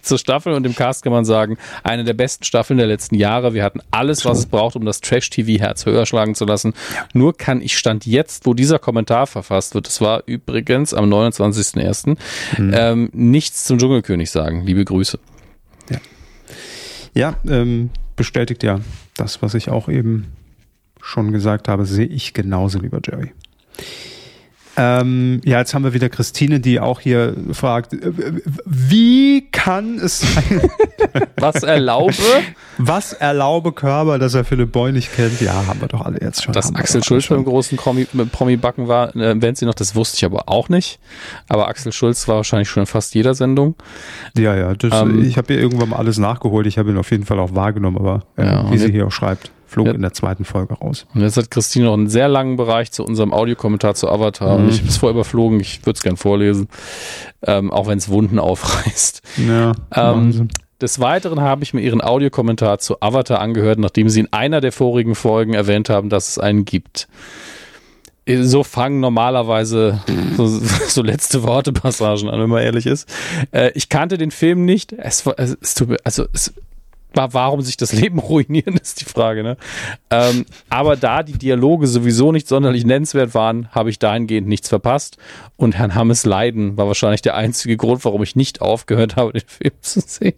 Zur Staffel und dem Cast kann man sagen, eine der besten Staffeln der letzten Jahre. Wir hatten alles, was es braucht, um das Trash-TV-Herz höher schlagen zu lassen. Ja. Nur kann ich Stand jetzt, wo dieser Kommentar verfasst wird, das war übrigens am 29.01., nichts zum Dschungelkönig sagen. Liebe Grüße. Ja, bestätigt ja das, was ich auch eben schon gesagt habe, sehe ich genauso, lieber Jerry. Jetzt haben wir wieder Christine, die auch hier fragt, wie kann es sein? Was erlaube Körber, dass er Philipp Boy nicht kennt? Ja, haben wir doch alle jetzt schon. Dass Axel Schulz beim großen Promi-Backen war, wenn sie noch, das wusste ich aber auch nicht. Aber Axel Schulz war wahrscheinlich schon in fast jeder Sendung. Ja, das, ich habe hier irgendwann mal alles nachgeholt. Ich habe ihn auf jeden Fall auch wahrgenommen, aber wie sie hier auch schreibt. Flog in der zweiten Folge raus. Und jetzt hat Christine noch einen sehr langen Bereich zu unserem Audiokommentar zu Avatar. Und ich habe es vorher überflogen, ich würde es gern vorlesen, auch wenn es Wunden aufreißt. Ja, des Weiteren habe ich mir ihren Audiokommentar zu Avatar angehört, nachdem sie in einer der vorigen Folgen erwähnt haben, dass es einen gibt. So fangen normalerweise so letzte Worte-Passagen an, wenn man ehrlich ist. Ich kannte den Film nicht. Warum sich das Leben ruinieren, ist die Frage, ne? Aber da die Dialoge sowieso nicht sonderlich nennenswert waren, habe ich dahingehend nichts verpasst. Und Herrn Hammes Leiden war wahrscheinlich der einzige Grund, warum ich nicht aufgehört habe, den Film zu sehen.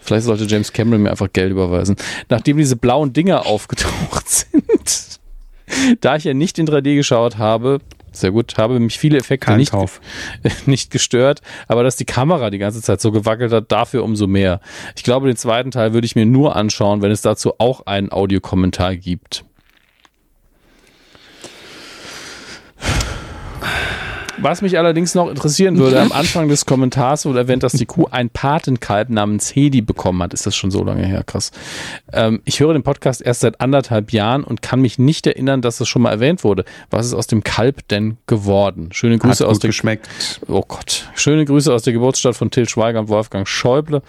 Vielleicht sollte James Cameron mir einfach Geld überweisen. Nachdem diese blauen Dinger aufgetaucht sind, da ich ja nicht in 3D geschaut habe... Sehr gut, habe mich viele Effekte nicht gestört, aber dass die Kamera die ganze Zeit so gewackelt hat, dafür umso mehr. Ich glaube, den zweiten Teil würde ich mir nur anschauen, wenn es dazu auch einen Audiokommentar gibt. Was mich allerdings noch interessieren würde, am Anfang des Kommentars wurde erwähnt, dass die Kuh ein Patenkalb namens Hedi bekommen hat. Ist das schon so lange her? Krass. Ich höre den Podcast erst seit 1,5 Jahren und kann mich nicht erinnern, dass das schon mal erwähnt wurde. Was ist aus dem Kalb denn geworden? Schöne Grüße aus der geschmeckt. Oh Gott. Schöne Grüße aus der Geburtsstadt von Til Schweiger und Wolfgang Schäuble.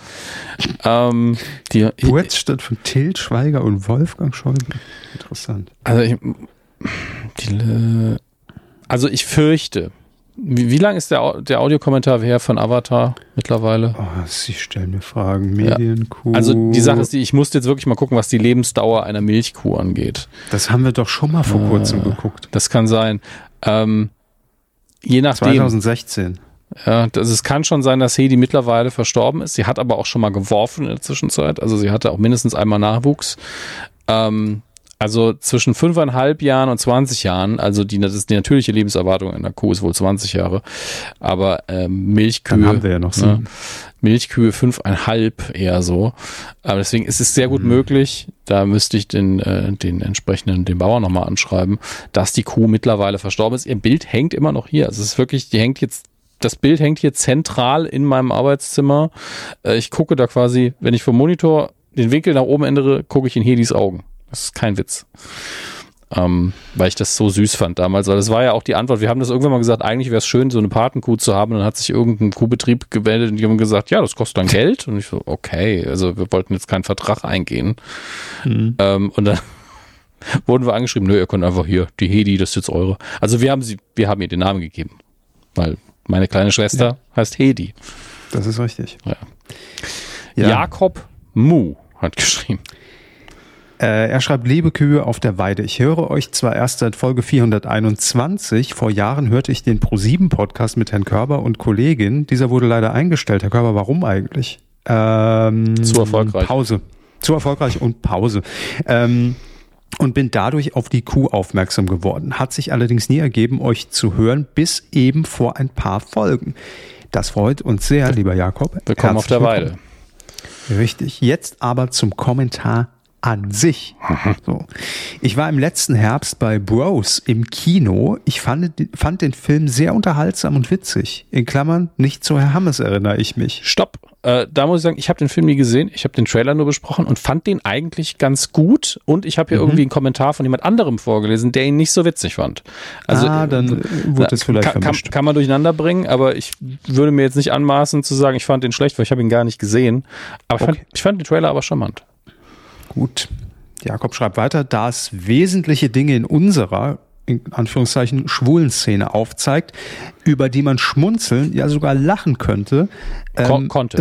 Geburtsstadt von Til Schweiger und Wolfgang Schäuble? Interessant. Also ich fürchte, wie lang ist der Audiokommentar her von Avatar mittlerweile? Oh, Sie stellen mir Fragen. Medienkuh. Ja. Also die Sache ist, ich musste jetzt wirklich mal gucken, was die Lebensdauer einer Milchkuh angeht. Das haben wir doch schon mal vor kurzem geguckt. Das kann sein. Je nachdem. 2016. Ja, es kann schon sein, dass Hedi mittlerweile verstorben ist. Sie hat aber auch schon mal geworfen in der Zwischenzeit. Also sie hatte auch mindestens einmal Nachwuchs. Also zwischen 5,5 Jahren und 20 Jahren, also das ist die natürliche Lebenserwartung in der Kuh ist wohl 20 Jahre, aber Milchkühe, dann haben wir ja noch so. Ne? Milchkühe 5,5 eher so. Aber deswegen ist es sehr gut möglich, da müsste ich den Bauern nochmal anschreiben, dass die Kuh mittlerweile verstorben ist. Ihr Bild hängt immer noch hier. Also es ist wirklich, das Bild hängt hier zentral in meinem Arbeitszimmer. Ich gucke da quasi, wenn ich vom Monitor den Winkel nach oben ändere, gucke ich in Hedis Augen. Das ist kein Witz. Weil ich das so süß fand damals. Also das war ja auch die Antwort. Wir haben das irgendwann mal gesagt, eigentlich wäre es schön, so eine Patenkuh zu haben. Und dann hat sich irgendein Kuhbetrieb gemeldet und die haben gesagt, ja, das kostet dann Geld. Und ich so, okay, also wir wollten jetzt keinen Vertrag eingehen. Und dann wurden wir angeschrieben, nö, ihr könnt einfach hier, die Hedi, das ist jetzt eure. Also wir haben ihr den Namen gegeben. Weil meine kleine Schwester heißt Hedi. Das ist richtig. Ja. Ja. Jakob Mu hat geschrieben. Er schreibt, liebe Kühe auf der Weide, ich höre euch zwar erst seit Folge 421, vor Jahren hörte ich den ProSieben-Podcast mit Herrn Körber und Kollegin, dieser wurde leider eingestellt. Herr Körber, warum eigentlich? Zu erfolgreich. Pause. Zu erfolgreich und Pause. Und bin dadurch auf die Kuh aufmerksam geworden. Hat sich allerdings nie ergeben, euch zu hören, bis eben vor ein paar Folgen. Das freut uns sehr, lieber Jakob. Willkommen auf der Weide. Richtig. Jetzt aber zum Kommentar an sich. So. Ich war im letzten Herbst bei Bros im Kino. Ich fand den Film sehr unterhaltsam und witzig. In Klammern, nicht zu Herr Hammes erinnere ich mich. Stopp. Da muss ich sagen, ich habe den Film nie gesehen. Ich habe den Trailer nur besprochen und fand den eigentlich ganz gut. Und ich habe hier irgendwie einen Kommentar von jemand anderem vorgelesen, der ihn nicht so witzig fand. Also, dann wurde es vielleicht vermischt. Kann man durcheinander bringen, aber ich würde mir jetzt nicht anmaßen zu sagen, ich fand den schlecht, weil ich habe ihn gar nicht gesehen. Aber ich fand den Trailer aber charmant. Gut. Jakob schreibt weiter, da es wesentliche Dinge in unserer, in Anführungszeichen, schwulen Szene aufzeigt, über die man schmunzeln, ja sogar lachen könnte, konnte.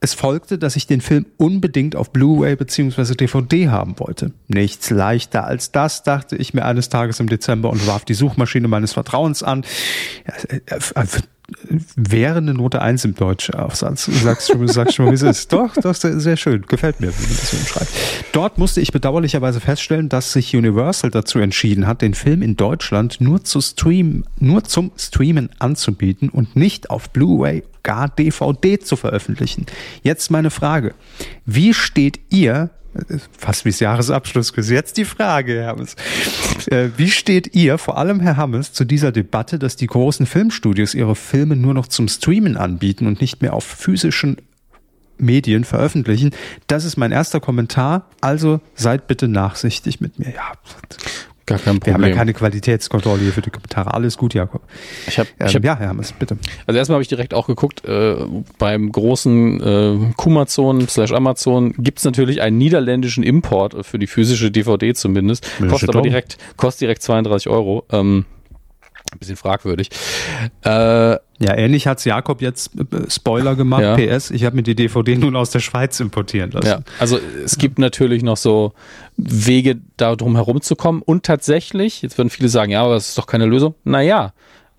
Es folgte, dass ich den Film unbedingt auf Blu-ray bzw. DVD haben wollte. Nichts leichter als das, dachte ich mir eines Tages im Dezember und warf die Suchmaschine meines Vertrauens an. Wäre eine Note 1 im Deutschaufsatz. Sagst schon mal, wie es ist. Doch, sehr schön. Gefällt mir, wie man das so umschreibt. Dort musste ich bedauerlicherweise feststellen, dass sich Universal dazu entschieden hat, den Film in Deutschland nur zum Streamen anzubieten und nicht auf Blu-ray, gar DVD zu veröffentlichen. Jetzt meine Frage. Wie steht ihr, fast wie das Jahresabschluss, jetzt die Frage, Herr Hammes. Wie steht ihr, vor allem Herr Hammes, zu dieser Debatte, dass die großen Filmstudios ihre Filme nur noch zum Streamen anbieten und nicht mehr auf physischen Medien veröffentlichen? Das ist mein erster Kommentar, also seid bitte nachsichtig mit mir. Ja, gar kein Problem. Wir haben ja keine Qualitätskontrolle hier für die Kommentare. Alles gut, Jakob. Herr Hammes, bitte. Also erstmal habe ich direkt auch geguckt, beim großen Kumazon/Amazon gibt es natürlich einen niederländischen Import für die physische DVD zumindest. Kostet aber direkt 32 €. Ein bisschen fragwürdig. Ähnlich hat es Jakob jetzt Spoiler gemacht. Ja. PS, ich habe mir die DVD nun aus der Schweiz importieren lassen. Ja, also es gibt natürlich noch so Wege, da drum herumzukommen. Und tatsächlich, jetzt würden viele sagen, ja, aber das ist doch keine Lösung. Naja,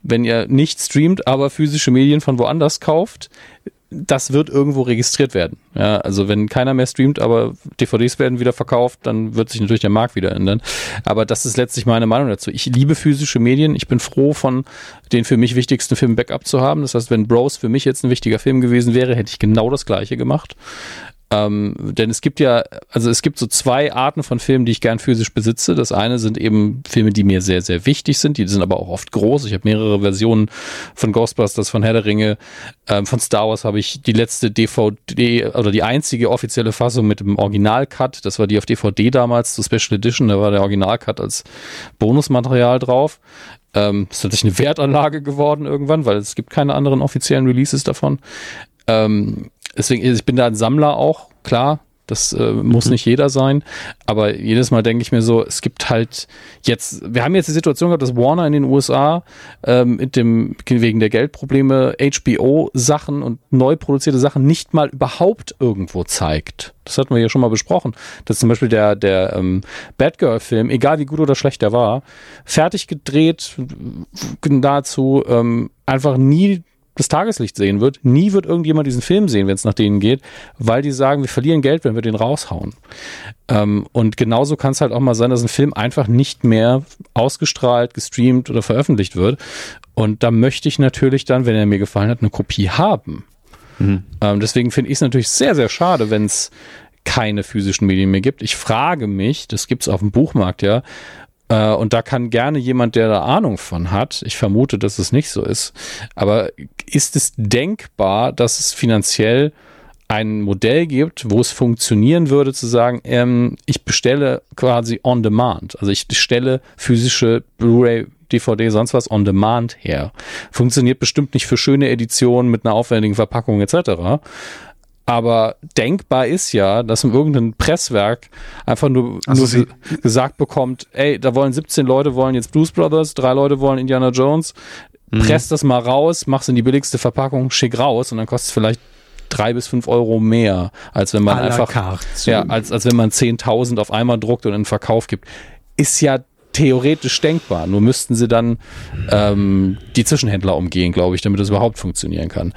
wenn ihr nicht streamt, aber physische Medien von woanders kauft, das wird irgendwo registriert werden. Ja, also wenn keiner mehr streamt, aber DVDs werden wieder verkauft, dann wird sich natürlich der Markt wieder ändern. Aber das ist letztlich meine Meinung dazu. Ich liebe physische Medien. Ich bin froh, von den für mich wichtigsten Filmen Backup zu haben. Das heißt, wenn Bros für mich jetzt ein wichtiger Film gewesen wäre, hätte ich genau das Gleiche gemacht. Denn es gibt ja, also es gibt so zwei Arten von Filmen, die ich gern physisch besitze. Das eine sind eben Filme, die mir sehr, sehr wichtig sind. Die sind aber auch oft groß. Ich habe mehrere Versionen von Ghostbusters, von Herr der Ringe, von Star Wars habe ich die letzte DVD oder die einzige offizielle Fassung mit dem Original-Cut. Das war die auf DVD damals, zur Special Edition. Da war der Original-Cut als Bonusmaterial drauf. Das ist natürlich eine Wertanlage geworden irgendwann, weil es gibt keine anderen offiziellen Releases davon. Deswegen, ich bin da ein Sammler auch, klar, das muss nicht jeder sein, aber jedes Mal denke ich mir so, es gibt halt jetzt, wir haben jetzt die Situation gehabt, dass Warner in den USA wegen der Geldprobleme HBO-Sachen und neu produzierte Sachen nicht mal überhaupt irgendwo zeigt. Das hatten wir ja schon mal besprochen, dass zum Beispiel der Batgirl-Film, egal wie gut oder schlecht der war, fertig gedreht, dazu einfach nie das Tageslicht sehen wird. Nie wird irgendjemand diesen Film sehen, wenn es nach denen geht, weil die sagen, wir verlieren Geld, wenn wir den raushauen. Und genauso kann es halt auch mal sein, dass ein Film einfach nicht mehr ausgestrahlt, gestreamt oder veröffentlicht wird. Und da möchte ich natürlich dann, wenn er mir gefallen hat, eine Kopie haben. Mhm. Deswegen finde ich es natürlich sehr, sehr schade, wenn es keine physischen Medien mehr gibt. Ich frage mich, das gibt es auf dem Buchmarkt ja, und da kann gerne jemand, der da Ahnung von hat, ich vermute, dass es nicht so ist, aber ist es denkbar, dass es finanziell ein Modell gibt, wo es funktionieren würde, zu sagen, ich bestelle quasi on demand, also ich stelle physische Blu-ray, DVD, sonst was on demand her. Funktioniert bestimmt nicht für schöne Editionen mit einer aufwendigen Verpackung etc., aber denkbar ist ja, dass in irgendeinem Presswerk einfach nur gesagt bekommt, ey, da wollen 17 Leute, wollen jetzt Blues Brothers, 3 Leute wollen Indiana Jones, presst das mal raus, mach's in die billigste Verpackung, schick raus und dann kostet es vielleicht 3 bis 5 Euro mehr, als wenn man einfach, ja, als wenn man 10.000 auf einmal druckt und in den Verkauf gibt. Ist ja theoretisch denkbar, nur müssten sie dann die Zwischenhändler umgehen, glaube ich, damit das überhaupt funktionieren kann.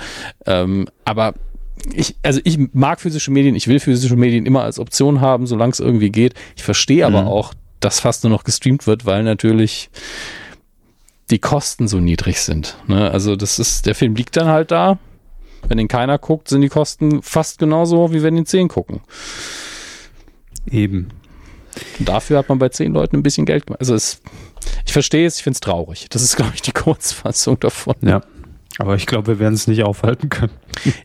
Aber ich mag physische Medien, ich will physische Medien immer als Option haben, solange es irgendwie geht. Ich verstehe aber auch, dass fast nur noch gestreamt wird, weil natürlich die Kosten so niedrig sind. Ne? Also das ist, der Film liegt dann halt da. Wenn ihn keiner guckt, sind die Kosten fast genauso hoch, wie wenn ihn 10 gucken. Eben. Und dafür hat man bei 10 Leuten ein bisschen Geld gemacht. Also ich verstehe es, ich finde es traurig. Das ist, glaube ich, die Kurzfassung davon. Ja. Aber ich glaube, wir werden es nicht aufhalten können.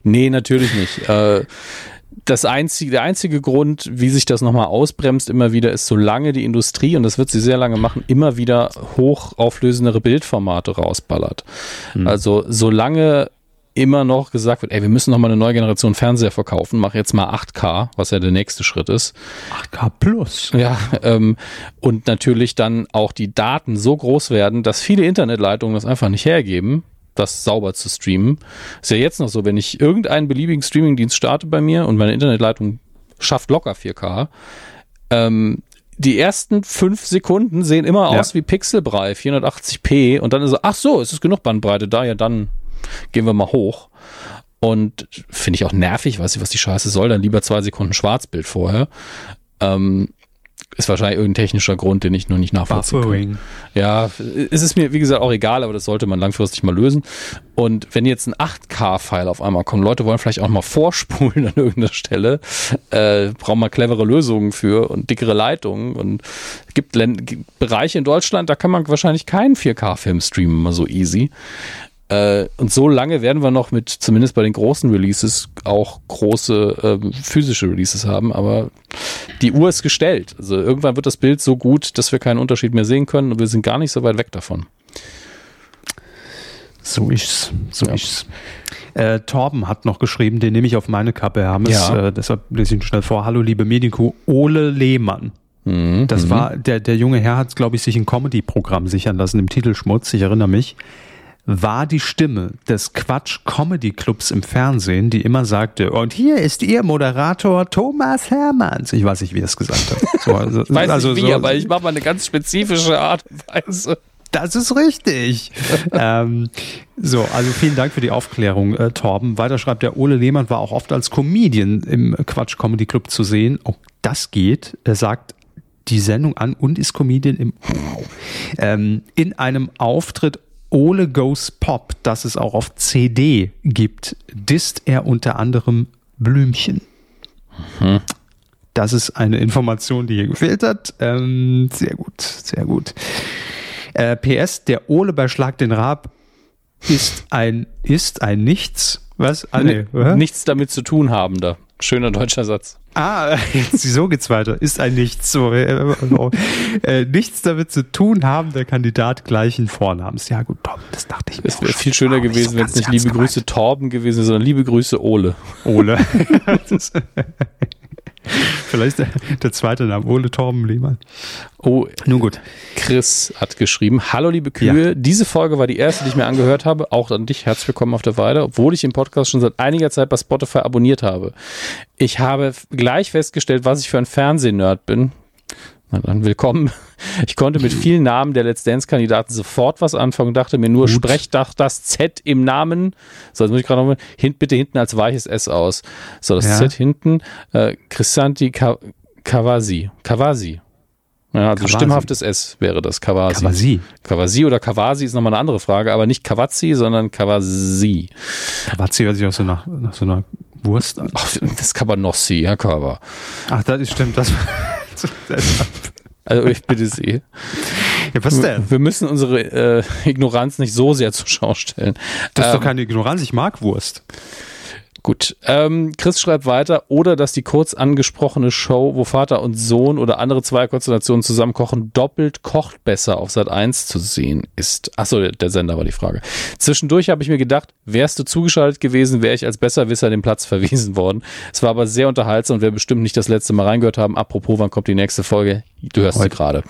Nee, natürlich nicht. Der einzige Grund, wie sich das nochmal ausbremst immer wieder, ist, solange die Industrie, und das wird sie sehr lange machen, immer wieder hochauflösendere Bildformate rausballert. Also solange immer noch gesagt wird, ey, wir müssen nochmal eine neue Generation Fernseher verkaufen, mach jetzt mal 8K, was ja der nächste Schritt ist. 8K plus. Ja, und natürlich dann auch die Daten so groß werden, dass viele Internetleitungen das einfach nicht hergeben, das sauber zu streamen. Ist ja jetzt noch so, wenn ich irgendeinen beliebigen Streamingdienst starte bei mir und meine Internetleitung schafft locker 4K, die ersten 5 Sekunden sehen immer aus wie Pixelbrei, 480p und dann ist so, ach so, es ist genug Bandbreite da, ja dann gehen wir mal hoch. Und finde ich auch nervig, weiß ich, was die Scheiße soll, dann lieber 2 Sekunden Schwarzbild vorher. Ist wahrscheinlich irgendein technischer Grund, den ich noch nicht nachvollziehen kann. Ja, es ist mir, wie gesagt, auch egal, aber das sollte man langfristig mal lösen. Und wenn jetzt ein 8K-File auf einmal kommt, Leute wollen vielleicht auch mal vorspulen an irgendeiner Stelle, brauchen mal clevere Lösungen für und dickere Leitungen. Und es gibt Bereiche in Deutschland, da kann man wahrscheinlich keinen 4K-Film streamen, mal so easy. Und so lange werden wir noch mit, zumindest bei den großen Releases, auch große physische Releases haben, aber die Uhr ist gestellt. Also irgendwann wird das Bild so gut, dass wir keinen Unterschied mehr sehen können und wir sind gar nicht so weit weg davon. So ist's. Torben hat noch geschrieben, den nehme ich auf meine Kappe, Hermes. Ja. Deshalb lese ich ihn schnell vor. Hallo, liebe Medienkuh, Ole Lehmann. Das war, der junge Herr hat, glaube ich, sich ein Comedy-Programm sichern lassen, im Titelschmutz, ich erinnere mich. War die Stimme des Quatsch-Comedy-Clubs im Fernsehen, die immer sagte, und hier ist Ihr Moderator Thomas Hermanns. Ich weiß nicht, wie er es gesagt hat. Ich weiß nicht wie, aber ich mache mal eine ganz spezifische Art und Weise. Das ist richtig. Also vielen Dank für die Aufklärung, Torben. Weiter schreibt der Ole Lehmann, war auch oft als Comedian im Quatsch-Comedy-Club zu sehen. Oh, das geht. Er sagt die Sendung an und ist Comedian im... in einem Auftritt Ole Goes Pop, das es auch auf CD gibt, disst er unter anderem Blümchen. Mhm. Das ist eine Information, die hier gefehlt hat. Sehr gut, sehr gut. PS, der Ole bei Schlag den Raab ist ein Nichts. Was? Ah, nee, nichts damit zu tun haben da. Schöner deutscher Satz. Ah, jetzt, so geht's weiter. Ist ein Nichts. So, nichts damit zu tun haben, der Kandidat gleichen Vornamens. Ja gut, Torben, das dachte ich mir. Es wäre viel schöner gewesen, so wenn es nicht liebe gemeint. Grüße Torben gewesen wäre, sondern liebe Grüße Ole. Ole. Vielleicht der zweite Name, Ole Torben Lehmann. Oh, nun gut. Chris hat geschrieben, hallo liebe Kühe, ja. Diese Folge war die erste, die ich mir angehört habe, auch an dich, herzlich willkommen auf der Weide, obwohl ich den Podcast schon seit einiger Zeit bei Spotify abonniert habe. Ich habe gleich festgestellt, was ich für ein Fernsehnerd bin. Na dann, willkommen. Ich konnte mit vielen Namen der Let's Dance-Kandidaten sofort was anfangen, dachte mir nur, sprecht das Z im Namen, so, jetzt muss ich gerade nochmal, bitte hinten als weiches S aus. So, das ja. Z hinten, Chrisanti Kawasi. Kawasi. Ja, also Kawasi. Stimmhaftes S wäre das, Kawasi. Kawasi. Kawasi oder Kawasi ist nochmal eine andere Frage, aber nicht Kawazzi, sondern Kawasi. Kawazzi hört sich auch so nach so einer Wurst an. Ach, das Kabanossi, ja, Körber. Ach, das stimmt, das Also ich bitte Sie. Ja, was denn? Wir müssen unsere Ignoranz nicht so sehr zur Schau stellen. Das ist doch keine Ignoranz, ich mag Wurst. Gut, Chris schreibt weiter, oder dass die kurz angesprochene Show, wo Vater und Sohn oder andere zwei Konstellationen zusammenkochen, doppelt kocht besser auf Sat.1 zu sehen ist. Achso, der Sender war die Frage. Zwischendurch habe ich mir gedacht, wärst du zugeschaltet gewesen, wäre ich als Besserwisser den Platz verwiesen worden. Es war aber sehr unterhaltsam und wir bestimmt nicht das letzte Mal reingehört haben. Apropos, wann kommt die nächste Folge? Du hörst sie gerade.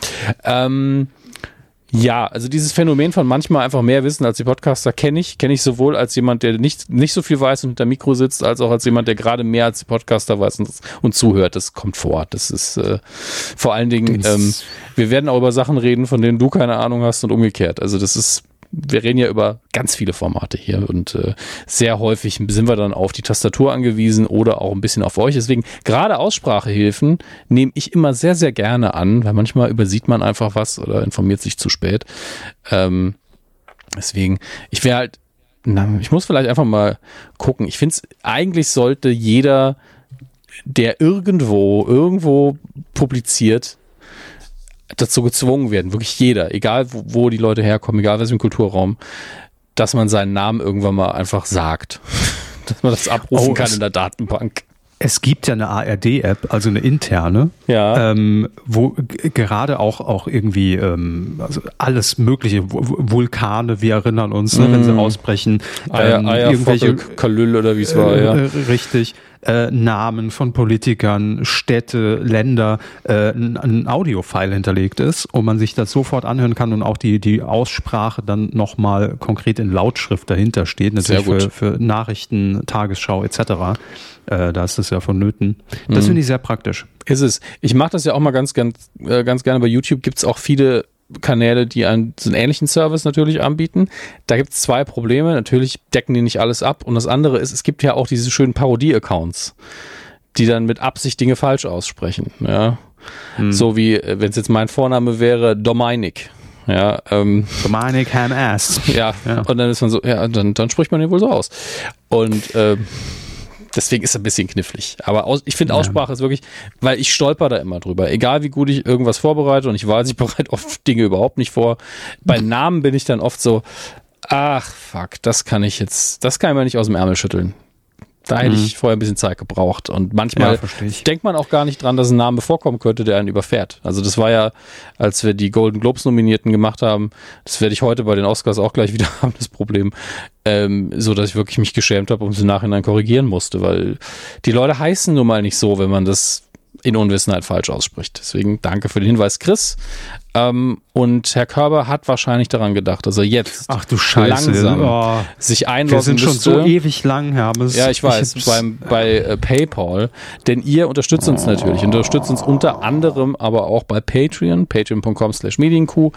Ja, also dieses Phänomen von manchmal einfach mehr wissen als die Podcaster kenne ich sowohl als jemand, der nicht so viel weiß und hinter Mikro sitzt, als auch als jemand, der gerade mehr als die Podcaster weiß und zuhört. Das kommt vor. Das ist vor allen Dingen, wir werden auch über Sachen reden, von denen du keine Ahnung hast und umgekehrt. Also das ist, wir reden ja über ganz viele Formate hier und sehr häufig sind wir dann auf die Tastatur angewiesen oder auch ein bisschen auf euch. Deswegen gerade Aussprachehilfen nehme ich immer sehr, sehr gerne an, weil manchmal übersieht man einfach was oder informiert sich zu spät. Deswegen, ich muss vielleicht einfach mal gucken. Ich finde es, eigentlich sollte jeder, der irgendwo publiziert, dazu gezwungen werden, wirklich jeder, egal wo die Leute herkommen, egal was im Kulturraum, dass man seinen Namen irgendwann mal einfach sagt, dass man das abrufen kann in der Datenbank. Es gibt ja eine ARD-App, also eine interne, ja. Wo gerade auch irgendwie also alles mögliche, Vulkane, wir erinnern uns, ne, wenn sie ausbrechen. Eier, irgendwelche Kalül oder wie es war. Ja. Richtig. Namen von Politikern, Städte, Länder, ein Audio-File hinterlegt ist und man sich das sofort anhören kann und auch die Aussprache dann nochmal konkret in Lautschrift dahinter steht, natürlich für Nachrichten, Tagesschau etc. Da ist das ja vonnöten. Das finde ich sehr praktisch. Ist es. Ich mache das ja auch mal ganz gerne bei YouTube. Gibt es auch viele Kanäle, die einen ähnlichen Service natürlich anbieten. Da gibt es zwei Probleme. Natürlich decken die nicht alles ab. Und das andere ist, es gibt ja auch diese schönen Parodie-Accounts, die dann mit Absicht Dinge falsch aussprechen. Ja? So wie, wenn es jetzt mein Vorname wäre, Dominik. Ja, Dominik Hammes. Ja, und dann ist man so, ja, dann spricht man den wohl so aus. Und deswegen ist es ein bisschen knifflig. Aber ich finde, Aussprache ist wirklich, weil ich stolper da immer drüber. Egal wie gut ich irgendwas vorbereite und ich weiß, ich bereite oft Dinge überhaupt nicht vor. Bei Namen bin ich dann oft so, ach fuck, das kann ich mir nicht aus dem Ärmel schütteln. Da hätte ich vorher ein bisschen Zeit gebraucht. Und manchmal denkt man auch gar nicht dran, dass ein Name vorkommen könnte, der einen überfährt. Also das war ja, als wir die Golden Globes Nominierten gemacht haben, das werde ich heute bei den Oscars auch gleich wieder haben, das Problem, so dass ich wirklich mich geschämt habe und im Nachhinein korrigieren musste, weil die Leute heißen nun mal nicht so, wenn man das in Unwissenheit falsch ausspricht. Deswegen danke für den Hinweis, Chris. Und Herr Körber hat wahrscheinlich daran gedacht, dass er jetzt langsam sich einloggen müsste. Wir sind schon so ewig lang, Hermes. Ja, ich weiß, bei PayPal. Denn ihr unterstützt uns natürlich. Unterstützt uns unter anderem aber auch bei Patreon, patreon.com/Medienkuh.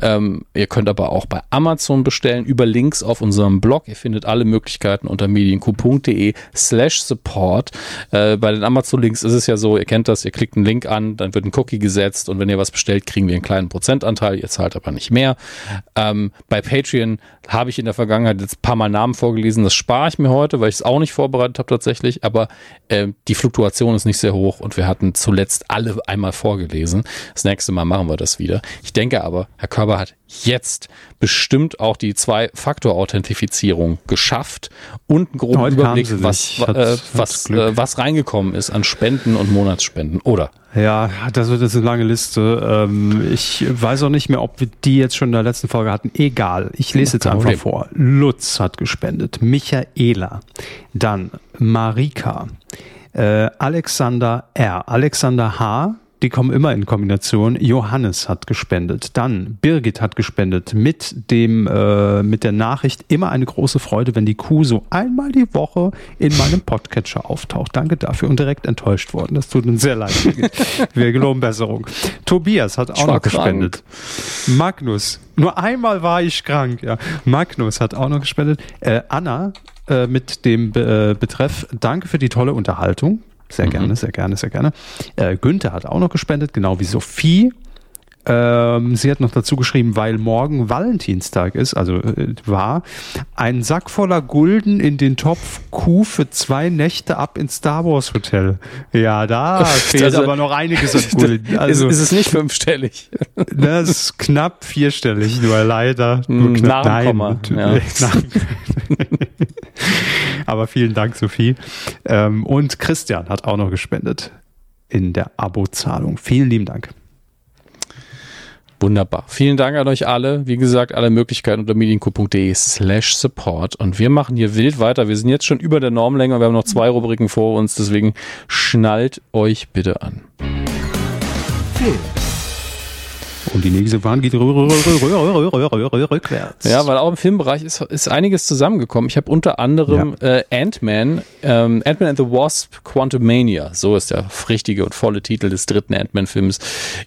Ihr könnt aber auch bei Amazon bestellen, über Links auf unserem Blog. Ihr findet alle Möglichkeiten unter medienkuh.de/support. Bei den Amazon-Links ist es ja so, ihr kennt das, ihr klickt einen Link an, dann wird ein Cookie gesetzt und wenn ihr was bestellt, kriegen wir einen kleinen kleinen Prozentanteil, ihr zahlt aber nicht mehr. Bei Patreon habe ich in der Vergangenheit jetzt ein paar Mal Namen vorgelesen, das spare ich mir heute, weil ich es auch nicht vorbereitet habe tatsächlich, aber die Fluktuation ist nicht sehr hoch und wir hatten zuletzt alle einmal vorgelesen. Das nächste Mal machen wir das wieder. Ich denke aber, Herr Körber hat jetzt bestimmt auch die 2-Faktor-Authentifizierung geschafft und einen groben Überblick, was reingekommen ist an Spenden und Monatsspenden, oder? Ja, das wird jetzt eine lange Liste. Ich weiß auch nicht mehr, ob wir die jetzt schon in der letzten Folge hatten. Egal, ich lese jetzt einfach vor. Lutz hat gespendet, Michaela, dann Marika, Alexander R., Alexander H., die kommen immer in Kombination. Johannes hat gespendet. Dann Birgit hat gespendet mit der Nachricht: Immer eine große Freude, wenn die Kuh so einmal die Woche in meinem Podcatcher auftaucht. Danke dafür und direkt enttäuscht worden. Das tut uns sehr leid. Wir geloben Besserung. Tobias hat auch noch gespendet. Magnus, nur einmal war ich krank. Ja. Magnus hat auch noch gespendet. Anna mit dem Betreff: Danke für die tolle Unterhaltung. Sehr gerne, sehr gerne, sehr gerne. Günther hat auch noch gespendet, genau wie Sophie. Sie hat noch dazu geschrieben, weil morgen Valentinstag ist, also war, ein Sack voller Gulden in den Topf Kuh für 2 Nächte ab ins Star Wars Hotel. Ja, da fehlt aber noch einiges an Gulden. Also, ist es nicht 5-stellig? Das ist knapp 4-stellig, nur leider. Nur knapp. Nach dem Komma. Ja. Aber vielen Dank, Sophie. Und Christian hat auch noch gespendet in der Abozahlung. Vielen lieben Dank. Wunderbar. Vielen Dank an euch alle. Wie gesagt, alle Möglichkeiten unter medienkuh.de/support. Und wir machen hier wild weiter. Wir sind jetzt schon über der Normlänge und wir haben noch 2 Rubriken vor uns. Deswegen schnallt euch bitte an. Und die nächste Bahn geht rückwärts. Ja, weil auch im Filmbereich ist einiges zusammengekommen. Ich habe unter anderem Ant-Man and the Wasp Quantumania, so ist der richtige und volle Titel des 3. Ant-Man-Films,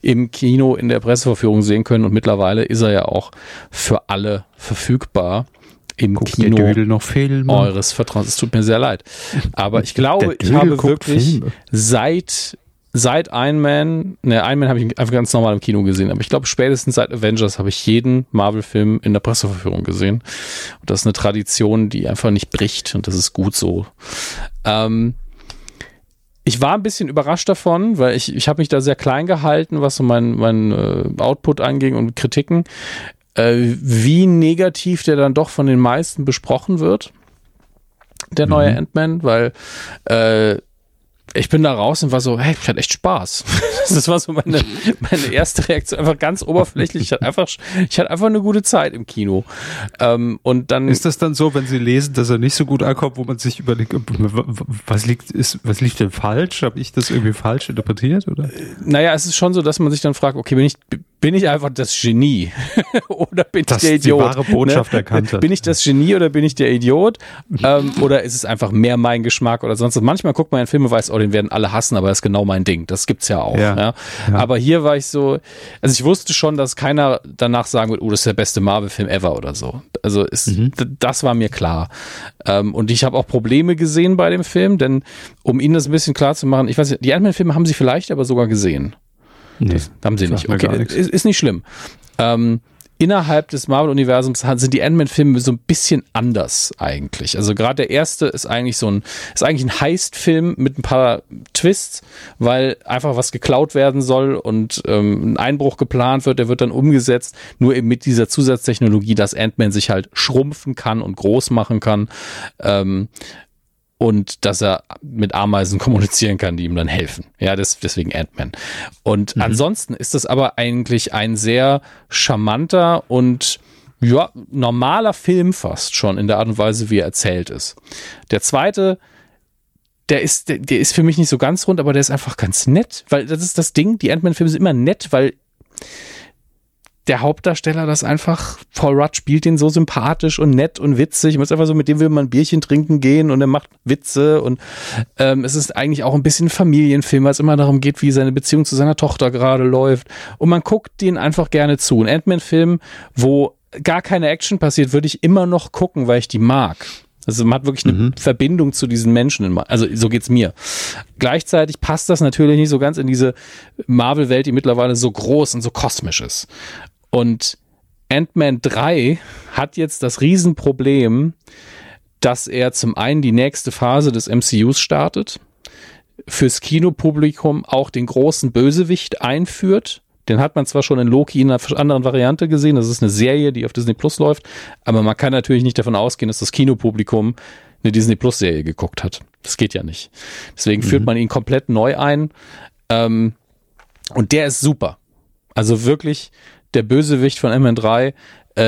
im Kino in der Pressevorführung sehen können. Und mittlerweile ist er ja auch für alle verfügbar. Im guckt Kino der Dödel noch Filme? Eures Vertrauens. Es tut mir sehr leid. Aber ich glaube, ich habe wirklich Filme. Seit Iron Man habe ich einfach ganz normal im Kino gesehen, aber ich glaube spätestens seit Avengers habe ich jeden Marvel-Film in der Presseverführung gesehen. Und das ist eine Tradition, die einfach nicht bricht und das ist gut so. Ich war ein bisschen überrascht davon, weil ich habe mich da sehr klein gehalten, was so mein Output anging und Kritiken, wie negativ der dann doch von den meisten besprochen wird, der neue Ant-Man, weil ich bin da raus und war so, hey, ich hatte echt Spaß. Das war so meine erste Reaktion, einfach ganz oberflächlich. Ich hatte einfach eine gute Zeit im Kino. Und dann ist das dann so, wenn Sie lesen, dass er nicht so gut ankommt, wo man sich überlegt, was liegt denn falsch? Habe ich das irgendwie falsch interpretiert, oder? Naja, es ist schon so, dass man sich dann fragt, okay, bin ich einfach das Genie oder bin ich der Idiot? Die wahre Botschaft erkannt hat. Bin ich das Genie oder bin ich der Idiot? Oder ist es einfach mehr mein Geschmack oder sonst was? Manchmal guckt man in Filme, weiß, den werden alle hassen, aber das ist genau mein Ding. Das gibt's ja auch. Ja. Ja. Aber hier war ich so, also ich wusste schon, dass keiner danach sagen wird, oh, das ist der beste Marvel-Film ever oder so. Also das war mir klar. Und ich habe auch Probleme gesehen bei dem Film, denn um Ihnen das ein bisschen klar zu machen, ich weiß nicht, die Ant-Man-Filme haben Sie vielleicht aber sogar gesehen. Nee, das haben Sie nicht. Okay, ist nicht schlimm. Innerhalb des Marvel-Universums sind die Ant-Man-Filme so ein bisschen anders eigentlich. Also gerade der erste ist eigentlich ein Heist-Film mit ein paar Twists, weil einfach was geklaut werden soll und ein Einbruch geplant wird, der wird dann umgesetzt, nur eben mit dieser Zusatztechnologie, dass Ant-Man sich halt schrumpfen kann und groß machen kann. Und dass er mit Ameisen kommunizieren kann, die ihm dann helfen. Ja, deswegen Ant-Man. Und ansonsten ist das aber eigentlich ein sehr charmanter und ja, normaler Film fast schon in der Art und Weise, wie er erzählt ist. Der zweite, der ist für mich nicht so ganz rund, aber der ist einfach ganz nett. Weil das ist das Ding, die Ant-Man-Filme sind immer nett, weil der Hauptdarsteller das einfach, Paul Rudd spielt den so sympathisch und nett und witzig. Man ist einfach so, mit dem will man ein Bierchen trinken gehen und er macht Witze und es ist eigentlich auch ein bisschen ein Familienfilm, weil es immer darum geht, wie seine Beziehung zu seiner Tochter gerade läuft und man guckt den einfach gerne zu. Ein Ant-Man-Film, wo gar keine Action passiert, würde ich immer noch gucken, weil ich die mag. Also man hat wirklich eine Verbindung zu diesen Menschen. Also so geht's mir. Gleichzeitig passt das natürlich nicht so ganz in diese Marvel-Welt, die mittlerweile so groß und so kosmisch ist. Und Ant-Man 3 hat jetzt das Riesenproblem, dass er zum einen die nächste Phase des MCUs startet, fürs Kinopublikum auch den großen Bösewicht einführt. Den hat man zwar schon in Loki in einer anderen Variante gesehen, das ist eine Serie, die auf Disney Plus läuft, aber man kann natürlich nicht davon ausgehen, dass das Kinopublikum eine Disney Plus Serie geguckt hat. Das geht ja nicht. Deswegen führt man ihn komplett neu ein. Und der ist super. Also wirklich der Bösewicht von MN3,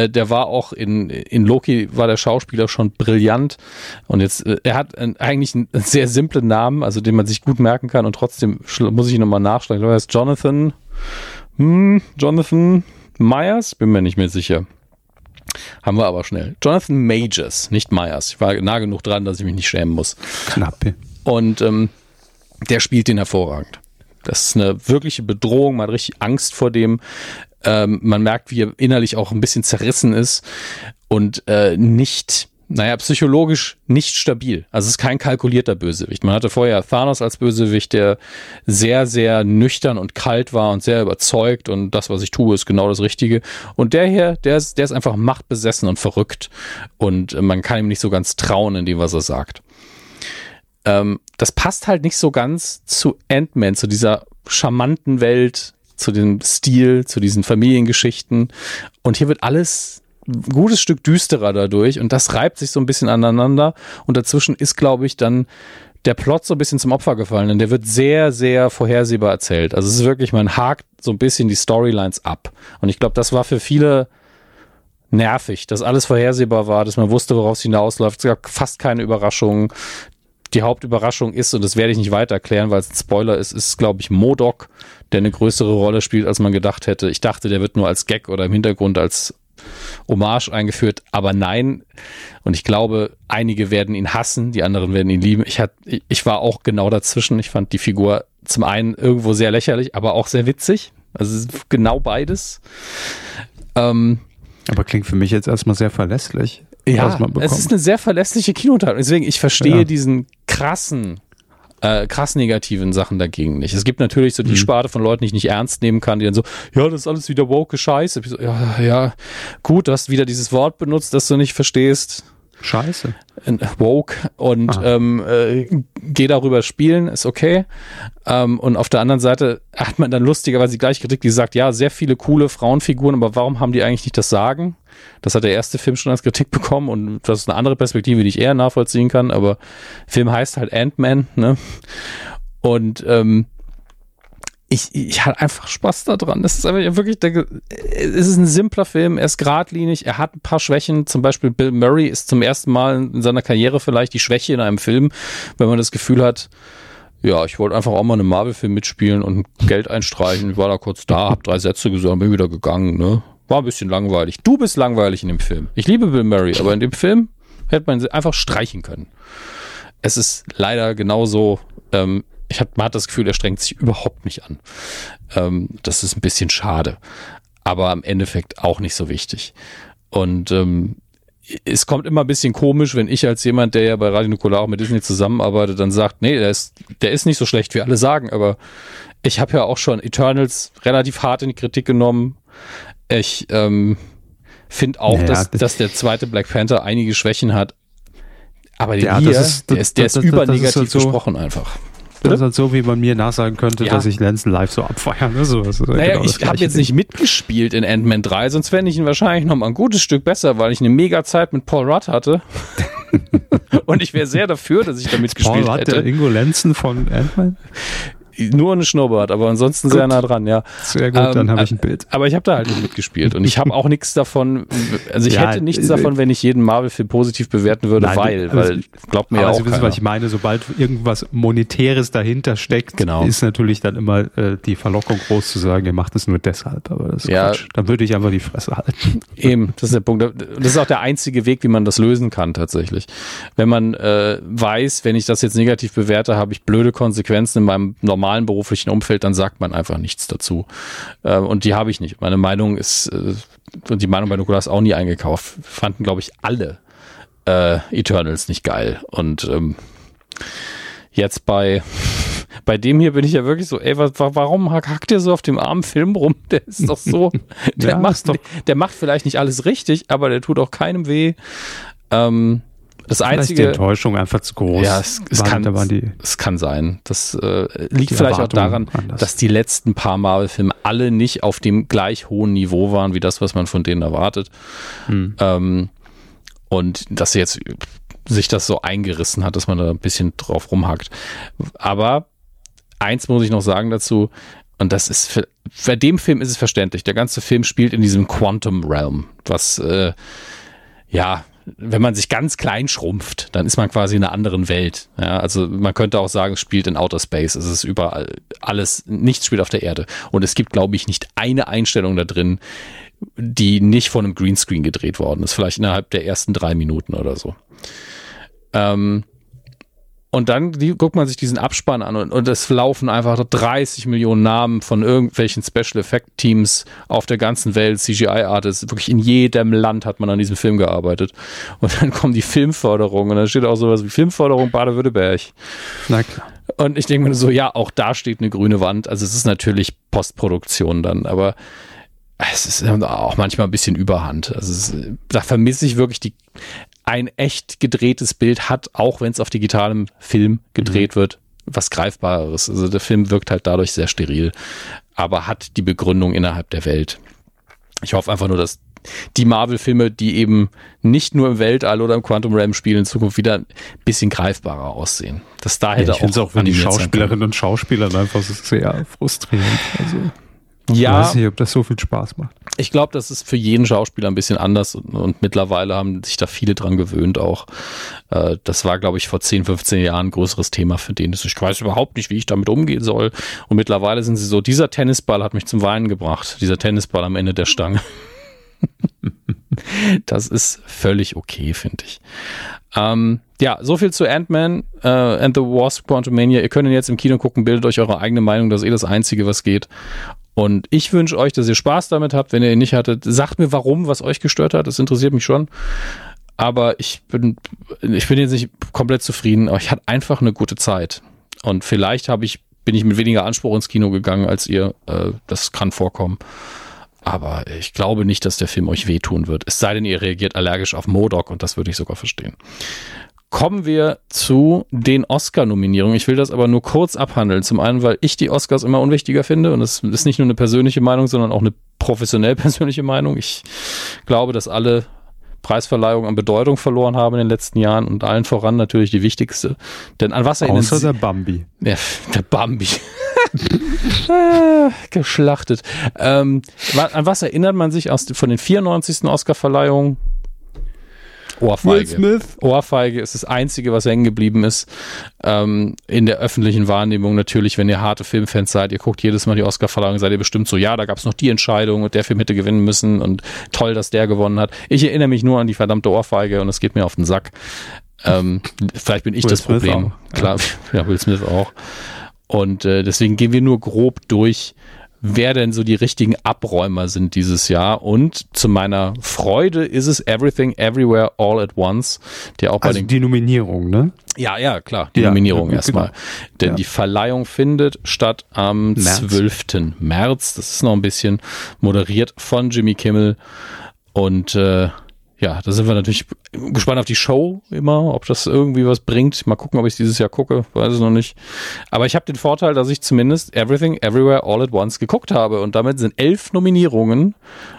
der war auch in Loki, war der Schauspieler schon brillant. Und jetzt, er hat eigentlich einen sehr simplen Namen, also den man sich gut merken kann und trotzdem muss ich nochmal nachschlagen. Er heißt Jonathan Myers? Bin mir nicht mehr sicher. Haben wir aber schnell. Jonathan Majors, nicht Myers. Ich war nah genug dran, dass ich mich nicht schämen muss. Knappe. Und der spielt den hervorragend. Das ist eine wirkliche Bedrohung. Man hat richtig Angst vor dem. Man merkt, wie er innerlich auch ein bisschen zerrissen ist und psychologisch nicht stabil. Also es ist kein kalkulierter Bösewicht. Man hatte vorher Thanos als Bösewicht, der sehr, sehr nüchtern und kalt war und sehr überzeugt und das, was ich tue, ist genau das Richtige. Und der hier, der ist einfach machtbesessen und verrückt und man kann ihm nicht so ganz trauen in dem, was er sagt. Das passt halt nicht so ganz zu Ant-Man, zu dieser charmanten Welt, zu dem Stil, zu diesen Familiengeschichten. Und hier wird alles ein gutes Stück düsterer dadurch. Und das reibt sich so ein bisschen aneinander. Und dazwischen ist, glaube ich, dann der Plot so ein bisschen zum Opfer gefallen. Denn der wird sehr, sehr vorhersehbar erzählt. Also es ist wirklich, man hakt so ein bisschen die Storylines ab. Und ich glaube, das war für viele nervig, dass alles vorhersehbar war, dass man wusste, worauf es hinausläuft. Es gab fast keine Überraschungen. Die Hauptüberraschung ist, und das werde ich nicht weiter erklären, weil es ein Spoiler ist, ist, glaube ich, MODOK, der eine größere Rolle spielt, als man gedacht hätte. Ich dachte, der wird nur als Gag oder im Hintergrund als Hommage eingeführt, aber nein. Und ich glaube, einige werden ihn hassen, die anderen werden ihn lieben. Ich war auch genau dazwischen. Ich fand die Figur zum einen irgendwo sehr lächerlich, aber auch sehr witzig. Also genau beides. Aber klingt für mich jetzt erstmal sehr verlässlich. Ja, es ist eine sehr verlässliche Kinounterhaltung. Deswegen, ich verstehe diesen krass negativen Sachen dagegen nicht. Es gibt natürlich so die Sparte von Leuten, die ich nicht ernst nehmen kann, die dann so, ja, das ist alles wieder woke Scheiße. So, ja, gut, du hast wieder dieses Wort benutzt, das du nicht verstehst. Scheiße. Woke und geh darüber spielen, ist okay. Und auf der anderen Seite hat man dann lustigerweise die gleiche Kritik, die sagt, ja, sehr viele coole Frauenfiguren, aber warum haben die eigentlich nicht das Sagen? Das hat der erste Film schon als Kritik bekommen und das ist eine andere Perspektive, die ich eher nachvollziehen kann, aber Film heißt halt Ant-Man, ne? Und ich hatte einfach Spaß daran. Das ist einfach wirklich, es ist ein simpler Film, er ist geradlinig, er hat ein paar Schwächen. Zum Beispiel Bill Murray ist zum ersten Mal in seiner Karriere vielleicht die Schwäche in einem Film, wenn man das Gefühl hat, ja, ich wollte einfach auch mal einen Marvel-Film mitspielen und Geld einstreichen. Ich war da kurz da, hab 3 Sätze gesagt, bin wieder gegangen, ne? War ein bisschen langweilig. Du bist langweilig in dem Film. Ich liebe Bill Murray, aber in dem Film hätte man sie einfach streichen können. Es ist leider genauso, man hat das Gefühl, er strengt sich überhaupt nicht an. Das ist ein bisschen schade, aber im Endeffekt auch nicht so wichtig. Und es kommt immer ein bisschen komisch, wenn ich als jemand, der ja bei Radio Nukular auch mit Disney zusammenarbeitet, dann sagt, nee, der ist nicht so schlecht, wie alle sagen, aber ich habe ja auch schon Eternals relativ hart in die Kritik genommen. Ich finde auch, dass der zweite Black Panther einige Schwächen hat, aber der ist übernegativ gesprochen einfach. Das ist halt so, wie man mir nachsagen könnte, dass ich Lenzen Live so abfeiern. Ne? So, ich habe jetzt nicht mitgespielt in Ant-Man 3, sonst fände ich ihn wahrscheinlich noch mal ein gutes Stück besser, weil ich eine mega Zeit mit Paul Rudd hatte. Und ich wäre sehr dafür, dass ich da mitgespielt hätte. Paul Rudd, der Ingo Lenzen von Ant-Man? Nur eine Schnurrbart, aber ansonsten gut. Sehr nah dran, ja. Sehr gut, dann habe ich ein Bild. Aber ich habe da halt nicht mitgespielt und ich habe auch nichts davon, also ich hätte nichts davon, wenn ich jeden Marvel-Film positiv bewerten würde, weil glaubt mir ja auch Sie wissen, was ich meine, sobald irgendwas Monetäres dahinter steckt, ist natürlich dann immer die Verlockung groß zu sagen, ihr macht es nur deshalb, aber das ist Quatsch. Dann würde ich einfach die Fresse halten. Eben, das ist der Punkt. Das ist auch der einzige Weg, wie man das lösen kann tatsächlich. Wenn man weiß, wenn ich das jetzt negativ bewerte, habe ich blöde Konsequenzen in meinem normalen beruflichen Umfeld, dann sagt man einfach nichts dazu. Und die habe ich nicht. Meine Meinung ist, und die Meinung bei Nikolas auch nie eingekauft, fanden, glaube ich, alle. Eternals nicht geil. Und jetzt bei dem hier bin ich ja wirklich so, ey, warum hackt ihr so auf dem armen Film rum? Der ist doch so, der, ja, macht, doch. Der macht vielleicht nicht alles richtig, aber der tut auch keinem weh. Das einzige, vielleicht die Enttäuschung einfach zu groß. Ja, es kann sein. Das liegt vielleicht auch daran, dass die letzten paar Marvel-Filme alle nicht auf dem gleich hohen Niveau waren, wie das, was man von denen erwartet. Hm. Und dass jetzt sich das so eingerissen hat, dass man da ein bisschen drauf rumhackt. Aber eins muss ich noch sagen dazu, und das ist, bei dem Film ist es verständlich. Der ganze Film spielt in diesem Quantum Realm, was, ja, wenn man sich ganz klein schrumpft, dann ist man quasi in einer anderen Welt. Ja, also man könnte auch sagen, es spielt in Outer Space. Es ist überall, alles, nichts spielt auf der Erde. Und es gibt, glaube ich, nicht eine Einstellung da drin, die nicht von einem Greenscreen gedreht worden ist. Vielleicht innerhalb der ersten 3 Minuten oder so. Und dann guckt man sich diesen Abspann an und es laufen einfach 30 Millionen Namen von irgendwelchen Special-Effect-Teams auf der ganzen Welt, CGI-Artists, wirklich in jedem Land hat man an diesem Film gearbeitet. Und dann kommen die Filmförderung und dann steht auch sowas wie Filmförderung Baden-Württemberg. Na klar. Und ich denke mir so, ja, auch da steht eine grüne Wand. Also es ist natürlich Postproduktion dann, aber es ist auch manchmal ein bisschen Überhand. Also da vermisse ich wirklich ein echt gedrehtes Bild hat, auch wenn es auf digitalem Film gedreht wird, was Greifbareres. Also der Film wirkt halt dadurch sehr steril, aber hat die Begründung innerhalb der Welt. Ich hoffe einfach nur, dass die Marvel-Filme, die eben nicht nur im Weltall oder im Quantum Realm spielen, in Zukunft wieder ein bisschen greifbarer aussehen. Das da hätte ja, ich finde es auch, wenn die Schauspielerinnen und Schauspieler einfach so sehr frustrierend. Also ja, ich weiß nicht, ob das so viel Spaß macht. Ich glaube, das ist für jeden Schauspieler ein bisschen anders und mittlerweile haben sich da viele dran gewöhnt auch. Das war, glaube ich, vor 10, 15 Jahren ein größeres Thema für den. Ich weiß überhaupt nicht, wie ich damit umgehen soll. Und mittlerweile sind sie so, dieser Tennisball hat mich zum Weinen gebracht. Dieser Tennisball am Ende der Stange. Das ist völlig okay, finde ich. Ja, so viel zu Ant-Man and the Wasp Quantumania. Ihr könnt ihn jetzt im Kino gucken, bildet euch eure eigene Meinung. Das ist das Einzige, was geht. Und ich wünsche euch, dass ihr Spaß damit habt. Wenn ihr ihn nicht hattet, sagt mir warum, was euch gestört hat. Das interessiert mich schon. Aber ich bin jetzt nicht komplett zufrieden. Aber ich hatte einfach eine gute Zeit. Und vielleicht bin ich mit weniger Anspruch ins Kino gegangen als ihr. Das kann vorkommen. Aber ich glaube nicht, dass der Film euch wehtun wird. Es sei denn, ihr reagiert allergisch auf MODOK. Und das würde ich sogar verstehen. Kommen wir zu den Oscar-Nominierungen. Ich will das aber nur kurz abhandeln. Zum einen, weil ich die Oscars immer unwichtiger finde. Und das ist nicht nur eine persönliche Meinung, sondern auch eine professionell persönliche Meinung. Ich glaube, dass alle Preisverleihungen an Bedeutung verloren haben in den letzten Jahren. Und allen voran natürlich die wichtigste. Denn an was erinnern Sie? Außer der Bambi. Ja, der Bambi. Geschlachtet. An was erinnert man sich von den 94. Oscar-Verleihungen? Ohrfeige. Will Smith. Ohrfeige ist das Einzige, was hängen geblieben ist in der öffentlichen Wahrnehmung. Natürlich, wenn ihr harte Filmfans seid, ihr guckt jedes Mal die Oscar-Verleihung, seid ihr bestimmt so, ja, da gab es noch die Entscheidung und der Film hätte gewinnen müssen und toll, dass der gewonnen hat. Ich erinnere mich nur an die verdammte Ohrfeige und es geht mir auf den Sack. Vielleicht bin ich Will das Smith Problem. Auch. Klar, ja, Will Smith auch. Und deswegen gehen wir nur grob durch, wer denn so die richtigen Abräumer sind dieses Jahr. Und zu meiner Freude ist es Everything, Everywhere, All at Once. Der auch bei also die Nominierung, ne? Ja, ja, klar. Die Nominierung erstmal. Genau. Denn die Verleihung findet statt am 12. März. Das ist noch ein bisschen moderiert von Jimmy Kimmel. Und ja, da sind wir natürlich gespannt auf die Show immer, ob das irgendwie was bringt. Mal gucken, ob ich es dieses Jahr gucke, weiß es noch nicht. Aber ich habe den Vorteil, dass ich zumindest Everything, Everywhere, All at Once geguckt habe. Und damit sind 11 Nominierungen,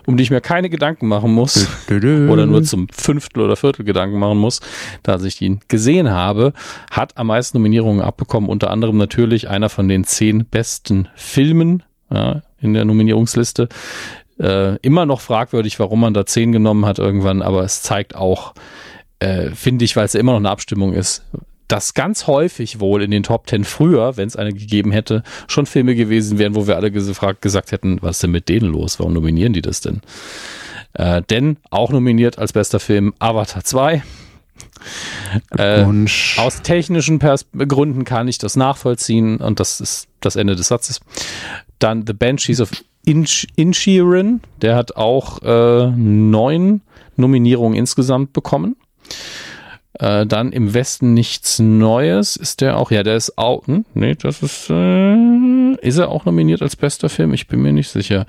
um die ich mir keine Gedanken machen muss oder nur zum Fünftel oder Viertel Gedanken machen muss, da ich ihn gesehen habe, hat am meisten Nominierungen abbekommen. Unter anderem natürlich einer von den 10 besten Filmen in der Nominierungsliste. Immer noch fragwürdig, warum man da 10 genommen hat irgendwann, aber es zeigt auch, finde ich, weil es ja immer noch eine Abstimmung ist, dass ganz häufig wohl in den Top 10 früher, wenn es eine gegeben hätte, schon Filme gewesen wären, wo wir alle gesagt hätten, was ist denn mit denen los, warum nominieren die das denn? Denn auch nominiert als bester Film Avatar 2. Aus technischen Gründen kann ich das nachvollziehen und das ist das Ende des Satzes. Dann The Banshees of Inisherin, der hat auch 9 Nominierungen insgesamt bekommen. Dann im Westen nichts Neues. Ist der auch? Ja, der ist auch. Nee, das ist er auch nominiert als bester Film? Ich bin mir nicht sicher.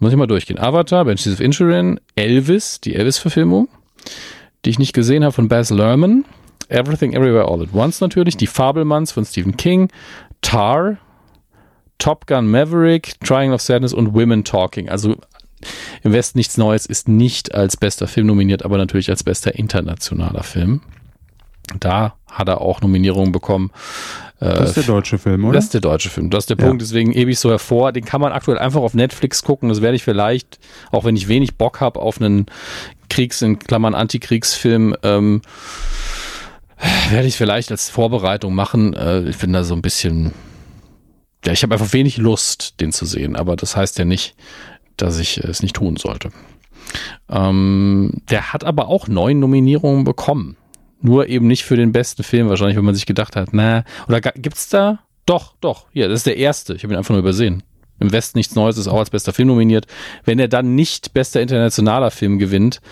Muss ich mal durchgehen. Avatar, Banshees of Inisherin, Elvis, die Elvis-Verfilmung, die ich nicht gesehen habe, von Baz Luhrmann. Everything Everywhere All at Once natürlich. Die Fabelmanns von Stephen King. Tar, Top Gun Maverick, Triangle of Sadness und Women Talking. Also im Westen nichts Neues ist nicht als bester Film nominiert, aber natürlich als bester internationaler Film. Da hat er auch Nominierungen bekommen. Das ist der deutsche Film, oder? Das ist der deutsche Film. Das ist der Punkt, deswegen hebe ich so hervor. Den kann man aktuell einfach auf Netflix gucken. Das werde ich vielleicht, auch wenn ich wenig Bock habe, auf einen Antikriegsfilm, werde ich vielleicht als Vorbereitung machen. Ich bin da so ein bisschen, ja, ich habe einfach wenig Lust, den zu sehen. Aber das heißt ja nicht, dass ich es nicht tun sollte. Der hat aber auch 9 Nominierungen bekommen. Nur eben nicht für den besten Film wahrscheinlich, wenn man sich gedacht hat, na, oder gibt's da? Doch. Ja, das ist der erste. Ich habe ihn einfach nur übersehen. Im Westen nichts Neues ist auch als bester Film nominiert. Wenn er dann nicht bester internationaler Film gewinnt,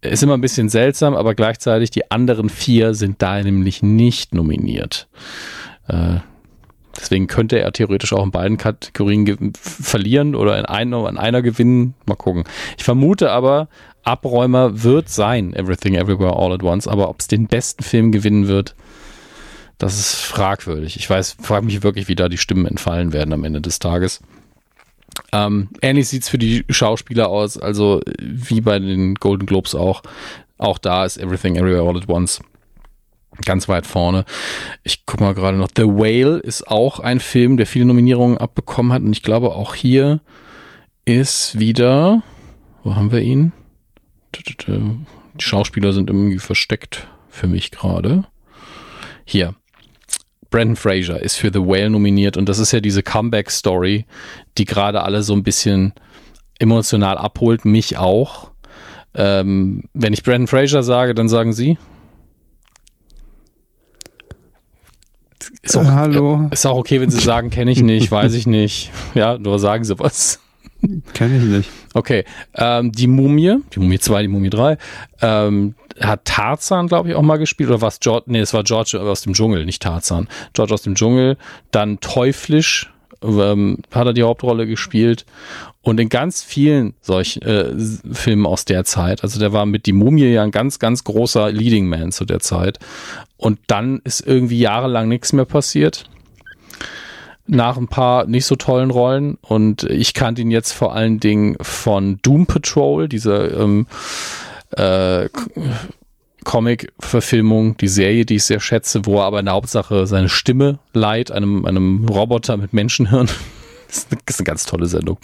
ist immer ein bisschen seltsam, aber gleichzeitig die anderen 4 sind da nämlich nicht nominiert. Deswegen könnte er theoretisch auch in beiden Kategorien verlieren oder in einer gewinnen. Mal gucken. Ich vermute aber, Abräumer wird sein, Everything Everywhere All at Once. Aber ob es den besten Film gewinnen wird, das ist fragwürdig. Ich frage mich wirklich, wie da die Stimmen entfallen werden am Ende des Tages. Ähnlich sieht es für die Schauspieler aus, also wie bei den Golden Globes auch. Auch da ist Everything Everywhere All at Once ganz weit vorne. Ich gucke mal gerade noch. The Whale ist auch ein Film, der viele Nominierungen abbekommen hat. Und ich glaube, auch hier ist wieder, wo haben wir ihn? Die Schauspieler sind irgendwie versteckt für mich gerade. Hier. Brandon Fraser ist für The Whale nominiert. Und das ist ja diese Comeback-Story, die gerade alle so ein bisschen emotional abholt. Mich auch. Wenn ich Brandon Fraser sage, dann sagen Sie... Ist auch, hallo. Ist auch okay, wenn Sie sagen, kenne ich nicht, weiß ich nicht. Ja, nur sagen Sie was. Kenne ich nicht. Okay. Die Mumie 2, die Mumie 3, hat Tarzan, glaube ich, auch mal gespielt. Oder was? Es war George aus dem Dschungel, nicht Tarzan. George aus dem Dschungel. Dann Teuflisch hat er die Hauptrolle gespielt. Und in ganz vielen solchen Filmen aus der Zeit, also der war mit Die Mumie ja ein ganz, ganz großer Leading Man zu der Zeit. Und dann ist irgendwie jahrelang nichts mehr passiert. Nach ein paar nicht so tollen Rollen. Und ich kannte ihn jetzt vor allen Dingen von Doom Patrol, dieser Comic-Verfilmung, die Serie, die ich sehr schätze, wo er aber in der Hauptsache seine Stimme leiht, einem Roboter mit Menschenhirn. Das ist eine ganz tolle Sendung.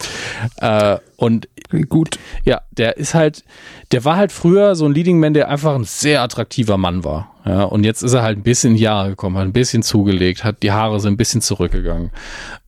Und gut. Ja, der war halt früher so ein Leading Man, der einfach ein sehr attraktiver Mann war. Ja, und jetzt ist er halt ein bisschen in die Jahre gekommen, hat ein bisschen zugelegt, hat die Haare so ein bisschen zurückgegangen.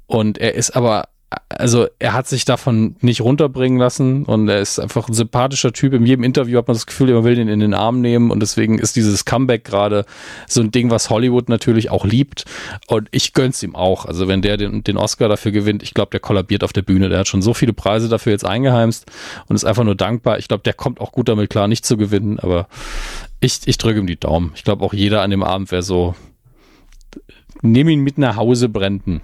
Und er ist aber, also er hat sich davon nicht runterbringen lassen und er ist einfach ein sympathischer Typ. In jedem Interview hat man das Gefühl, man will den in den Arm nehmen und deswegen ist dieses Comeback gerade so ein Ding, was Hollywood natürlich auch liebt und ich gönn's ihm auch. Also wenn der den Oscar dafür gewinnt, ich glaube, der kollabiert auf der Bühne. Der hat schon so viele Preise dafür jetzt eingeheimst und ist einfach nur dankbar. Ich glaube, der kommt auch gut damit klar, nicht zu gewinnen, aber ich drücke ihm die Daumen. Ich glaube, auch jeder an dem Abend wäre so, nimm ihn mit nach Hause, Brandon.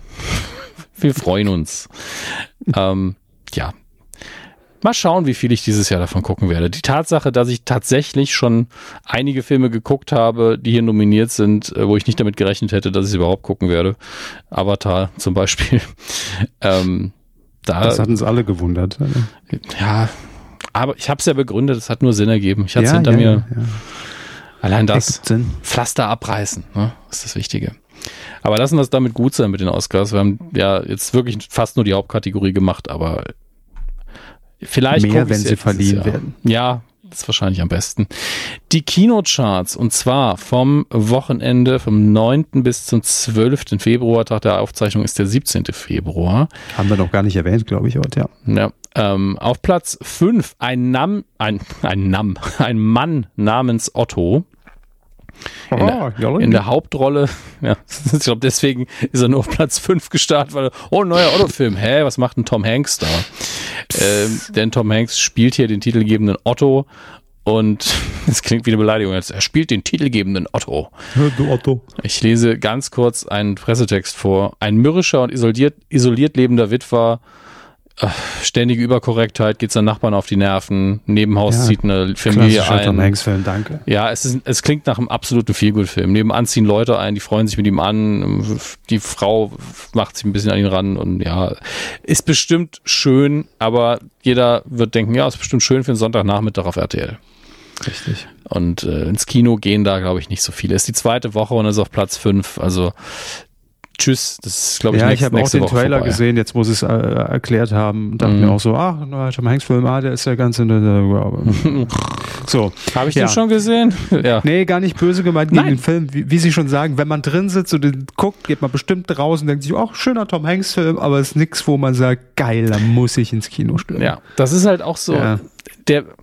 Wir freuen uns. Ja. Mal schauen, wie viel ich dieses Jahr davon gucken werde. Die Tatsache, dass ich tatsächlich schon einige Filme geguckt habe, die hier nominiert sind, wo ich nicht damit gerechnet hätte, dass ich sie überhaupt gucken werde. Avatar zum Beispiel. Das hat uns alle gewundert. Oder? Ja, aber ich habe es ja begründet, es hat nur Sinn ergeben. Ich hatte es hinter mir. Ja. Allein das Pflaster abreißen, ne? Ist das Wichtige. Aber lassen wir es damit gut sein mit den Oscars. Wir haben ja jetzt wirklich fast nur die Hauptkategorie gemacht, aber vielleicht mehr, wenn sie verliehen werden. Ja, das ist wahrscheinlich am besten. Die Kinocharts, und zwar vom Wochenende, vom 9. bis zum 12. Februar, Tag der Aufzeichnung ist der 17. Februar. Haben wir noch gar nicht erwähnt, glaube ich, heute, ja. Auf Platz 5 ein Mann namens Otto. In der Hauptrolle, ja, ich glaube, deswegen ist er nur auf Platz 5 gestartet, weil, neuer Otto-Film, was macht ein Tom Hanks da? Denn Tom Hanks spielt hier den titelgebenden Otto Und es klingt wie eine Beleidigung jetzt. Er spielt den titelgebenden Otto. Ja, du Otto. Ich lese ganz kurz einen Pressetext vor. Ein mürrischer und isoliert lebender Witwer, ständige Überkorrektheit, geht seinen Nachbarn auf die Nerven, Nebenhaus zieht eine Familie ein. Danke. Ja, es klingt nach einem absoluten Feelgood-Film. Nebenan ziehen Leute ein, die freuen sich mit ihm an, die Frau macht sich ein bisschen an ihn ran und ja, ist bestimmt schön, aber jeder wird denken, ja, ist bestimmt schön für einen Sonntagnachmittag auf RTL. Richtig. Und ins Kino gehen da, glaube ich, nicht so viele. Ist die zweite Woche und ist auf Platz 5, also tschüss, das ist, glaube ich, nächste Woche. Ja, ich habe auch den Trailer gesehen, jetzt muss ich es erklärt haben. Und dachte mir auch so, ach, Tom Hanks Film, der ist ja ganz in der... so. Habe ich den schon gesehen? Ja. Nee, gar nicht böse gemeint gegen den Film. Wie Sie schon sagen, wenn man drin sitzt und den guckt, geht man bestimmt draußen und denkt sich, ach, schöner Tom Hanks Film, aber es ist nichts, wo man sagt, geil, da muss ich ins Kino stürmen. Ja, das ist halt auch so... Ja.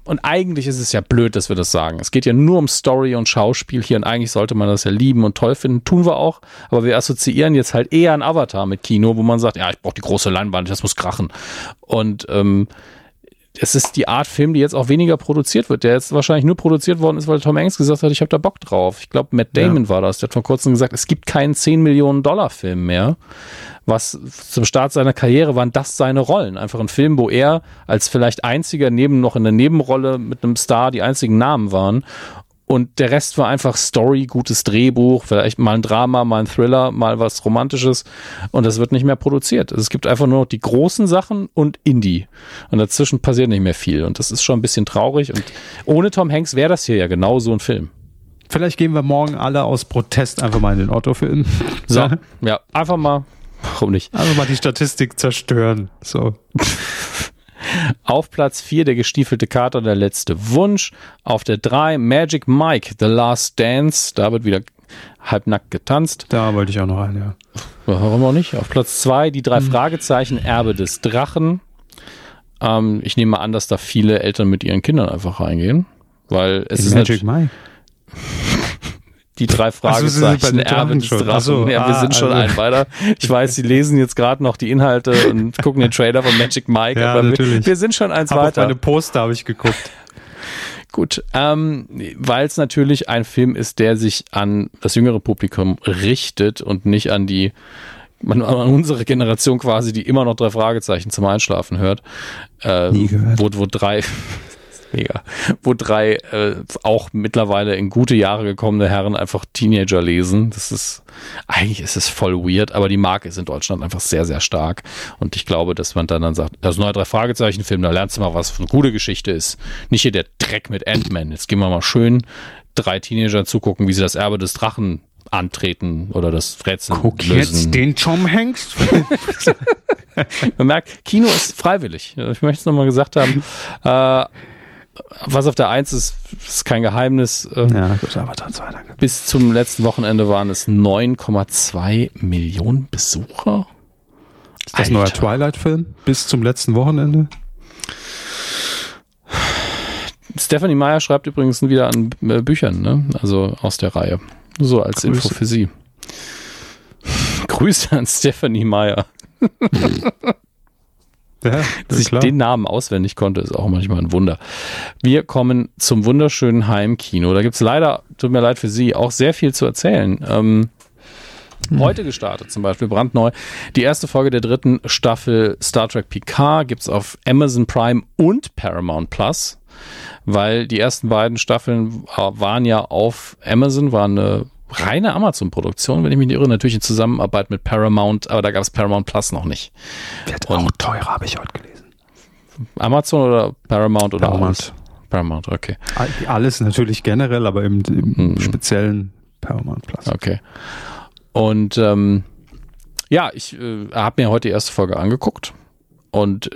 Und eigentlich ist es ja blöd, dass wir das sagen. Es geht ja nur um Story und Schauspiel hier und eigentlich sollte man das ja lieben und toll finden. Tun wir auch, aber wir assoziieren jetzt halt eher einen Avatar mit Kino, wo man sagt, ja, ich brauche die große Leinwand, das muss krachen. Und es ist die Art Film, die jetzt auch weniger produziert wird, der jetzt wahrscheinlich nur produziert worden ist, weil Tom Hanks gesagt hat, ich habe da Bock drauf. Ich glaube, Matt Damon war das, der hat vor kurzem gesagt, es gibt keinen $10 Millionen Film mehr. Was zum Start seiner Karriere waren das seine Rollen. Einfach ein Film, wo er als vielleicht einziger noch in der Nebenrolle mit einem Star die einzigen Namen waren. Und der Rest war einfach Story, gutes Drehbuch, vielleicht mal ein Drama, mal ein Thriller, mal was Romantisches. Und das wird nicht mehr produziert. Also es gibt einfach nur noch die großen Sachen und Indie. Und dazwischen passiert nicht mehr viel. Und das ist schon ein bisschen traurig. Und ohne Tom Hanks wäre das hier ja genau so ein Film. Vielleicht gehen wir morgen alle aus Protest einfach mal in den Otto-Film. So, ja, einfach mal. Warum nicht? Also mal die Statistik zerstören. So. Auf Platz 4 der gestiefelte Kater, der letzte Wunsch. Auf der 3 Magic Mike, The Last Dance. Da wird wieder halbnackt getanzt. Da wollte ich auch noch einen, ja. Warum auch nicht? Auf Platz 2 die 3 Fragezeichen, Erbe des Drachen. Ich nehme mal an, dass da viele Eltern mit ihren Kindern einfach reingehen. Weil es ist Magic Mike. Die 3 Fragezeichen, Erbe des Drachen. Achso, ja, wir sind schon ein weiter. Ich weiß, Sie lesen jetzt gerade noch die Inhalte und gucken den Trailer von Magic Mike. Ja, aber wir sind schon eins weiter. Auf meine Poster habe ich geguckt. Gut, weil es natürlich ein Film ist, der sich an das jüngere Publikum richtet und nicht an die, an unsere Generation quasi, die immer noch 3 Fragezeichen zum Einschlafen hört. Nie gehört. Wo 3... Mega. Wo 3 auch mittlerweile in gute Jahre gekommene Herren einfach Teenager lesen. Eigentlich ist es voll weird, aber die Marke ist in Deutschland einfach sehr, sehr stark. Und ich glaube, dass man dann sagt, das neue 3 Fragezeichen-Film, da lernst du mal, was eine gute Geschichte ist. Nicht hier der Dreck mit Ant-Man. Jetzt gehen wir mal schön 3 Teenager zugucken, wie sie das Erbe des Drachen antreten oder das Rätsel Guck lösen. Jetzt den Tom Hanks. Man merkt, Kino ist freiwillig. Ich möchte es nochmal gesagt haben. Was auf der 1 ist, ist kein Geheimnis. Ja, gut, Avatar 2, danke. Bis zum letzten Wochenende waren es 9,2 Millionen Besucher. Ist das ein neuer Twilight-Film? Bis zum letzten Wochenende? Stephanie Meyer schreibt übrigens wieder an Büchern, ne? Also aus der Reihe. So als Info für Sie. Grüße an Stephanie Meyer. Ja, dass ich den Namen auswendig konnte, ist auch manchmal ein Wunder. Wir kommen zum wunderschönen Heimkino. Da gibt es leider, tut mir leid für Sie, auch sehr viel zu erzählen. Heute gestartet zum Beispiel, brandneu. Die erste Folge der 3. Staffel Star Trek Picard gibt es auf Amazon Prime und Paramount Plus, weil die ersten beiden Staffeln waren ja auf Amazon, waren eine reine Amazon-Produktion, wenn ich mich nicht irre, natürlich in Zusammenarbeit mit Paramount, aber da gab es Paramount Plus noch nicht. Wird auch teurer, habe ich heute gelesen. Amazon oder Paramount oder alles? Paramount, okay. Alles natürlich generell, aber im speziellen Paramount Plus. Okay. Und ich habe mir heute die erste Folge angeguckt und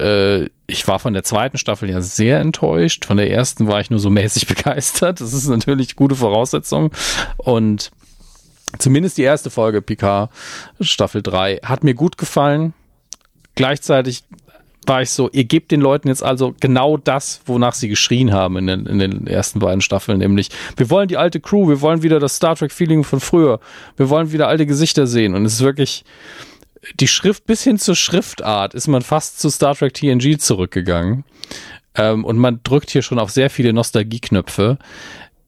ich war von der 2. Staffel ja sehr enttäuscht. Von der 1. war ich nur so mäßig begeistert. Das ist natürlich gute Voraussetzung und zumindest die erste Folge Picard, Staffel 3, hat mir gut gefallen. Gleichzeitig war ich so, ihr gebt den Leuten jetzt also genau das, wonach sie geschrien haben in den ersten beiden Staffeln, nämlich wir wollen die alte Crew, wir wollen wieder das Star Trek-Feeling von früher, wir wollen wieder alte Gesichter sehen und es ist wirklich, die Schrift bis hin zur Schriftart ist man fast zu Star Trek TNG zurückgegangen. Und man drückt hier schon auf sehr viele Nostalgieknöpfe.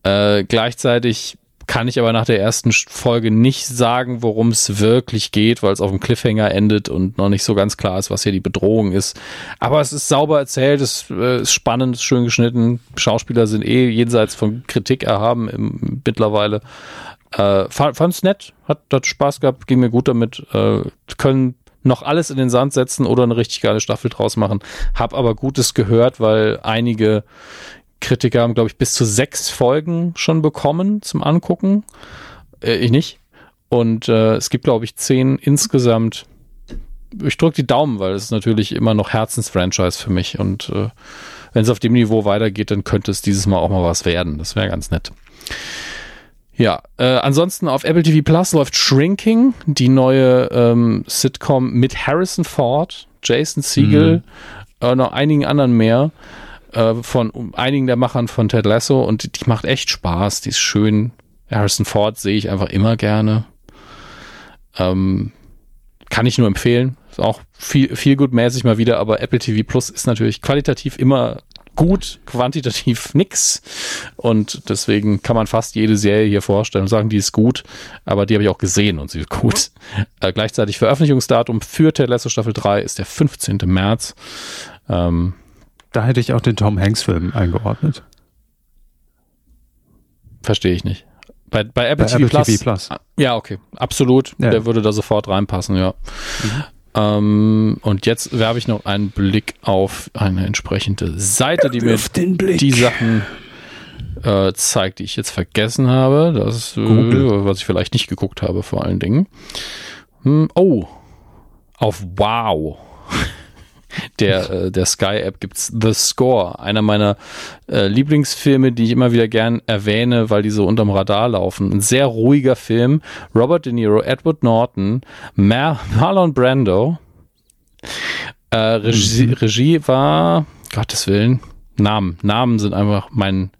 Gleichzeitig kann ich aber nach der ersten Folge nicht sagen, worum es wirklich geht, weil es auf dem Cliffhanger endet und noch nicht so ganz klar ist, was hier die Bedrohung ist. Aber es ist sauber erzählt, es ist spannend, ist schön geschnitten. Schauspieler sind jenseits von Kritik erhaben mittlerweile. Fand's nett, hat Spaß gehabt, ging mir gut damit. Können noch alles in den Sand setzen oder eine richtig geile Staffel draus machen. Hab aber Gutes gehört, weil einige Kritiker haben, glaube ich, bis zu 6 Folgen schon bekommen zum Angucken. Ich nicht. Und es gibt, glaube ich, 10 insgesamt. Ich drücke die Daumen, weil es ist natürlich immer noch Herzensfranchise für mich. Und wenn es auf dem Niveau weitergeht, dann könnte es dieses Mal auch mal was werden. Das wäre ganz nett. Ja, ansonsten auf Apple TV Plus läuft Shrinking, die neue Sitcom mit Harrison Ford, Jason Segel, noch einigen anderen mehr, von einigen der Machern von Ted Lasso, und die macht echt Spaß, die ist schön. Harrison Ford sehe ich einfach immer gerne. Kann ich nur empfehlen. Ist auch viel gut mäßig mal wieder, aber Apple TV Plus ist natürlich qualitativ immer gut, quantitativ nix, und deswegen kann man fast jede Serie hier vorstellen und sagen, die ist gut, aber die habe ich auch gesehen und sie ist gut. Gleichzeitig Veröffentlichungsdatum für Ted Lasso Staffel 3 ist der 15. März. Da hätte ich auch den Tom Hanks Film eingeordnet. Verstehe ich nicht. Bei Apple TV Plus? Ja, okay, absolut. Ja. Der würde da sofort reinpassen, ja. Mhm. Und jetzt werfe ich noch einen Blick auf eine entsprechende Seite, die mir die Sachen zeigt, die ich jetzt vergessen habe. Das Google, was ich vielleicht nicht geguckt habe, vor allen Dingen. Auf Wow. Der Sky-App gibt's The Score, einer meiner Lieblingsfilme, die ich immer wieder gern erwähne, weil die so unterm Radar laufen. Ein sehr ruhiger Film. Robert De Niro, Edward Norton, Marlon Brando. Regie war, Gottes Willen, Namen sind einfach mein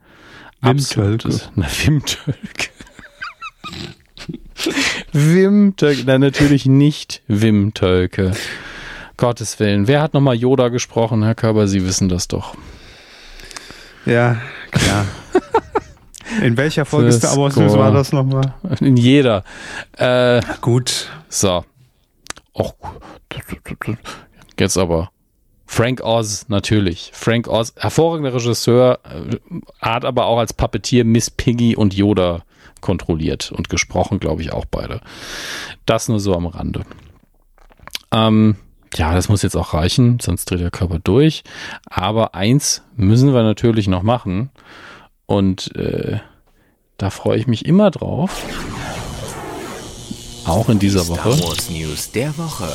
absolutes. Wim Tölke. Nein, natürlich nicht Wim Tölke. Gottes Willen. Wer hat nochmal Yoda gesprochen, Herr Körber? Sie wissen das doch. Ja, klar. In welcher Folge Star Wars News war das nochmal? In jeder. Gut. So. Och. Jetzt aber. Frank Oz, natürlich. Frank Oz, hervorragender Regisseur, hat aber auch als Puppetier Miss Piggy und Yoda kontrolliert und gesprochen, glaube ich, auch beide. Das nur so am Rande. Ja, das muss jetzt auch reichen, sonst dreht der Körper durch. Aber eins müssen wir natürlich noch machen. Und da freue ich mich immer drauf. Auch in dieser Woche. Star Wars News der Woche.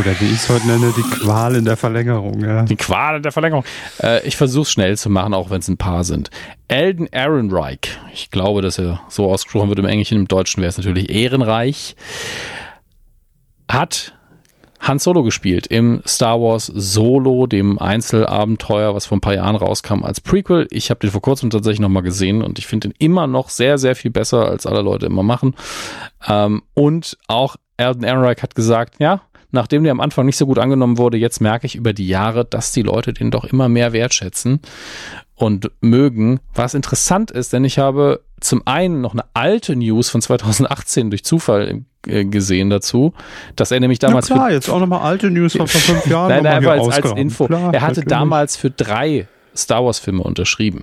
Oder wie ich es heute nenne, die Qual in der Verlängerung. Ja. Die Qual in der Verlängerung. Ich versuche es schnell zu machen, auch wenn es ein paar sind. Eldon Ehrenreich. Ich glaube, dass er so ausgesprochen wird im Englischen. Im Deutschen wäre es natürlich Ehrenreich. Hat Han Solo gespielt im Star Wars Solo, dem Einzelabenteuer, was vor ein paar Jahren rauskam als Prequel. Ich habe den vor kurzem tatsächlich nochmal gesehen und ich finde ihn immer noch sehr, sehr viel besser, als alle Leute immer machen. Und auch Eldon Ehrenreich hat gesagt, ja, nachdem der am Anfang nicht so gut angenommen wurde, jetzt merke ich über die Jahre, dass die Leute den doch immer mehr wertschätzen und mögen. Was interessant ist, denn ich habe zum einen noch eine alte News von 2018 durch Zufall gesehen dazu, dass er nämlich damals... Na klar, jetzt auch nochmal alte News von 5 Jahren. Nein, aber als Info. Klar, er hatte natürlich damals für 3 Star Wars Filme unterschrieben.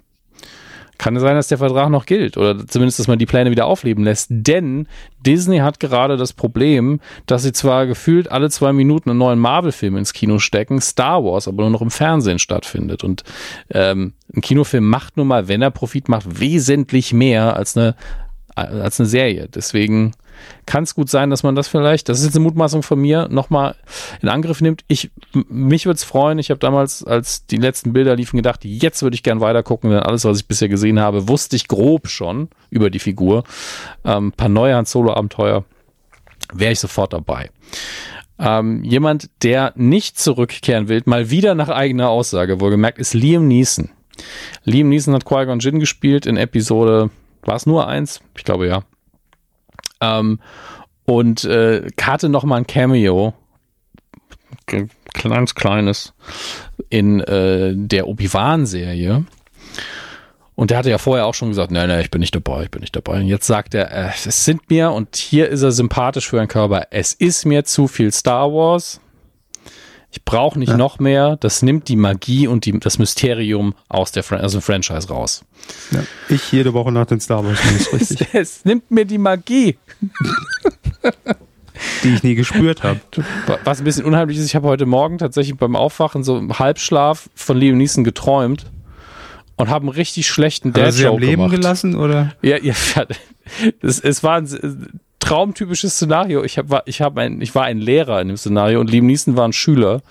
Kann es sein, dass der Vertrag noch gilt oder zumindest, dass man die Pläne wieder aufleben lässt, denn Disney hat gerade das Problem, dass sie zwar gefühlt alle 2 Minuten einen neuen Marvel-Film ins Kino stecken, Star Wars aber nur noch im Fernsehen stattfindet, und ein Kinofilm macht nun mal, wenn er Profit macht, wesentlich mehr als eine Serie. Deswegen kann es gut sein, dass man das vielleicht, das ist jetzt eine Mutmaßung von mir, nochmal in Angriff nimmt. Mich würde es freuen. Ich habe damals, als die letzten Bilder liefen, gedacht, jetzt würde ich gern weiter gucken, denn alles, was ich bisher gesehen habe, wusste ich grob schon über die Figur. Ein paar neue Han Solo-Abenteuer wäre ich sofort dabei. Jemand, der nicht zurückkehren will, mal wieder nach eigener Aussage wohlgemerkt, ist Liam Neeson. Liam Neeson hat Qui-Gon Jinn gespielt in Episode, war es nur 1? Ich glaube, ja. Und hatte nochmal ein Cameo ganz Kleines in der Obi-Wan-Serie. Und der hatte ja vorher auch schon gesagt, nein, ich bin nicht dabei, Und jetzt sagt er, es sind mir, und hier ist er sympathisch für Herrn Körber, es ist mir zu viel Star Wars. Ich brauche nicht noch mehr. Das nimmt die Magie und das Mysterium aus der Franchise raus. Ja. Ich jede Woche nach den Star Wars. Richtig. Es nimmt mir die Magie. Die ich nie gespürt habe. Was ein bisschen unheimlich ist, ich habe heute Morgen tatsächlich beim Aufwachen so im Halbschlaf von Liam Neeson geträumt und habe einen richtig schlechten Dad-Joke gemacht. Haben Sie am Leben gelassen, oder? Ja. Es war ein traumtypisches Szenario. Ich war ein Lehrer in dem Szenario und Liam Neeson war ein Schüler.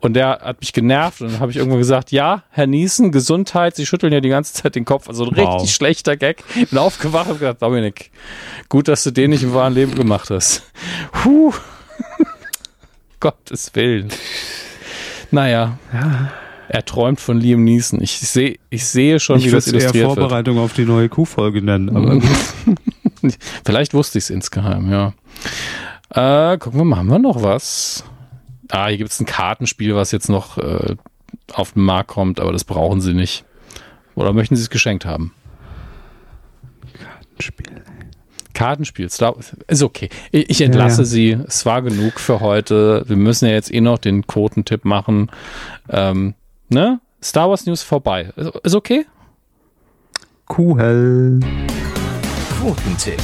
Und der hat mich genervt und dann habe ich irgendwann gesagt, ja, Herr Neeson, Gesundheit, Sie schütteln ja die ganze Zeit den Kopf. Also ein richtig schlechter Gag. Ich bin aufgewacht und habe gedacht, Dominik, gut, dass du den nicht im wahren Leben gemacht hast. Gottes Willen. Naja. Ja. Er träumt von Liam Neeson. Ich sehe schon, wie das illustriert wird. Ich würde es eher Vorbereitung auf die neue Kuh-Folge nennen. Aber vielleicht wusste ich es insgeheim, ja. Gucken wir mal, haben wir noch was? Hier gibt es ein Kartenspiel, was jetzt noch auf den Markt kommt, aber das brauchen Sie nicht. Oder möchten Sie es geschenkt haben? Kartenspiel. Ist okay. Ich entlasse Sie. Es war genug für heute. Wir müssen ja jetzt noch den Quotentipp machen. Star Wars News vorbei. Ist okay? Cool. Quotentipp.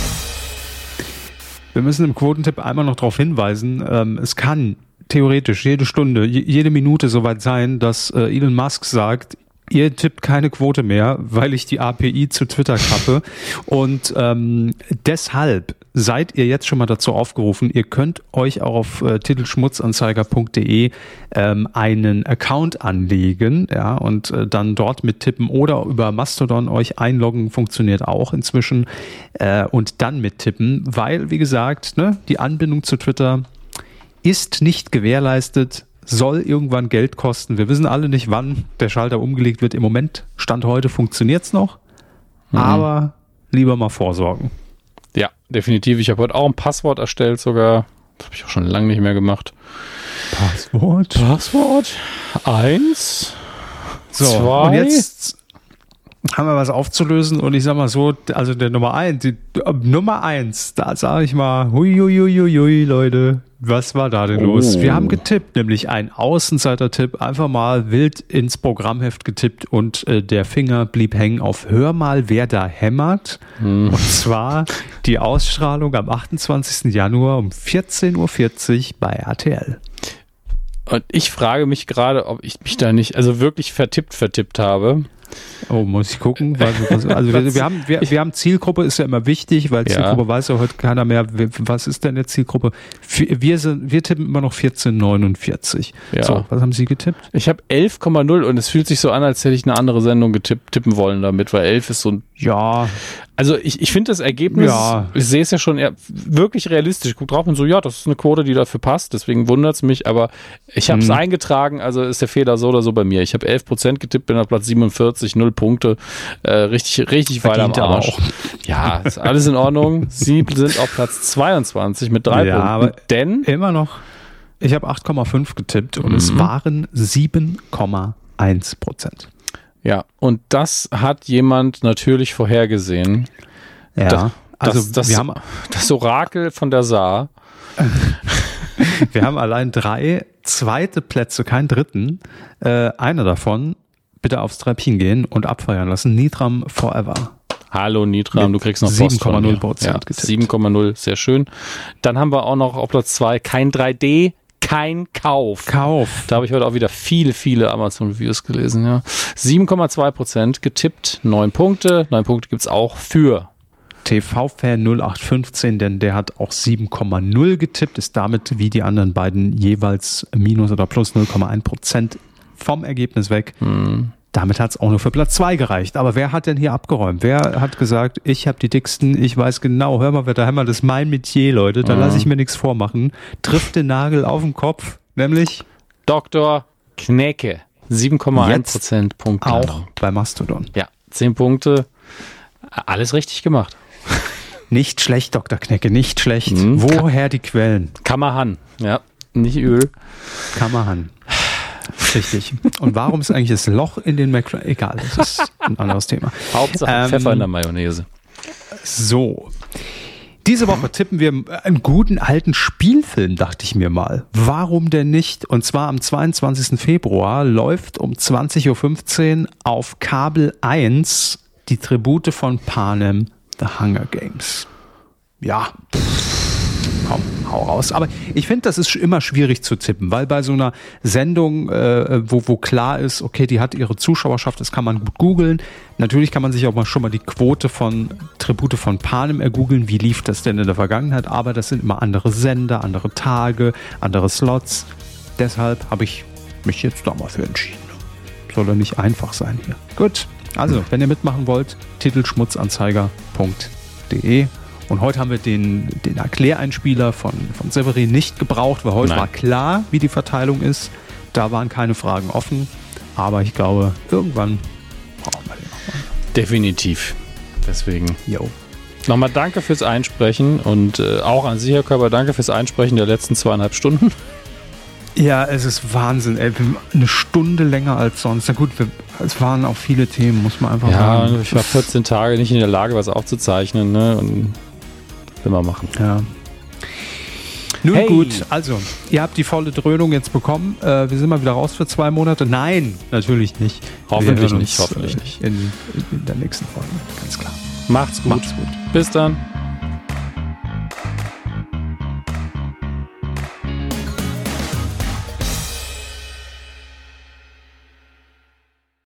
Wir müssen im Quotentipp einmal noch darauf hinweisen, es kann theoretisch jede Stunde, jede Minute soweit sein, dass Elon Musk sagt, ihr tippt keine Quote mehr, weil ich die API zu Twitter kappe. Und deshalb seid ihr jetzt schon mal dazu aufgerufen, ihr könnt euch auch auf titelschmutzanzeiger.de einen Account anlegen, ja, und dann dort mittippen oder über Mastodon euch einloggen, funktioniert auch inzwischen, und dann mittippen, weil, wie gesagt, die Anbindung zu Twitter ist nicht gewährleistet. Soll irgendwann Geld kosten. Wir wissen alle nicht, wann der Schalter umgelegt wird. Im Moment, Stand heute, funktioniert es noch. Aber lieber mal vorsorgen. Ja, definitiv. Ich habe heute auch ein Passwort erstellt sogar. Das habe ich auch schon lange nicht mehr gemacht. Passwort. 1. So, 2. Und jetzt haben wir was aufzulösen. Und ich sage mal so, also der Nummer 1, da sage ich mal, hui, Leute. Was war da denn los? Wir haben getippt, nämlich einen Außenseiter-Tipp, einfach mal wild ins Programmheft getippt und der Finger blieb hängen auf Hör mal, wer da hämmert. Und zwar die Ausstrahlung am 28. Januar um 14.40 Uhr bei RTL. Und ich frage mich gerade, ob ich mich da nicht, also wirklich vertippt habe. Oh, muss ich gucken. Also wir haben Zielgruppe, ist ja immer wichtig, weil Zielgruppe weiß ja heute keiner mehr, was ist denn jetzt Zielgruppe? Wir tippen immer noch 1449. Ja. So, was haben Sie getippt? Ich habe 11,0 und es fühlt sich so an, als hätte ich eine andere Sendung tippen wollen damit, weil 11 ist so ein... Ja. Also ich finde das Ergebnis, ich sehe es ja schon wirklich realistisch. Ich gucke drauf und so, das ist eine Quote, die dafür passt, deswegen wundert es mich, aber ich habe es eingetragen, also ist der Fehler so oder so bei mir. Ich habe 11% getippt, bin auf Platz 47, 0 Punkte, richtig weit am Arsch. Auch. Ja, ist alles in Ordnung. Sie sind auf Platz 22 mit 3 Punkten. Aber denn immer noch, ich habe 8,5 getippt und es waren 7,1%. Ja, und das hat jemand natürlich vorhergesehen. Ja, das Orakel von der Saar. Wir haben allein 3 zweite Plätze, keinen dritten. Einer davon, bitte aufs Treppchen gehen und abfeiern lassen. Nitram Forever. Hallo Nitram, du kriegst noch Post von mir. 7,0%. Ja, 7,0, sehr schön. Dann haben wir auch noch auf Platz 2 kein 3D. Kein Kauf. Da habe ich heute auch wieder viele Amazon-Reviews gelesen. Ja. 7,2% getippt, 9 Punkte. 9 Punkte gibt es auch für TV-Fan 0815, denn der hat auch 7,0 getippt, ist damit wie die anderen beiden jeweils minus oder plus 0,1% vom Ergebnis weg. Damit hat es auch nur für Platz 2 gereicht. Aber wer hat denn hier abgeräumt? Wer hat gesagt, ich habe die dicksten, ich weiß genau, hör mal, wer da hämmert, das ist mein Metier, Leute, da lasse ich mir nichts vormachen. Trifft den Nagel auf den Kopf, nämlich Dr. Knecke. 7,1% Punkte. Auch bei Mastodon. Ja, 10 Punkte. Alles richtig gemacht. Nicht schlecht, Dr. Knecke, nicht schlecht. Woher die Quellen? Kammerhan, ja. Nicht übel. Kann man haben. Richtig. Und warum ist eigentlich das Loch in den McFlurry? Egal, das ist ein anderes Thema. Hauptsache Pfeffer in der Mayonnaise. So. Diese Woche tippen wir einen guten alten Spielfilm, dachte ich mir mal. Warum denn nicht? Und zwar am 22. Februar läuft um 20.15 Uhr auf Kabel 1 die Tribute von Panem, The Hunger Games. Ja, komm, hau raus. Aber ich finde, das ist immer schwierig zu tippen, weil bei so einer Sendung, wo klar ist, okay, die hat ihre Zuschauerschaft, das kann man gut googeln. Natürlich kann man sich auch mal schon mal die Quote von Tribute von Panem ergoogeln, wie lief das denn in der Vergangenheit, aber das sind immer andere Sender, andere Tage, andere Slots. Deshalb habe ich mich jetzt da mal für entschieden. Soll doch nicht einfach sein hier. Gut, also, wenn ihr mitmachen wollt, titelschmutzanzeiger.de. Und heute haben wir den Erkläreinspieler von Severin nicht gebraucht, weil heute war klar, wie die Verteilung ist. Da waren keine Fragen offen. Aber ich glaube, irgendwann brauchen wir den nochmal. Definitiv. Deswegen. Jo. Nochmal danke fürs Einsprechen und auch an Sie, Herr Körber, danke fürs Einsprechen der letzten 2,5 Stunden. Ja, es ist Wahnsinn, ey. Eine Stunde länger als sonst. Na gut, es waren auch viele Themen, muss man einfach sagen. Ja, ich war 14 Tage nicht in der Lage, was aufzuzeichnen, ne? Und will man machen. Ja. Nun gut, also, ihr habt die volle Dröhnung jetzt bekommen. Wir sind mal wieder raus für 2 Monate. Nein, natürlich nicht. Hoffentlich nicht. In der nächsten Folge, ganz klar. Macht's gut. Bis dann.